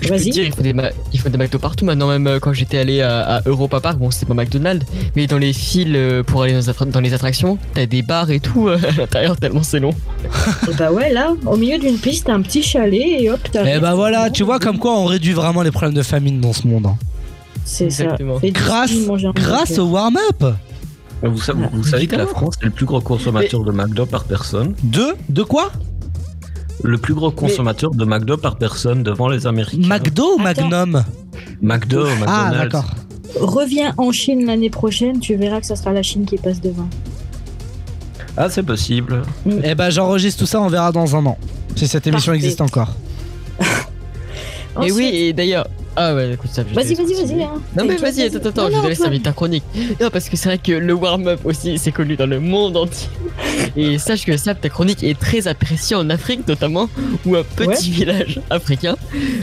Je Vas-y. Peux dire, il faut des, ma- il faut des McDo partout maintenant, même euh, quand j'étais allé à, à Europa Park, bon c'était pas McDonald's, mais dans les files euh, pour aller dans, attra- dans les attractions, t'as des bars et tout euh, à l'intérieur tellement c'est long. Et bah ouais là, au milieu d'une piste, t'as un petit chalet et hop t'as... Et bah voilà, tu vois comme quoi on réduit vraiment les problèmes de famine dans ce monde. Hein. C'est Exactement. ça. Grâce, grâce au warm-up. Vous savez, vous savez que la France est le plus gros consommateur mais... de McDo par personne. De De quoi ? Le plus gros consommateur mais... de McDo par personne devant les Américains. McDo ou Magnum ? McDo, McDonald's. Ah, d'accord. Reviens en Chine l'année prochaine, tu verras que ça sera la Chine qui passe devant. Ah, c'est possible. Mm. Eh ben, j'enregistre tout ça, on verra dans un an. Si cette émission Parfait. existe encore. Ensuite... Et oui, et d'ailleurs... Ah ouais, écoute ça. Vas-y, vas-y, vas-y. Hein. Non mais vas-y, attends, attends, attends, je te laisse terminer ta chronique. Non parce que c'est vrai que le warm-up aussi c'est connu dans le monde entier. Et sache que ça, ta chronique est très appréciée en Afrique notamment, où un petit ouais. village africain,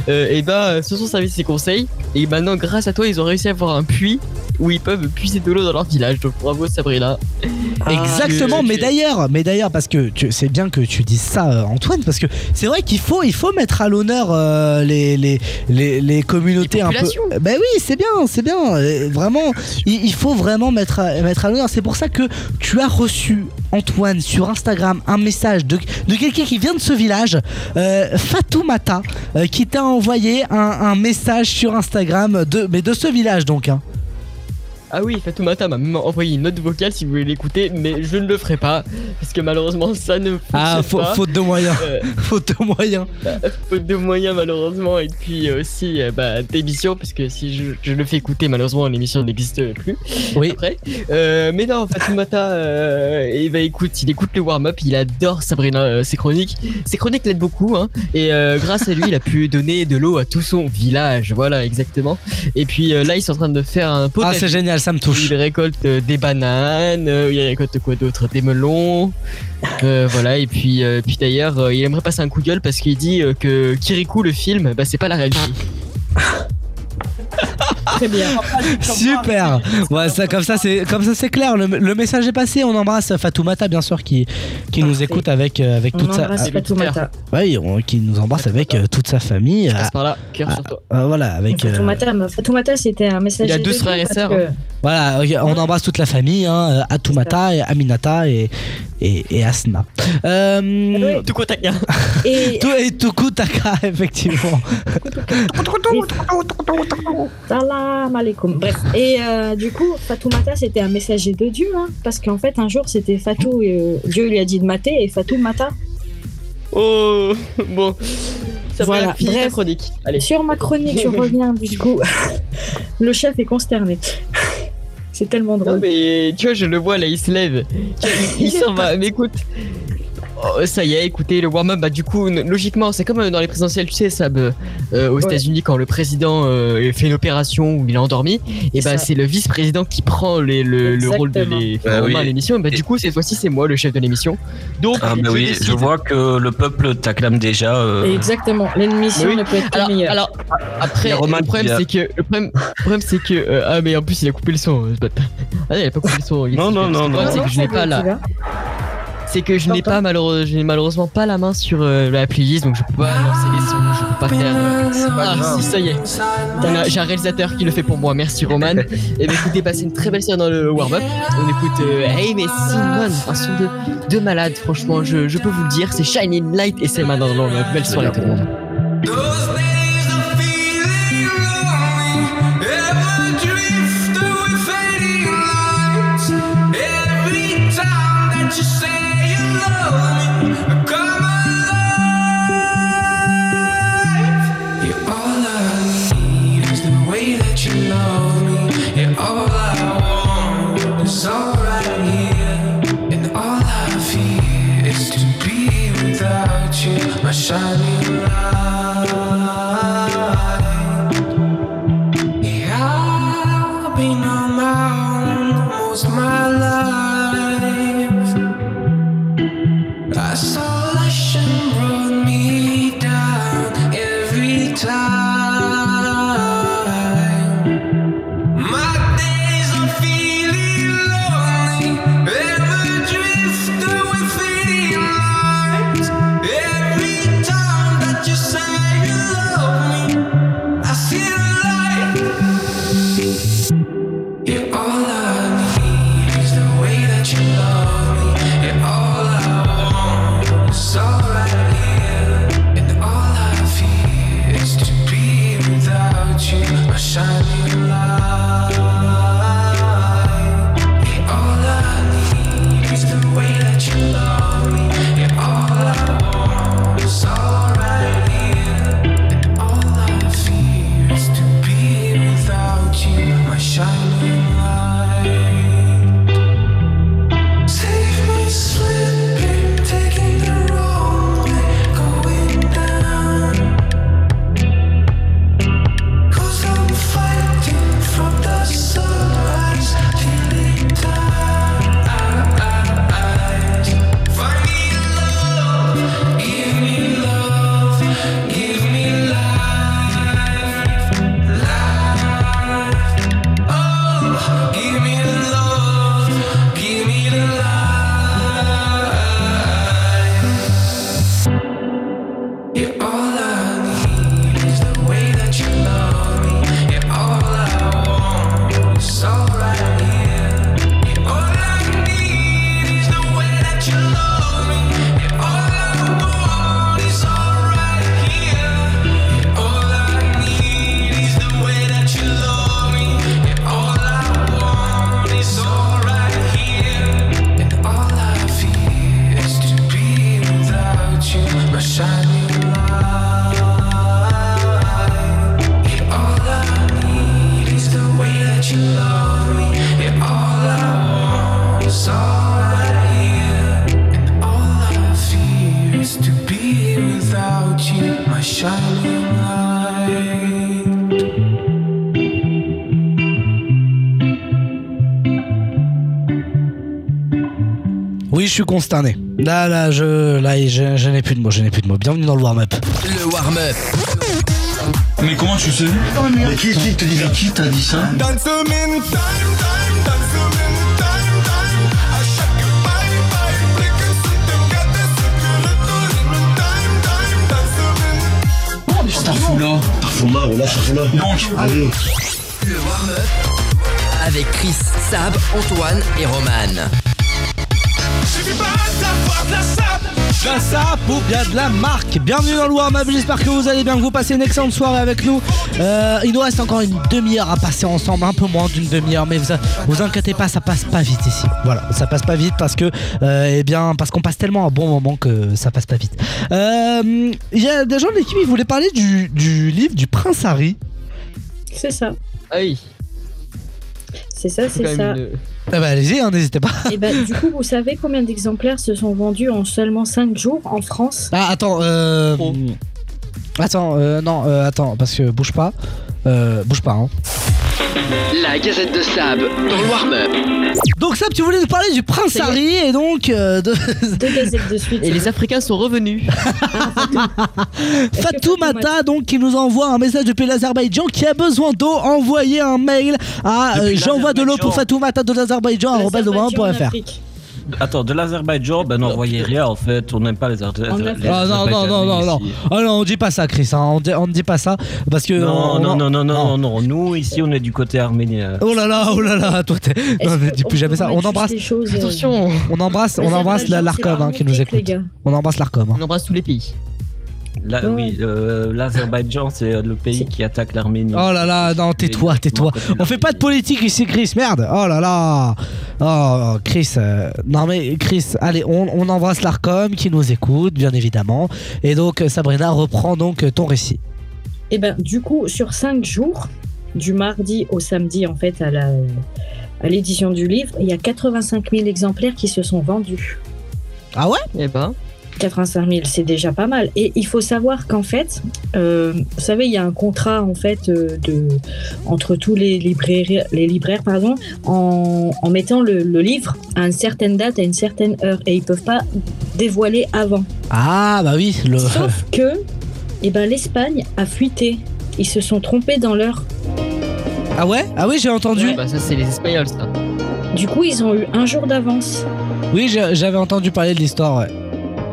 euh, et ben, se sont servis ses conseils. Et maintenant, grâce à toi, ils ont réussi à avoir un puits où ils peuvent puiser de l'eau dans leur village. Donc bravo Sabrina. Ah, exactement, okay, okay. Mais d'ailleurs, mais d'ailleurs, parce que c'est bien que tu dises ça, Antoine, parce que c'est vrai qu'il faut, il faut mettre à l'honneur euh, les, les, les, les communautés les un peu. Ben oui, c'est bien, c'est bien. Et vraiment, il, il faut vraiment mettre à, mettre à l'honneur. C'est pour ça que tu as reçu, Antoine, sur Instagram, un message de, de quelqu'un qui vient de ce village, euh, Fatoumata, euh, qui t'a envoyé un, un message sur Instagram, de, mais de ce village donc. Hein. Ah oui, Fatoumata m'a même envoyé une note vocale si vous voulez l'écouter, mais je ne le ferai pas parce que malheureusement ça ne fonctionne ah, fa pas. Ah, faute de moyens. Euh, faute de moyens. Bah, faute de moyens malheureusement, et puis aussi bah, d'émission, parce que si je, je le fais écouter malheureusement l'émission n'existe plus. Oui. Après. Euh, mais non, Fatoumata, euh, et bah, écoute, il écoute le warm-up, il adore Sabrina, euh, ses chroniques. Ses chroniques l'aident beaucoup, hein, et euh, grâce à lui, il a pu donner de l'eau à tout son village. Voilà, exactement. Et puis euh, là, ils sont en train de faire un pot. Ah, c'est génial. Ça me touche. Il récolte des bananes, euh, il récolte quoi d'autre, des melons, euh, voilà. Et puis, euh, puis d'ailleurs, euh, il aimerait passer un coup de gueule parce qu'il dit euh, que Kirikou le film, bah c'est pas la réalité. Très bien. Super. Ouais, ça comme ça c'est comme ça c'est clair. Le, le message est passé. On embrasse Fatoumata bien sûr qui qui Parfait. Nous écoute avec avec on toute sa. Fatoumata. Oui, on, qui nous embrasse Fatoumata. Avec toute sa famille. Je passe par là. Cœur sur toi. Ah, voilà avec. Fatoumata, euh... Fatoumata c'était un message. Il y a deux frères et sœurs. Que... Voilà, on embrasse toute la famille. Hein, Fatoumata et Aminata et et, et Asna. Euh... Tukutaka. Et Tukutaka effectivement. Salam alaikum. Bref. Et euh, du coup, Fatoumata, c'était un messager de Dieu, hein, parce qu'en fait, un jour, c'était Fatou, et, euh, Dieu lui a dit de mater, et Fatoumata. Oh, bon. Ça voilà, bref, la chronique. Allez. Sur ma chronique, je reviens, du coup. Le chef est consterné. C'est tellement drôle. Non, mais tu vois, je le vois, là, il se lève. Tu vois, il s'en va, mais écoute... Oh, ça y est, écoutez, le warm-up, bah du coup, logiquement, c'est comme dans les présidentielles, tu sais, ça, euh, aux ouais. États-Unis quand le président euh, fait une opération où il est endormi, et bah c'est le vice-président qui prend les, le, le rôle de les, bah, oui. l'émission, et bah et... du coup, cette fois-ci, c'est moi le chef de l'émission. Donc, ah, bah, oui, décide... je vois que le peuple t'acclame déjà. Euh... Exactement, l'émission oui. ne peut être alors, meilleure. Alors, après, le problème, c'est que. Le problème, problème c'est que. Euh, ah, mais en plus, il a coupé le son, ce bâtard. Ah, il a pas coupé le son. Non, non, non, non. Le problème, c'est que je n'ai pas là. C'est que je n'ai pas malheureux, je n'ai malheureusement pas la main sur euh, la playlist, donc je peux pas lancer les sons, je peux pas faire. Euh, pas ah si, ça y est, j'ai un réalisateur qui le fait pour moi. Merci Roman. Et bah, écoutez, passez une très belle série dans le warm-up. On écoute euh, Hey mais Simone, un son de, de malade. Franchement, je, je peux vous le dire, c'est Shining Light et c'est maintenant dans la belle soirée tout le monde. Shining light. suis consterné. Là, là, je, là, je, je n'ai plus de mots, je n'ai plus de mots. Bienvenue dans le warm-up. Le warm-up. Mais comment tu sais? Mais qui, qui te dit, mais qui t'a dit ça? Dance the mean time, time, dance the mean time, time. I shake your body, body, break and sit and get the secret to the mean time, time, dance the mean. Oh, mais c'est Tarfoula. Tarfoula, voilà, Tarfoula. Donc, allez. Le warm-up avec Chris, Sab, Antoine et Roman. Je vais pas t'avoir de la sable. La sap ou bien de la marque. Bienvenue dans le warm-up, j'espère que vous allez bien, que vous passez une excellente soirée avec nous. euh, Il nous reste encore une demi-heure à passer ensemble, un peu moins d'une demi-heure. Mais vous, vous inquiétez pas, ça passe pas vite ici. Voilà, ça passe pas vite parce que euh, eh bien, parce qu'on passe tellement un bon moment que ça passe pas vite. Il euh, y a des gens de l'équipe, ils voulaient parler du, du livre du Prince Harry. C'est ça. Aïe. C'est ça, c'est ça. Une... Ah bah allez-y, hein, n'hésitez pas. Et bah, du coup, vous savez combien d'exemplaires se sont vendus en seulement cinq jours en France? Ah, attends, euh... Oh. Attends, euh, non, euh, attends, parce que bouge pas. Euh, bouge pas, hein. La Gazette de Sab, dans le warm-up. Donc Sab, tu voulais nous parler du Prince Harry et donc euh, de... Deux gazettes de suite. Et les Africains sont revenus. Fatoumata, donc, qui nous envoie un message depuis l'Azerbaïdjan, qui a besoin d'eau. Envoyez un mail à euh, j'envoie de l'eau pour Fatoumata de l'Azerbaïdjan, arobase de warm point f r. Attends, de l'Azerbaïdjan, ben n'envoyez rien en fait, on n'aime pas les Azerbaïdjans. Ah non, non, non, non, non, oh, non, on dit pas ça, Chris, hein. on, dit, on dit pas ça parce que. Non, on, non, on... non, non, non, non, nous ici on est du côté arménien. Oh là là, oh là là, toi t'es. Non, ne dis plus jamais ça, on embrasse. Choses, euh... Attention, on embrasse, on embrasse l'Arcom hein, qui nous écoute. On embrasse l'Arcom. Hein. On embrasse tous les pays. Là, ouais. Oui, euh, l'Azerbaïdjan, c'est le pays qui attaque l'Arménie. Oh là là, non, tais-toi, tais-toi. On fait pas de politique ici, Chris, merde. Oh là là. Oh, Chris. Euh... Non, mais Chris, allez, on, on embrasse l'Arcom qui nous écoute, bien évidemment. Et donc, Sabrina, reprend donc ton récit. Et ben, du coup, sur cinq jours, du mardi au samedi, en fait, à, la, à l'édition du livre, il y a quatre-vingt-cinq mille exemplaires qui se sont vendus. Ah ouais? Eh ben. quatre-vingt-cinq mille, c'est déjà pas mal. Et il faut savoir qu'en fait, euh, vous savez, il y a un contrat en fait euh, de entre tous les libraires, les libraires pardon, en, en mettant le, le livre à une certaine date, à une certaine heure, et ils peuvent pas dévoiler avant. Ah bah oui. Le... Sauf que, eh ben l'Espagne a fuité. Ils se sont trompés dans l'heure. Ah ouais? Ah oui, j'ai entendu. Ouais, bah ça c'est les Espagnols ça. Du coup, ils ont eu un jour d'avance. Oui, j'avais entendu parler de l'histoire. Ouais.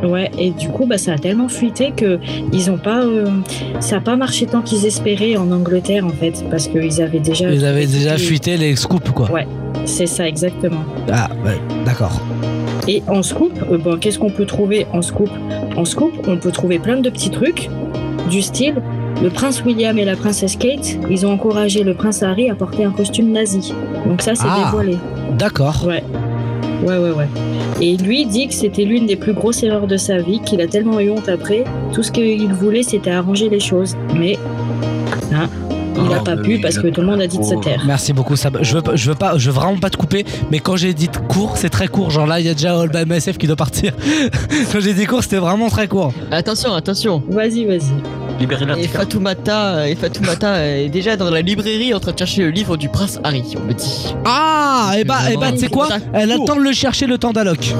Ouais, et du coup, bah, ça a tellement fuité que ils ont pas, euh, ça n'a pas marché tant qu'ils espéraient en Angleterre, en fait, parce qu'ils avaient déjà... Ils avaient déjà fuité les scoops, quoi. Ouais, c'est ça, exactement. Ah, ouais, d'accord. Et en scoop, euh, bon, qu'est-ce qu'on peut trouver en scoop? En scoop, on peut trouver plein de petits trucs, du style, le prince William et la princesse Kate, ils ont encouragé le prince Harry à porter un costume nazi. Donc ça, c'est ah, dévoilé. D'accord. Ouais. Ouais, ouais, ouais. Et lui dit que c'était l'une des plus grosses erreurs de sa vie, qu'il a tellement eu honte après. Tout ce qu'il voulait, c'était arranger les choses. Mais hein, il n'a oh, pas pu parce que tout le monde a dit de se taire. Merci beaucoup, Sab. Je veux, je veux pas, je veux vraiment pas te couper, mais quand j'ai dit court, c'est très court. Genre là, il y a déjà All by M S F qui doit partir. Quand j'ai dit court, c'était vraiment très court. Attention, attention. Vas-y, vas-y. Et Fatoumata, et Fatoumata est déjà dans la librairie en train de chercher le livre du prince Harry, on me dit. Ah, et bah, et bah, tu sais quoi? Elle attend de le chercher le temps d'Alok.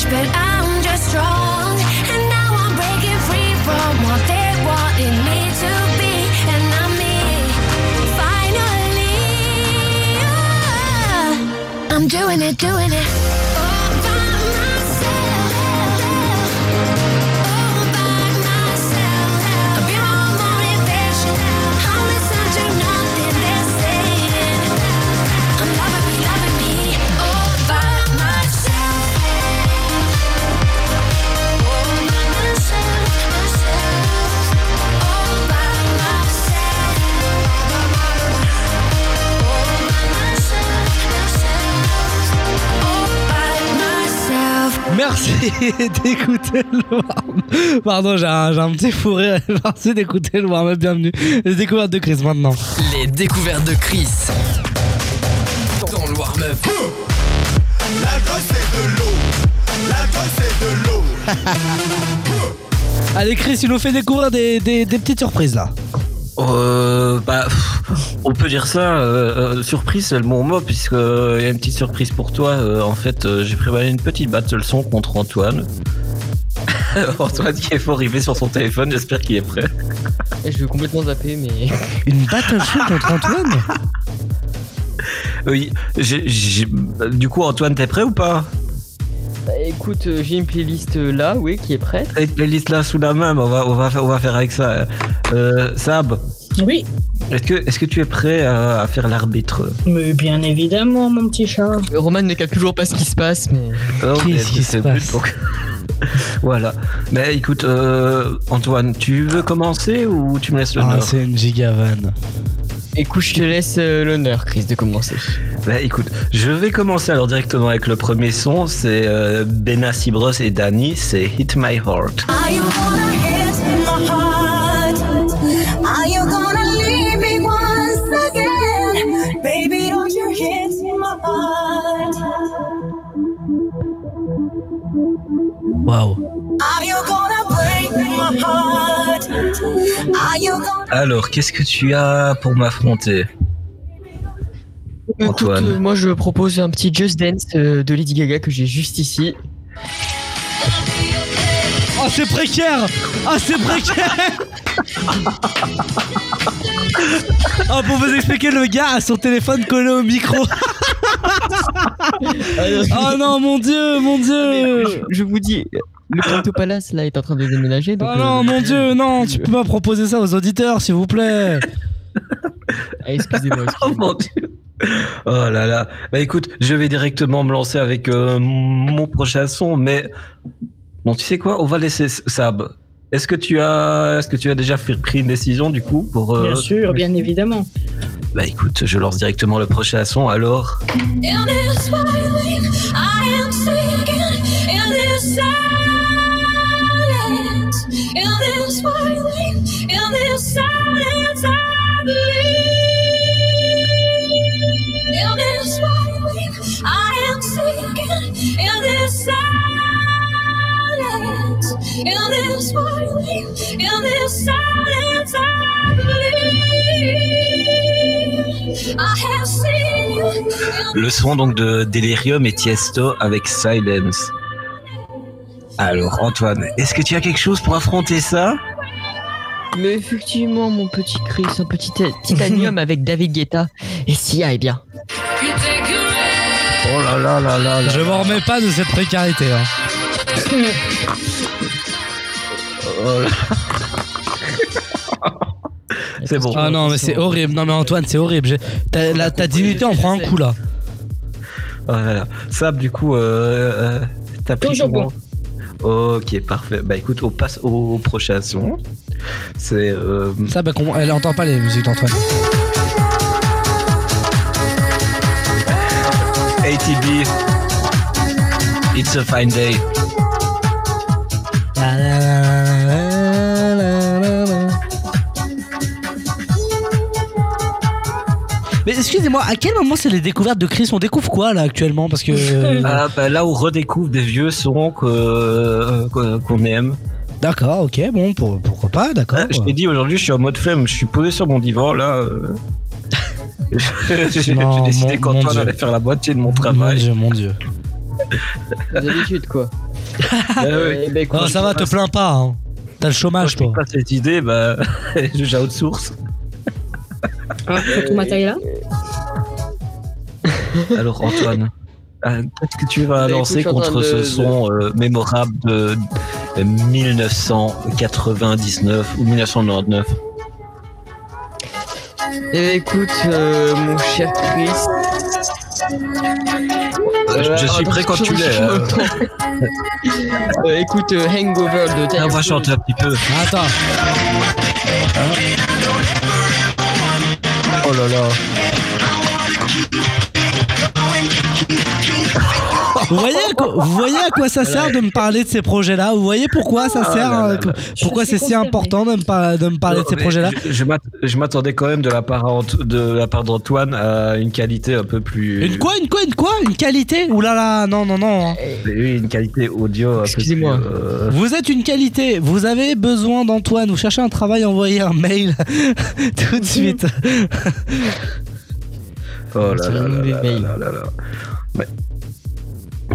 foolish, but I'm just strong. And now I'm breaking free from what they wanted me to be. And I'm me, finally. Oh, I'm doing it, doing it. Merci d'écouter le warm-up. Pardon, j'ai un, j'ai un petit fou rire. Merci d'écouter le warm-up. Bienvenue. Les découvertes de Chris maintenant. Les découvertes de Chris. Dans le warm-up. L'alcool, c'est de l'eau. L'alcool, c'est de l'eau. Allez, Chris, il nous fait découvrir des, des, des petites surprises là. Euh, bah, on peut dire ça, euh, euh, surprise c'est le bon mot, puisque euh, y a une petite surprise pour toi. Euh, en fait, euh, j'ai préparé une petite battle son contre Antoine. Antoine qui est fort arrivé sur son téléphone, j'espère qu'il est prêt. Je vais complètement zapper, mais... Une battle son contre Antoine ? Oui, j'ai, j'ai... du coup Antoine, t'es prêt ou pas ? Bah écoute, euh, j'ai une playlist euh, là, oui, qui est prête. Une playlist là sous la main, on va, on va, on va faire avec ça. Euh, Sab. Oui. Est-ce que, est-ce que tu es prêt à, à faire l'arbitre ? Mais bien évidemment, mon petit chat. Euh, Roman ne capte toujours pas ce qui se passe, mais. Euh, Qu'est-ce qui se passe ? Pour... Voilà. Mais écoute, euh, Antoine, tu veux commencer ou tu me laisses l'honneur ? Ah, c'est une gigavanne. Écoute, je te laisse l'honneur, Chris, de commencer. Bah écoute, je vais commencer alors directement avec le premier son, c'est euh, Benassi Bros et Danny, c'est Hit My Heart. Are you gonna hit my heart? Are you gonna leave me once again? Baby, don't you hit my heart? Wow. Are you gonna break my heart? Are you gonna... Alors, qu'est-ce que tu as pour m'affronter ? Antoine. Écoute, moi je propose un petit Just Dance de Lady Gaga que j'ai juste ici. Oh c'est précaire. Oh c'est précaire. Oh, pour vous expliquer, le gars a son téléphone collé au micro. Oh non, mon dieu, mon dieu. Je, je vous dis, le Porto Palace là est en train de déménager donc... Oh non, euh... mon dieu, non, tu peux pas proposer ça aux auditeurs s'il vous plaît. Ah, excusez-moi, excusez-moi. Oh mon dieu. Oh là là. Bah écoute, je vais directement me lancer avec euh, mon prochain son, mais bon, tu sais quoi, on va laisser Sab. Est-ce que tu as, est-ce que tu as déjà pris une décision du coup pour euh... Bien sûr, bien évidemment. Bah écoute, je lance directement le prochain son. Alors. In this morning, in this silence, I believe I have seen you. Le son donc de Delirium et Tiesto avec Silence. Alors Antoine, est-ce que tu as quelque chose pour affronter ça ? Mais effectivement mon petit Chris, un petit Titanium avec David Guetta et Sia, eh bien. Oh là là là là là. Je m'en remets pas de cette précarité hein. C'est bon. Ah non mais c'est horrible. Non mais Antoine c'est horrible. T'as, la, ta dignité on prend un coup là. Voilà. Sab du coup euh, euh, t'as pris toujours bon. Ok parfait. Bah écoute on passe au prochain son. C'est euh... Sab elle entend pas les musiques d'Antoine. A T B, It's a Fine Day. La la la la la. Mais excusez-moi, à quel moment c'est les découvertes de Chris ? On découvre quoi là actuellement ? Parce que ah, bah, là on redécouvre des vieux sons que, que, qu'on aime. D'accord, ok, bon, pour, pourquoi pas, d'accord. Ah, je t'ai dit aujourd'hui, je suis en mode flemme, je suis posé sur mon divan là. Euh... j'ai, non, j'ai décidé mon, qu'Antoine mon allait faire la moitié de mon travail. Mon dieu, mon dieu. D'habitude quoi. Ah ouais. bah, écoute, non, ça va, te plains pas. Hein. T'as le chômage, toi. Pas cette idée, bah, j'ai outsource. Ah, ton matériel là. Alors Antoine, peut-être que tu vas lancer contre ce son euh, mémorable de mille neuf cent quatre-vingt-dix-neuf ou mille neuf cent quatre-vingt-dix-neuf. Eh, écoute, euh, mon cher Chris. Euh, je, je suis prêt quand tu l'es. Euh... euh, écoute, euh, Hangover de Taylor. On va chanter un petit peu. Attends. Hein? Oh là là. Vous voyez, quoi, vous voyez à quoi ça sert de me parler de ces projets-là? Vous voyez pourquoi ça sert ah, là, là, là. Pourquoi c'est si important de me, par, de me parler non, de ces projets-là? Je, je m'attendais quand même de la part de la part d'Antoine à une qualité un peu plus. Une quoi? Une quoi? Une quoi? Une qualité? Ouh là là, non non non. Oui, une qualité audio. Excusez-moi. Plus, euh... Vous êtes une qualité. Vous avez besoin d'Antoine. Vous cherchez un travail, envoyez un mail tout de suite. Oh là là là là, là là là. Ouais.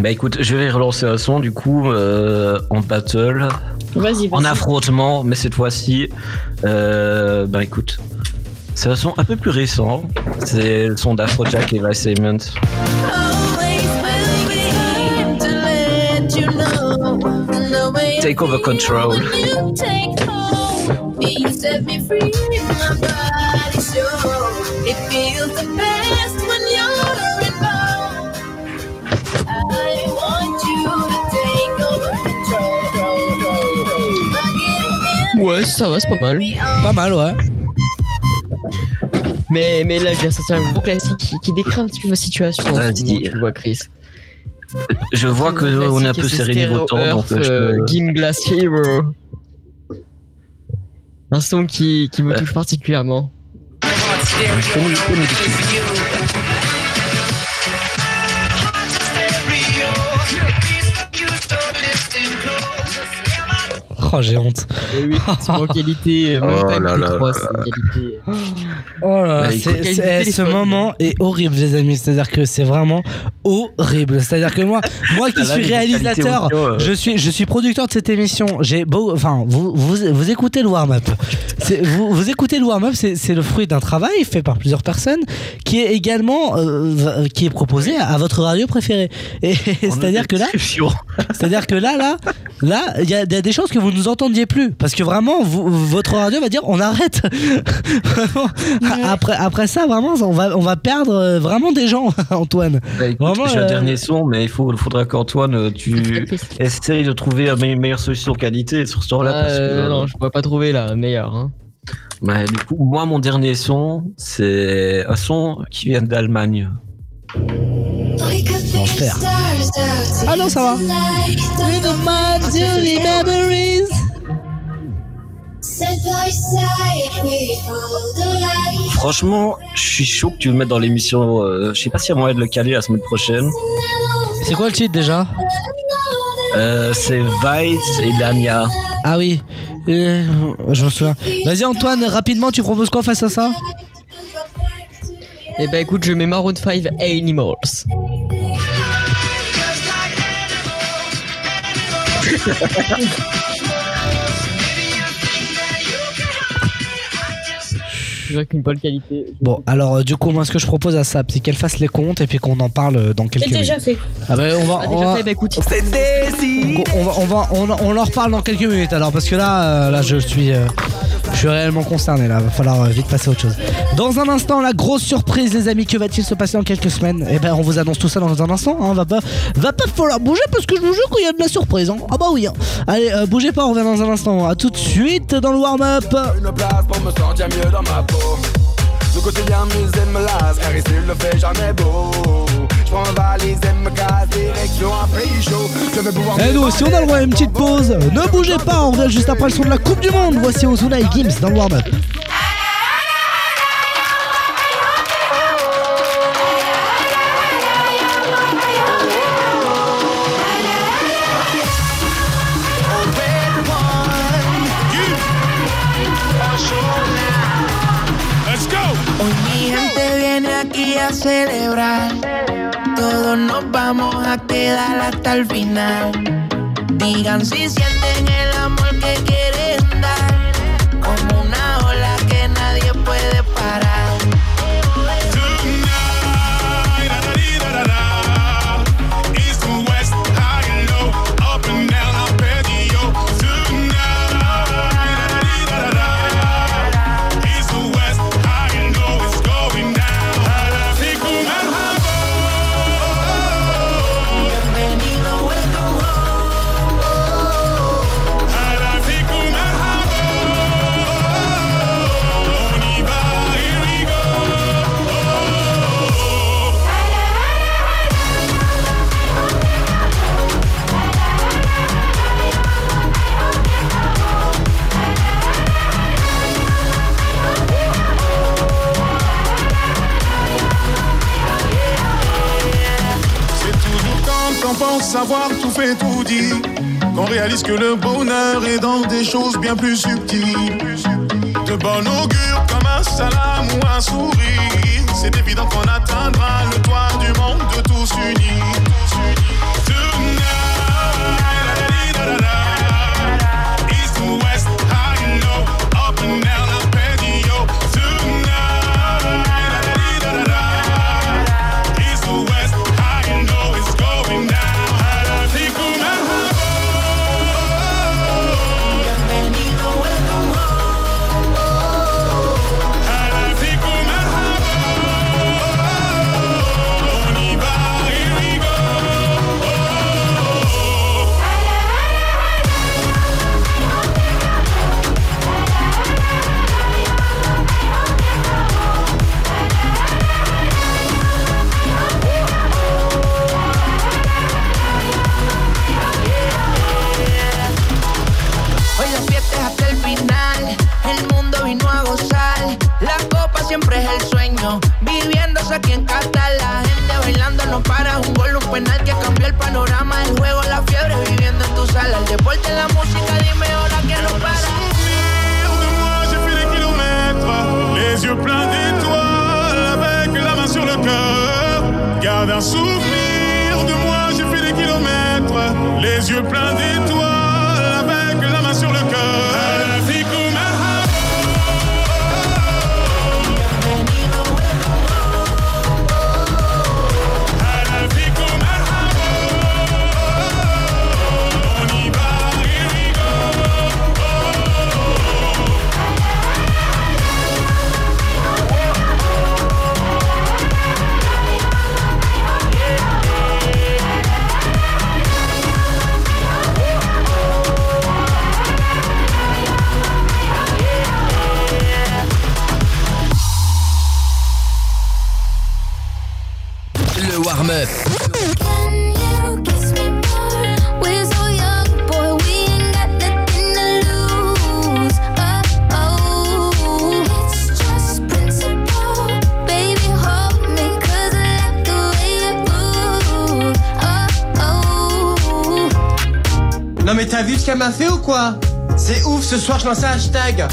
Bah écoute, je vais relancer un son du coup euh, en battle, vas-y, vas-y. En affrontement, mais cette fois-ci, euh, bah écoute, c'est un son un peu plus récent, c'est le son d'Afrojack et Vice Cement. Take over control. Ouais, ça va, c'est pas mal. Pas mal, ouais. Mais, mais là, c'est un gros classique qui, qui décrit un petit peu ma situation. Vas-y. Tu vois, Chris. Je vois qu'on est un peu serré niveau temps. Donc je peux... Game Glass Hero. Un son qui, qui me ouais. touche particulièrement. Oh, j'ai honte. Oui, c'est en qualité. Oh là là là. Oh là, ce moment est horrible, les amis. C'est-à-dire que c'est vraiment horrible. C'est-à-dire que moi, moi qui suis réalisateur, je suis, je suis producteur de cette émission. J'ai beau, enfin, vous, vous, vous écoutez le warm-up. C'est, vous, vous écoutez le warm-up, c'est, c'est le fruit d'un travail fait par plusieurs personnes qui est également, euh, qui est proposé à votre radio préférée. Et c'est-à-dire que là, c'est-à-dire que là, là, là, il y, y a des choses que vous nous entendiez plus parce que vraiment vous, votre radio va dire on arrête. Vraiment, ouais. après, après ça vraiment on va, on va perdre vraiment des gens. Antoine, bah, écoute, vraiment, j'ai euh... un dernier son mais il faut, faudra qu'Antoine tu essayes de trouver une meilleure solution qualité sur ce son là ah, parce que, euh, non je pourrais pas trouver la meilleure hein. Bah, du coup moi mon dernier son c'est un son qui vient d'Allemagne. L'enfer. Ah non ça va. Franchement je suis chaud que tu le mettes dans l'émission, euh, je sais pas si il y a moyen de le caler la semaine prochaine. C'est quoi le titre déjà? euh, C'est Vice et Dania. Ah oui euh, je me souviens. Vas-y Antoine rapidement tu proposes quoi face à ça? Eh ben écoute je mets Maroon five Animals. Une bonne qualité. Bon, alors euh, du coup, moi, ce que je propose à Sap, c'est qu'elle fasse les comptes et puis qu'on en parle euh, dans quelques minutes. C'est déjà minutes. fait. Ah bah, on va. Ah, on déjà va... fait, bah, écoute. C'est décidé. On va, on va, on, on leur parle dans quelques minutes. Alors, parce que là, euh, là, je suis, euh, je suis réellement concerné. Là, va falloir euh, vite passer à autre chose. Dans un instant, la grosse surprise, les amis, que va-t-il se passer dans quelques semaines? Eh ben, on vous annonce tout ça dans un instant. Hein. Va pas, va pas falloir bouger parce que je vous jure qu'il y a de la surprise. Hein. Ah bah oui. Hein. Allez, euh, bougez pas, on revient dans un instant. À tout de suite dans le warm-up. Une place pour me sortir mieux dans ma peau. Le quotidien m'use me lasse car ici il ne fait jamais beau. Je prends valise et me casse direction un pays chaud. Eh nous aussi on a le droit à une petite pause. Ne bougez pas, on revient juste après le son de la Coupe du Monde. Voici Ozuna et Gims dans le warm-up. A celebrar, todos nos vamos a quedar hasta el final. Digan si sienten el amor que quieren dar, como una ola que nadie puede parar. Savoir tout fait, tout dit, qu'on réalise que le bonheur est dans des choses bien plus subtiles. De bon augure comme un salam ou un sourire, c'est évident qu'on atteindra le toit du monde de tous unis. Aquí en Qatar, la gente bailando no para. Un gol, un penal que cambió el panorama. El juego, la fiebre, viviendo en tu sala. El deporte, la música, dime ahora que no para. De moi, j'ai fait des kilomètres, les yeux pleins d'étoiles, avec la main sur le cœur. Garde un souvenir. De moi, j'ai fait des kilomètres, les yeux pleins d'étoiles, avec la main sur le cœur. Meuf. Non mais t'as vu ce qu'elle m'a fait ou quoi? C'est ouf, ce soir je lance un hashtag.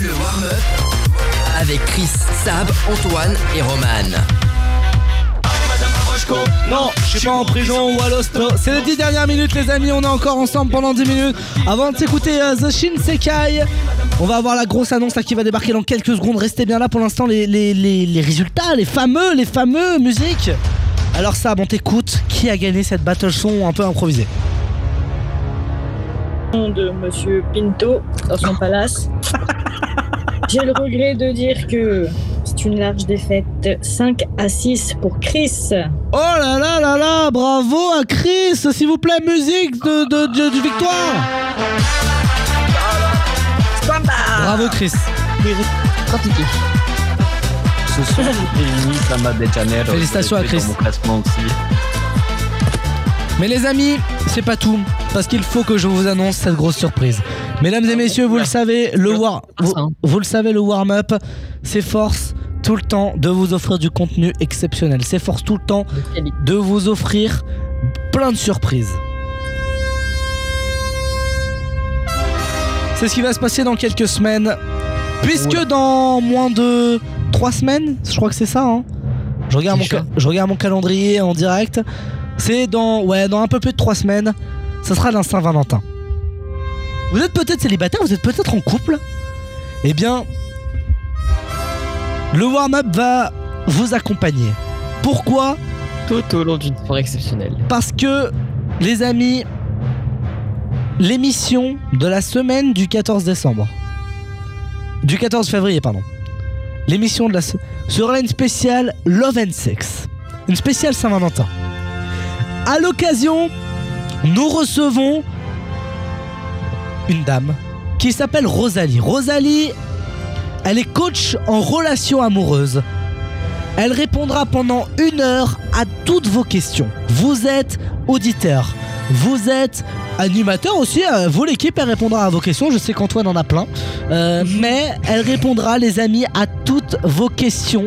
Le warm-up avec Chris, Sab, Antoine et Roman. Non, je suis pas en prison ou à l'hosto. C'est les dix dernières minutes les amis, on est encore ensemble pendant dix minutes. Avant de s'écouter uh, The Shinsekai, on va avoir la grosse annonce là qui va débarquer dans quelques secondes. Restez bien là pour l'instant, les, les, les, les résultats, les fameux, les fameux musiques. Alors ça, bon t'écoutes, qui a gagné cette battle son un peu improvisée? De Monsieur Pinto dans son palace. J'ai le regret de dire que c'est une large défaite, cinq à six pour Chris. Oh là là là là, bravo à Chris, s'il vous plaît, musique de, de, de, de victoire. Bravo Chris. Pratiqué. Ce sont les de Janeiro. Félicitations à Chris. Mais les amis, c'est pas tout, parce qu'il faut que je vous annonce cette grosse surprise. Mesdames et messieurs, vous le savez, le war... vous, vous le savez, le warm-up s'efforce tout le temps de vous offrir du contenu exceptionnel, s'efforce tout le temps de vous offrir plein de surprises. C'est ce qui va se passer dans quelques semaines, puisque ouais. Dans moins de trois semaines, je crois que c'est ça, hein, je regarde, mon ca... je regarde mon calendrier en direct, c'est dans, ouais, dans un peu plus de trois semaines. ça sera l'instant Valentin. Vous êtes peut-être célibataire, vous êtes peut-être en couple. Eh bien, le warm-up va vous accompagner. Pourquoi ? Tout au long d'une soirée exceptionnelle. Parce que, les amis, l'émission de la semaine du quatorze décembre, du quatorze février, pardon, l'émission de la se- sera une spéciale Love and Sex, une spéciale Saint-Valentin. À l'occasion, nous recevons une dame qui s'appelle Rosalie. Rosalie, elle est coach en relations amoureuses. Elle répondra pendant une heure à toutes vos questions. Vous êtes auditeur, vous êtes animateur aussi, euh, vous l'équipe, elle répondra à vos questions. Je sais qu'Antoine en a plein, euh, mais elle répondra, les amis, à toutes vos questions.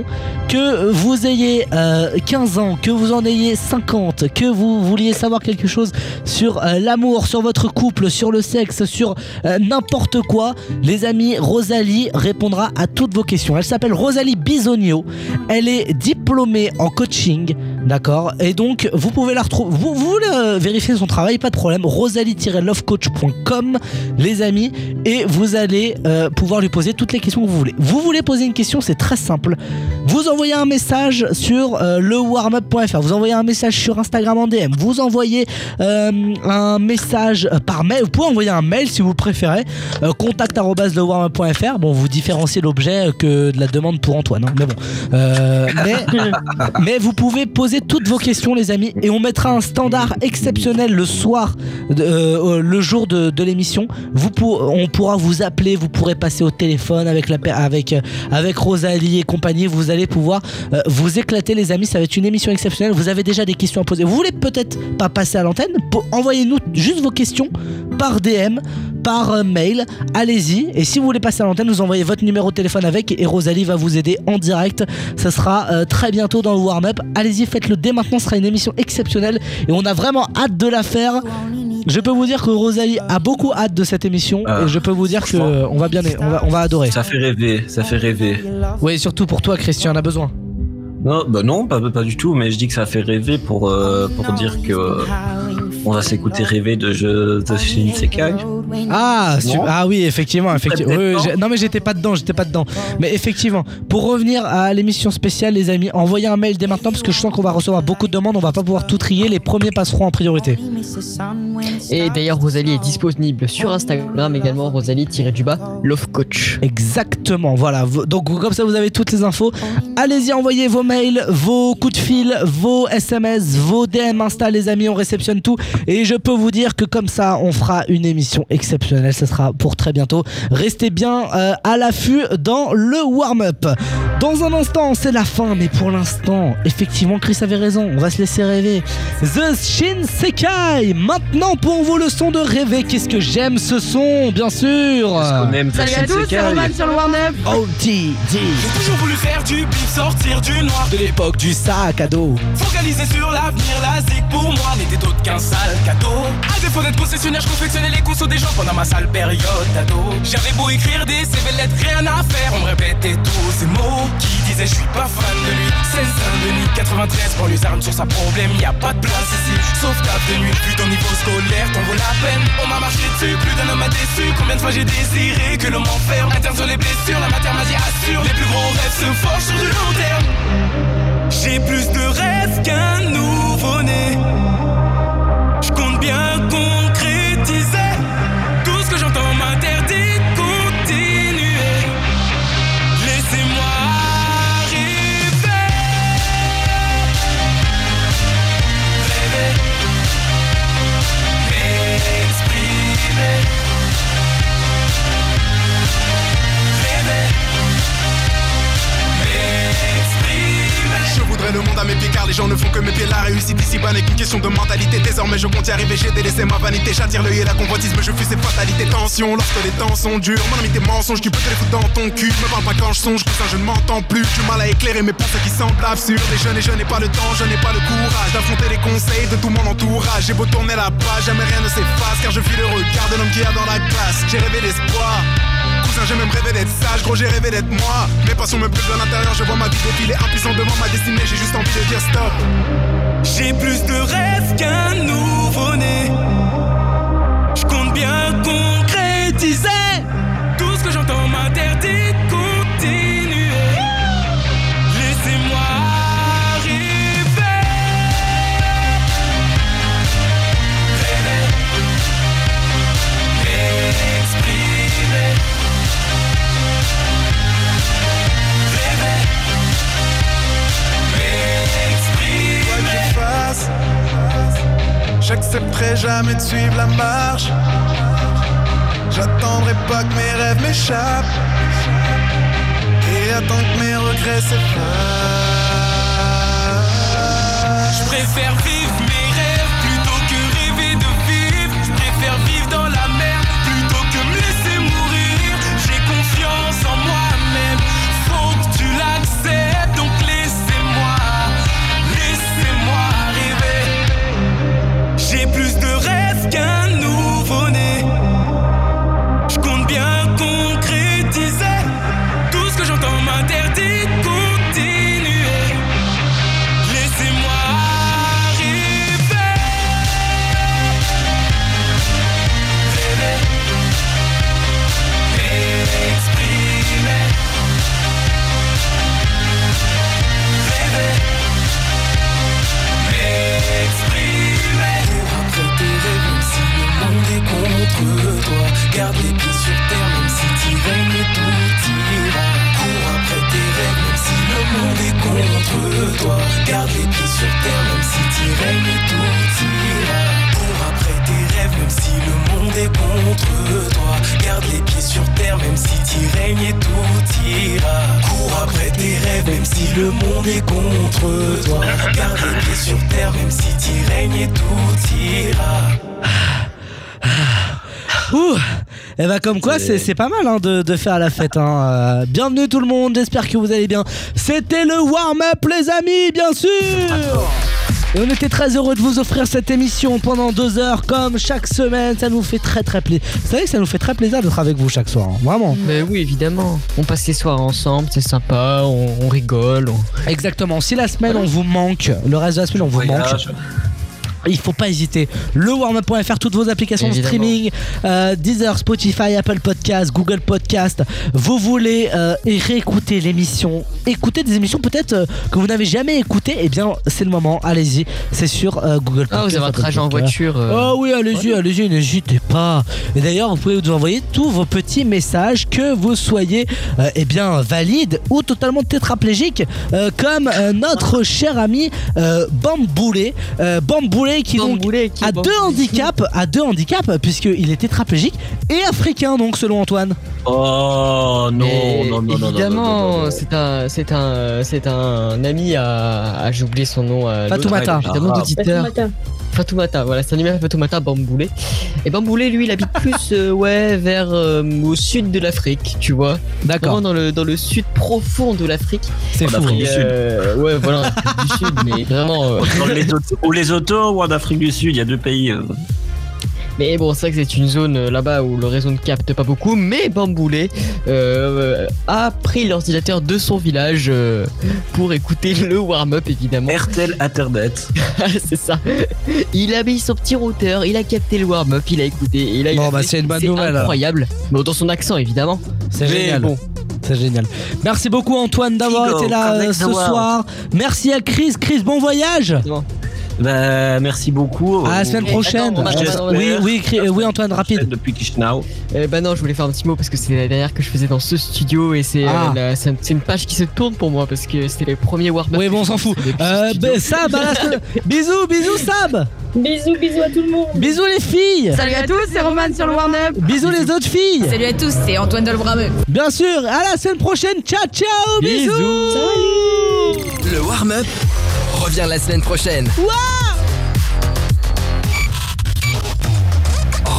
Que vous ayez euh, quinze ans, que vous en ayez cinquante, que vous vouliez savoir quelque chose sur euh, l'amour, sur votre couple, sur le sexe, sur euh, n'importe quoi, les amis, Rosalie répondra à toutes vos questions. Elle s'appelle Rosalie Bisogno, elle est diplômée en coaching, d'accord, et donc vous pouvez la retrouver, vous, vous voulez euh, vérifier son travail, pas de problème, rosalie tiret love coach point com, les amis, et vous allez euh, pouvoir lui poser toutes les questions que vous voulez. Vous voulez poser une question, c'est très simple, vous envoyez un message sur euh, le warmup.fr, vous envoyez un message sur Instagram en D M, vous envoyez euh, un message par mail, vous pouvez envoyer un mail si vous préférez, euh, contact arobase le warmup point fr, bon, vous différenciez l'objet que de la demande pour Antoine, hein, mais bon, euh, mais, mais vous pouvez poser toutes vos questions, les amis, et on mettra un standard exceptionnel le soir, euh, le jour de, de l'émission. Vous pour, on pourra vous appeler, vous pourrez passer au téléphone avec, la, avec, avec Rosalie et compagnie. Vous allez pouvoir euh, vous éclater, les amis. Ça va être une émission exceptionnelle. Vous avez déjà des questions à poser. Vous voulez peut-être pas passer à l'antenne, envoyez-nous juste vos questions par D M, par euh, mail. Allez-y. Et si vous voulez passer à l'antenne, vous envoyez votre numéro de téléphone avec, et Rosalie va vous aider en direct. Ça sera euh, très bientôt dans le warm-up. Allez-y, faites le dès maintenant, ce sera une émission exceptionnelle et on a vraiment hâte de la faire. Je peux vous dire que Rosalie a beaucoup hâte de cette émission, euh, et je peux vous dire que on va bien, on va, on va adorer. Ça fait rêver, ça fait rêver. Oui, surtout pour toi, Christian, on a besoin. Non, bah non, pas, pas du tout, mais je dis que ça fait rêver pour euh, pour dire que euh, on va s'écouter rêver de jeux de Shin Sekai. Ah, su- ah oui, effectivement, effectivement. Oui, oui, non mais j'étais pas dedans, j'étais pas dedans. Mais effectivement, pour revenir à l'émission spéciale, les amis, envoyez un mail dès maintenant parce que je sens qu'on va recevoir beaucoup de demandes, on va pas pouvoir tout trier, les premiers passeront en priorité. Et d'ailleurs, Rosalie est disponible sur Instagram également, Rosalie-love coach. Exactement, voilà. Donc comme ça, vous avez toutes les infos. Allez-y, envoyez vos mails, vos coups de fil, vos S M S, vos D M Insta, les amis, on réceptionne tout, et je peux vous dire que comme ça on fera une émission exceptionnelle, ça sera pour très bientôt. Restez bien euh, à l'affût dans le warm-up. Dans un instant, c'est la fin, mais pour l'instant, effectivement, Chris avait raison, on va se laisser rêver. The Shin Sekai, maintenant pour vous le son de rêver. Qu'est-ce que j'aime ce son, bien sûr. Salut à tous, c'est Roman sur le warm-up. O T D. J'ai toujours voulu faire du bif, sortir du noir de l'époque du sac à dos. Focalisé sur l'avenir, la zig pour moi n'était autre qu'un sale cadeau. À défaut d'être possessionnaire, je confectionnais les consos des gens pendant ma sale période ado. J'avais beau écrire des C V lettres, rien à faire, on me répétait tous ces mots qui disaient je suis pas fan de lui. seize Saint-Denis, quatre-vingt-treize, pour les armes sur sa problème, y a pas de place ici. Sauf taf de nuit, plus ton niveau scolaire, t'en vaut la peine. On m'a marché dessus, plus d'un homme m'a déçu. Combien de fois j'ai désiré que l'on m'enferme. Interne sur les blessures, la maternité assure. Les plus gros rêves se forgent sur du long terme. J'ai plus de rêves qu'un nouveau-né. Je compte bien concrétiser. Tout ce que j'entends m'interdit de continuer. Laissez-moi arriver. Rêver, m'exprimer. Rêver. Je voudrais le monde à mes pieds car les gens ne font que mes pieds. La réussite ici-bas n'est qu'une question de mentalité. Désormais je compte y arriver, j'ai délaissé ma vanité. J'attire l'œil et la convoitise, mais je fuis ces fatalités. Tension lorsque les temps sont durs, mon ami tes mensonges, tu peux te les foutre dans ton cul. Me parle pas quand je songe, putain je ne m'entends plus. Du mal à éclairer mes pensées qui semblent absurdes. Et je n'ai, je n'ai pas le temps, je n'ai pas le courage d'affronter les conseils de tout mon entourage. J'ai beau tourner la page, jamais rien ne s'efface, car je fuis le regard de l'homme qu'il y a dans la classe. J'ai rêvé l'espoir, cousin j'ai même rêvé d'être sage. Gros j'ai rêvé d'être moi, mes passions me brûlent de l'intérieur. Je vois ma vie défiler, impuissant devant ma destinée. J'ai juste envie de dire stop. J'ai plus de rêves qu'un nouveau-né. J'accepterai jamais de suivre la marche. J'attendrai pas que mes rêves m'échappent et attends que mes regrets s'effacent. Je préfère vivre mes rêves plutôt que rêver de vivre. Je préfère vivre dans la mer plutôt que me laisser mourir. J'ai confiance en moi-même, faut que tu l'acceptes. Donc laissez-moi, laissez-moi rêver. J'ai plus de rêves qu'un nouveau-né. Contre toi, garde les pieds sur terre, même si t'y règnes tout ira. Cours après tes rêves, même si le monde est contre toi. Garde les pieds sur terre, même si t'y règnes tout ira. Cours après tes rêves, même si le monde est contre toi. Garde les pieds sur terre, même si t'y règnes tout ira. Cours après tes rêves, même si le monde est contre toi. Garde les pieds sur terre, même si t'y règnes tout ira. Ouh, et eh ben comme quoi c'est, c'est pas mal hein, de, de faire la fête hein. Euh, bienvenue tout le monde, j'espère que vous allez bien. C'était le warm-up les amis, bien sûr. Et on était très heureux de vous offrir cette émission pendant deux heures comme chaque semaine. Ça nous fait très très plaisir. Vous savez que ça nous fait très plaisir d'être avec vous chaque soir, hein. Vraiment. Mais oui, évidemment. On passe les soirs ensemble, c'est sympa, on, on rigole. On... Exactement, si la semaine voilà. on vous manque, le reste de la semaine on vous oui, manque. Là, je... Il faut pas hésiter. Le warmup point fr, toutes vos applications Évidemment. de streaming, euh, Deezer, Spotify, Apple Podcast, Google Podcast. Vous voulez euh, réécouter l'émission, écouter des émissions peut-être euh, que vous n'avez jamais écoutées. Eh bien, c'est le moment. Allez-y, c'est sur euh, Google Podcast. Ah, vous avez un trajet en voiture. Euh... Oh oui, allez-y, ouais. allez-y, n'hésitez pas. Et d'ailleurs, vous pouvez nous envoyer tous vos petits messages, que vous soyez euh, eh bien valide ou totalement tétraplégique, euh, comme euh, notre cher ami euh, Bamboulé, euh, Bamboulé. Qui donc qui a deux handicaps, à deux handicaps puisqu'il est tétraplégique et africain donc selon Antoine. Oh non et non non évidemment non, non, non, non. c'est un c'est un c'est un ami à, à j'ai oublié son nom à Fatoumata évidemment ah, d'auditeur. Fatoumata. Fatoumata, voilà, c'est un numéro Fatoumata Bamboulé. Et Bamboulé, lui, il habite plus euh, ouais, vers euh, au sud de l'Afrique, tu vois. D'accord. Vraiment dans le dans le sud profond de l'Afrique. C'est fou. Euh, ouais, voilà, du sud, mais vraiment. Euh... Dans les autos, ou les autos, ou en Afrique du Sud, il y a deux pays. Euh... Mais bon, c'est vrai que c'est une zone là-bas où le réseau ne capte pas beaucoup. Mais Bamboulé euh, a pris l'ordinateur de son village euh, pour écouter le warm-up, évidemment. R T L Internet. C'est ça. Il a mis son petit routeur, il a capté le warm-up, il a écouté. Et là, il bon, a bah fait, c'est une bonne c'est nouvelle. Incroyable. Mais dans son accent, évidemment. C'est Mais génial. Bon. C'est génial. Merci beaucoup, Antoine, d'avoir Chico, été là ce soir. Merci à Chris. Chris, bon voyage. Bon. Bah, merci beaucoup. À la semaine prochaine. Attends, attends, oui, oui, cri- oui, Antoine, rapide. Depuis Kishinau. Euh, bah non, je voulais faire un petit mot parce que c'est la dernière que je faisais dans ce studio et c'est, ah. euh, la, c'est une page qui se tourne pour moi parce que c'était les premiers warm-up. Oui, bon, on s'en fout. Euh, bah, Sab, à la semaine. Bisous, bisous, Sab. Bisous, bisous à tout le monde. Bisous les filles. Salut à tous, c'est Romane sur le warm-up. Bisous les autres filles. Salut à tous, c'est Antoine dans le warm-up. Bien sûr, à la semaine prochaine. Ciao, ciao, bisous. bisous. Salut. Le warm-up revient la semaine prochaine. Wow!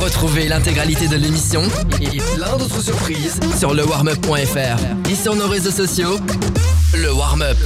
Retrouvez l'intégralité de l'émission et plein d'autres surprises sur le warmup point fr et sur nos réseaux sociaux. Le warm-up.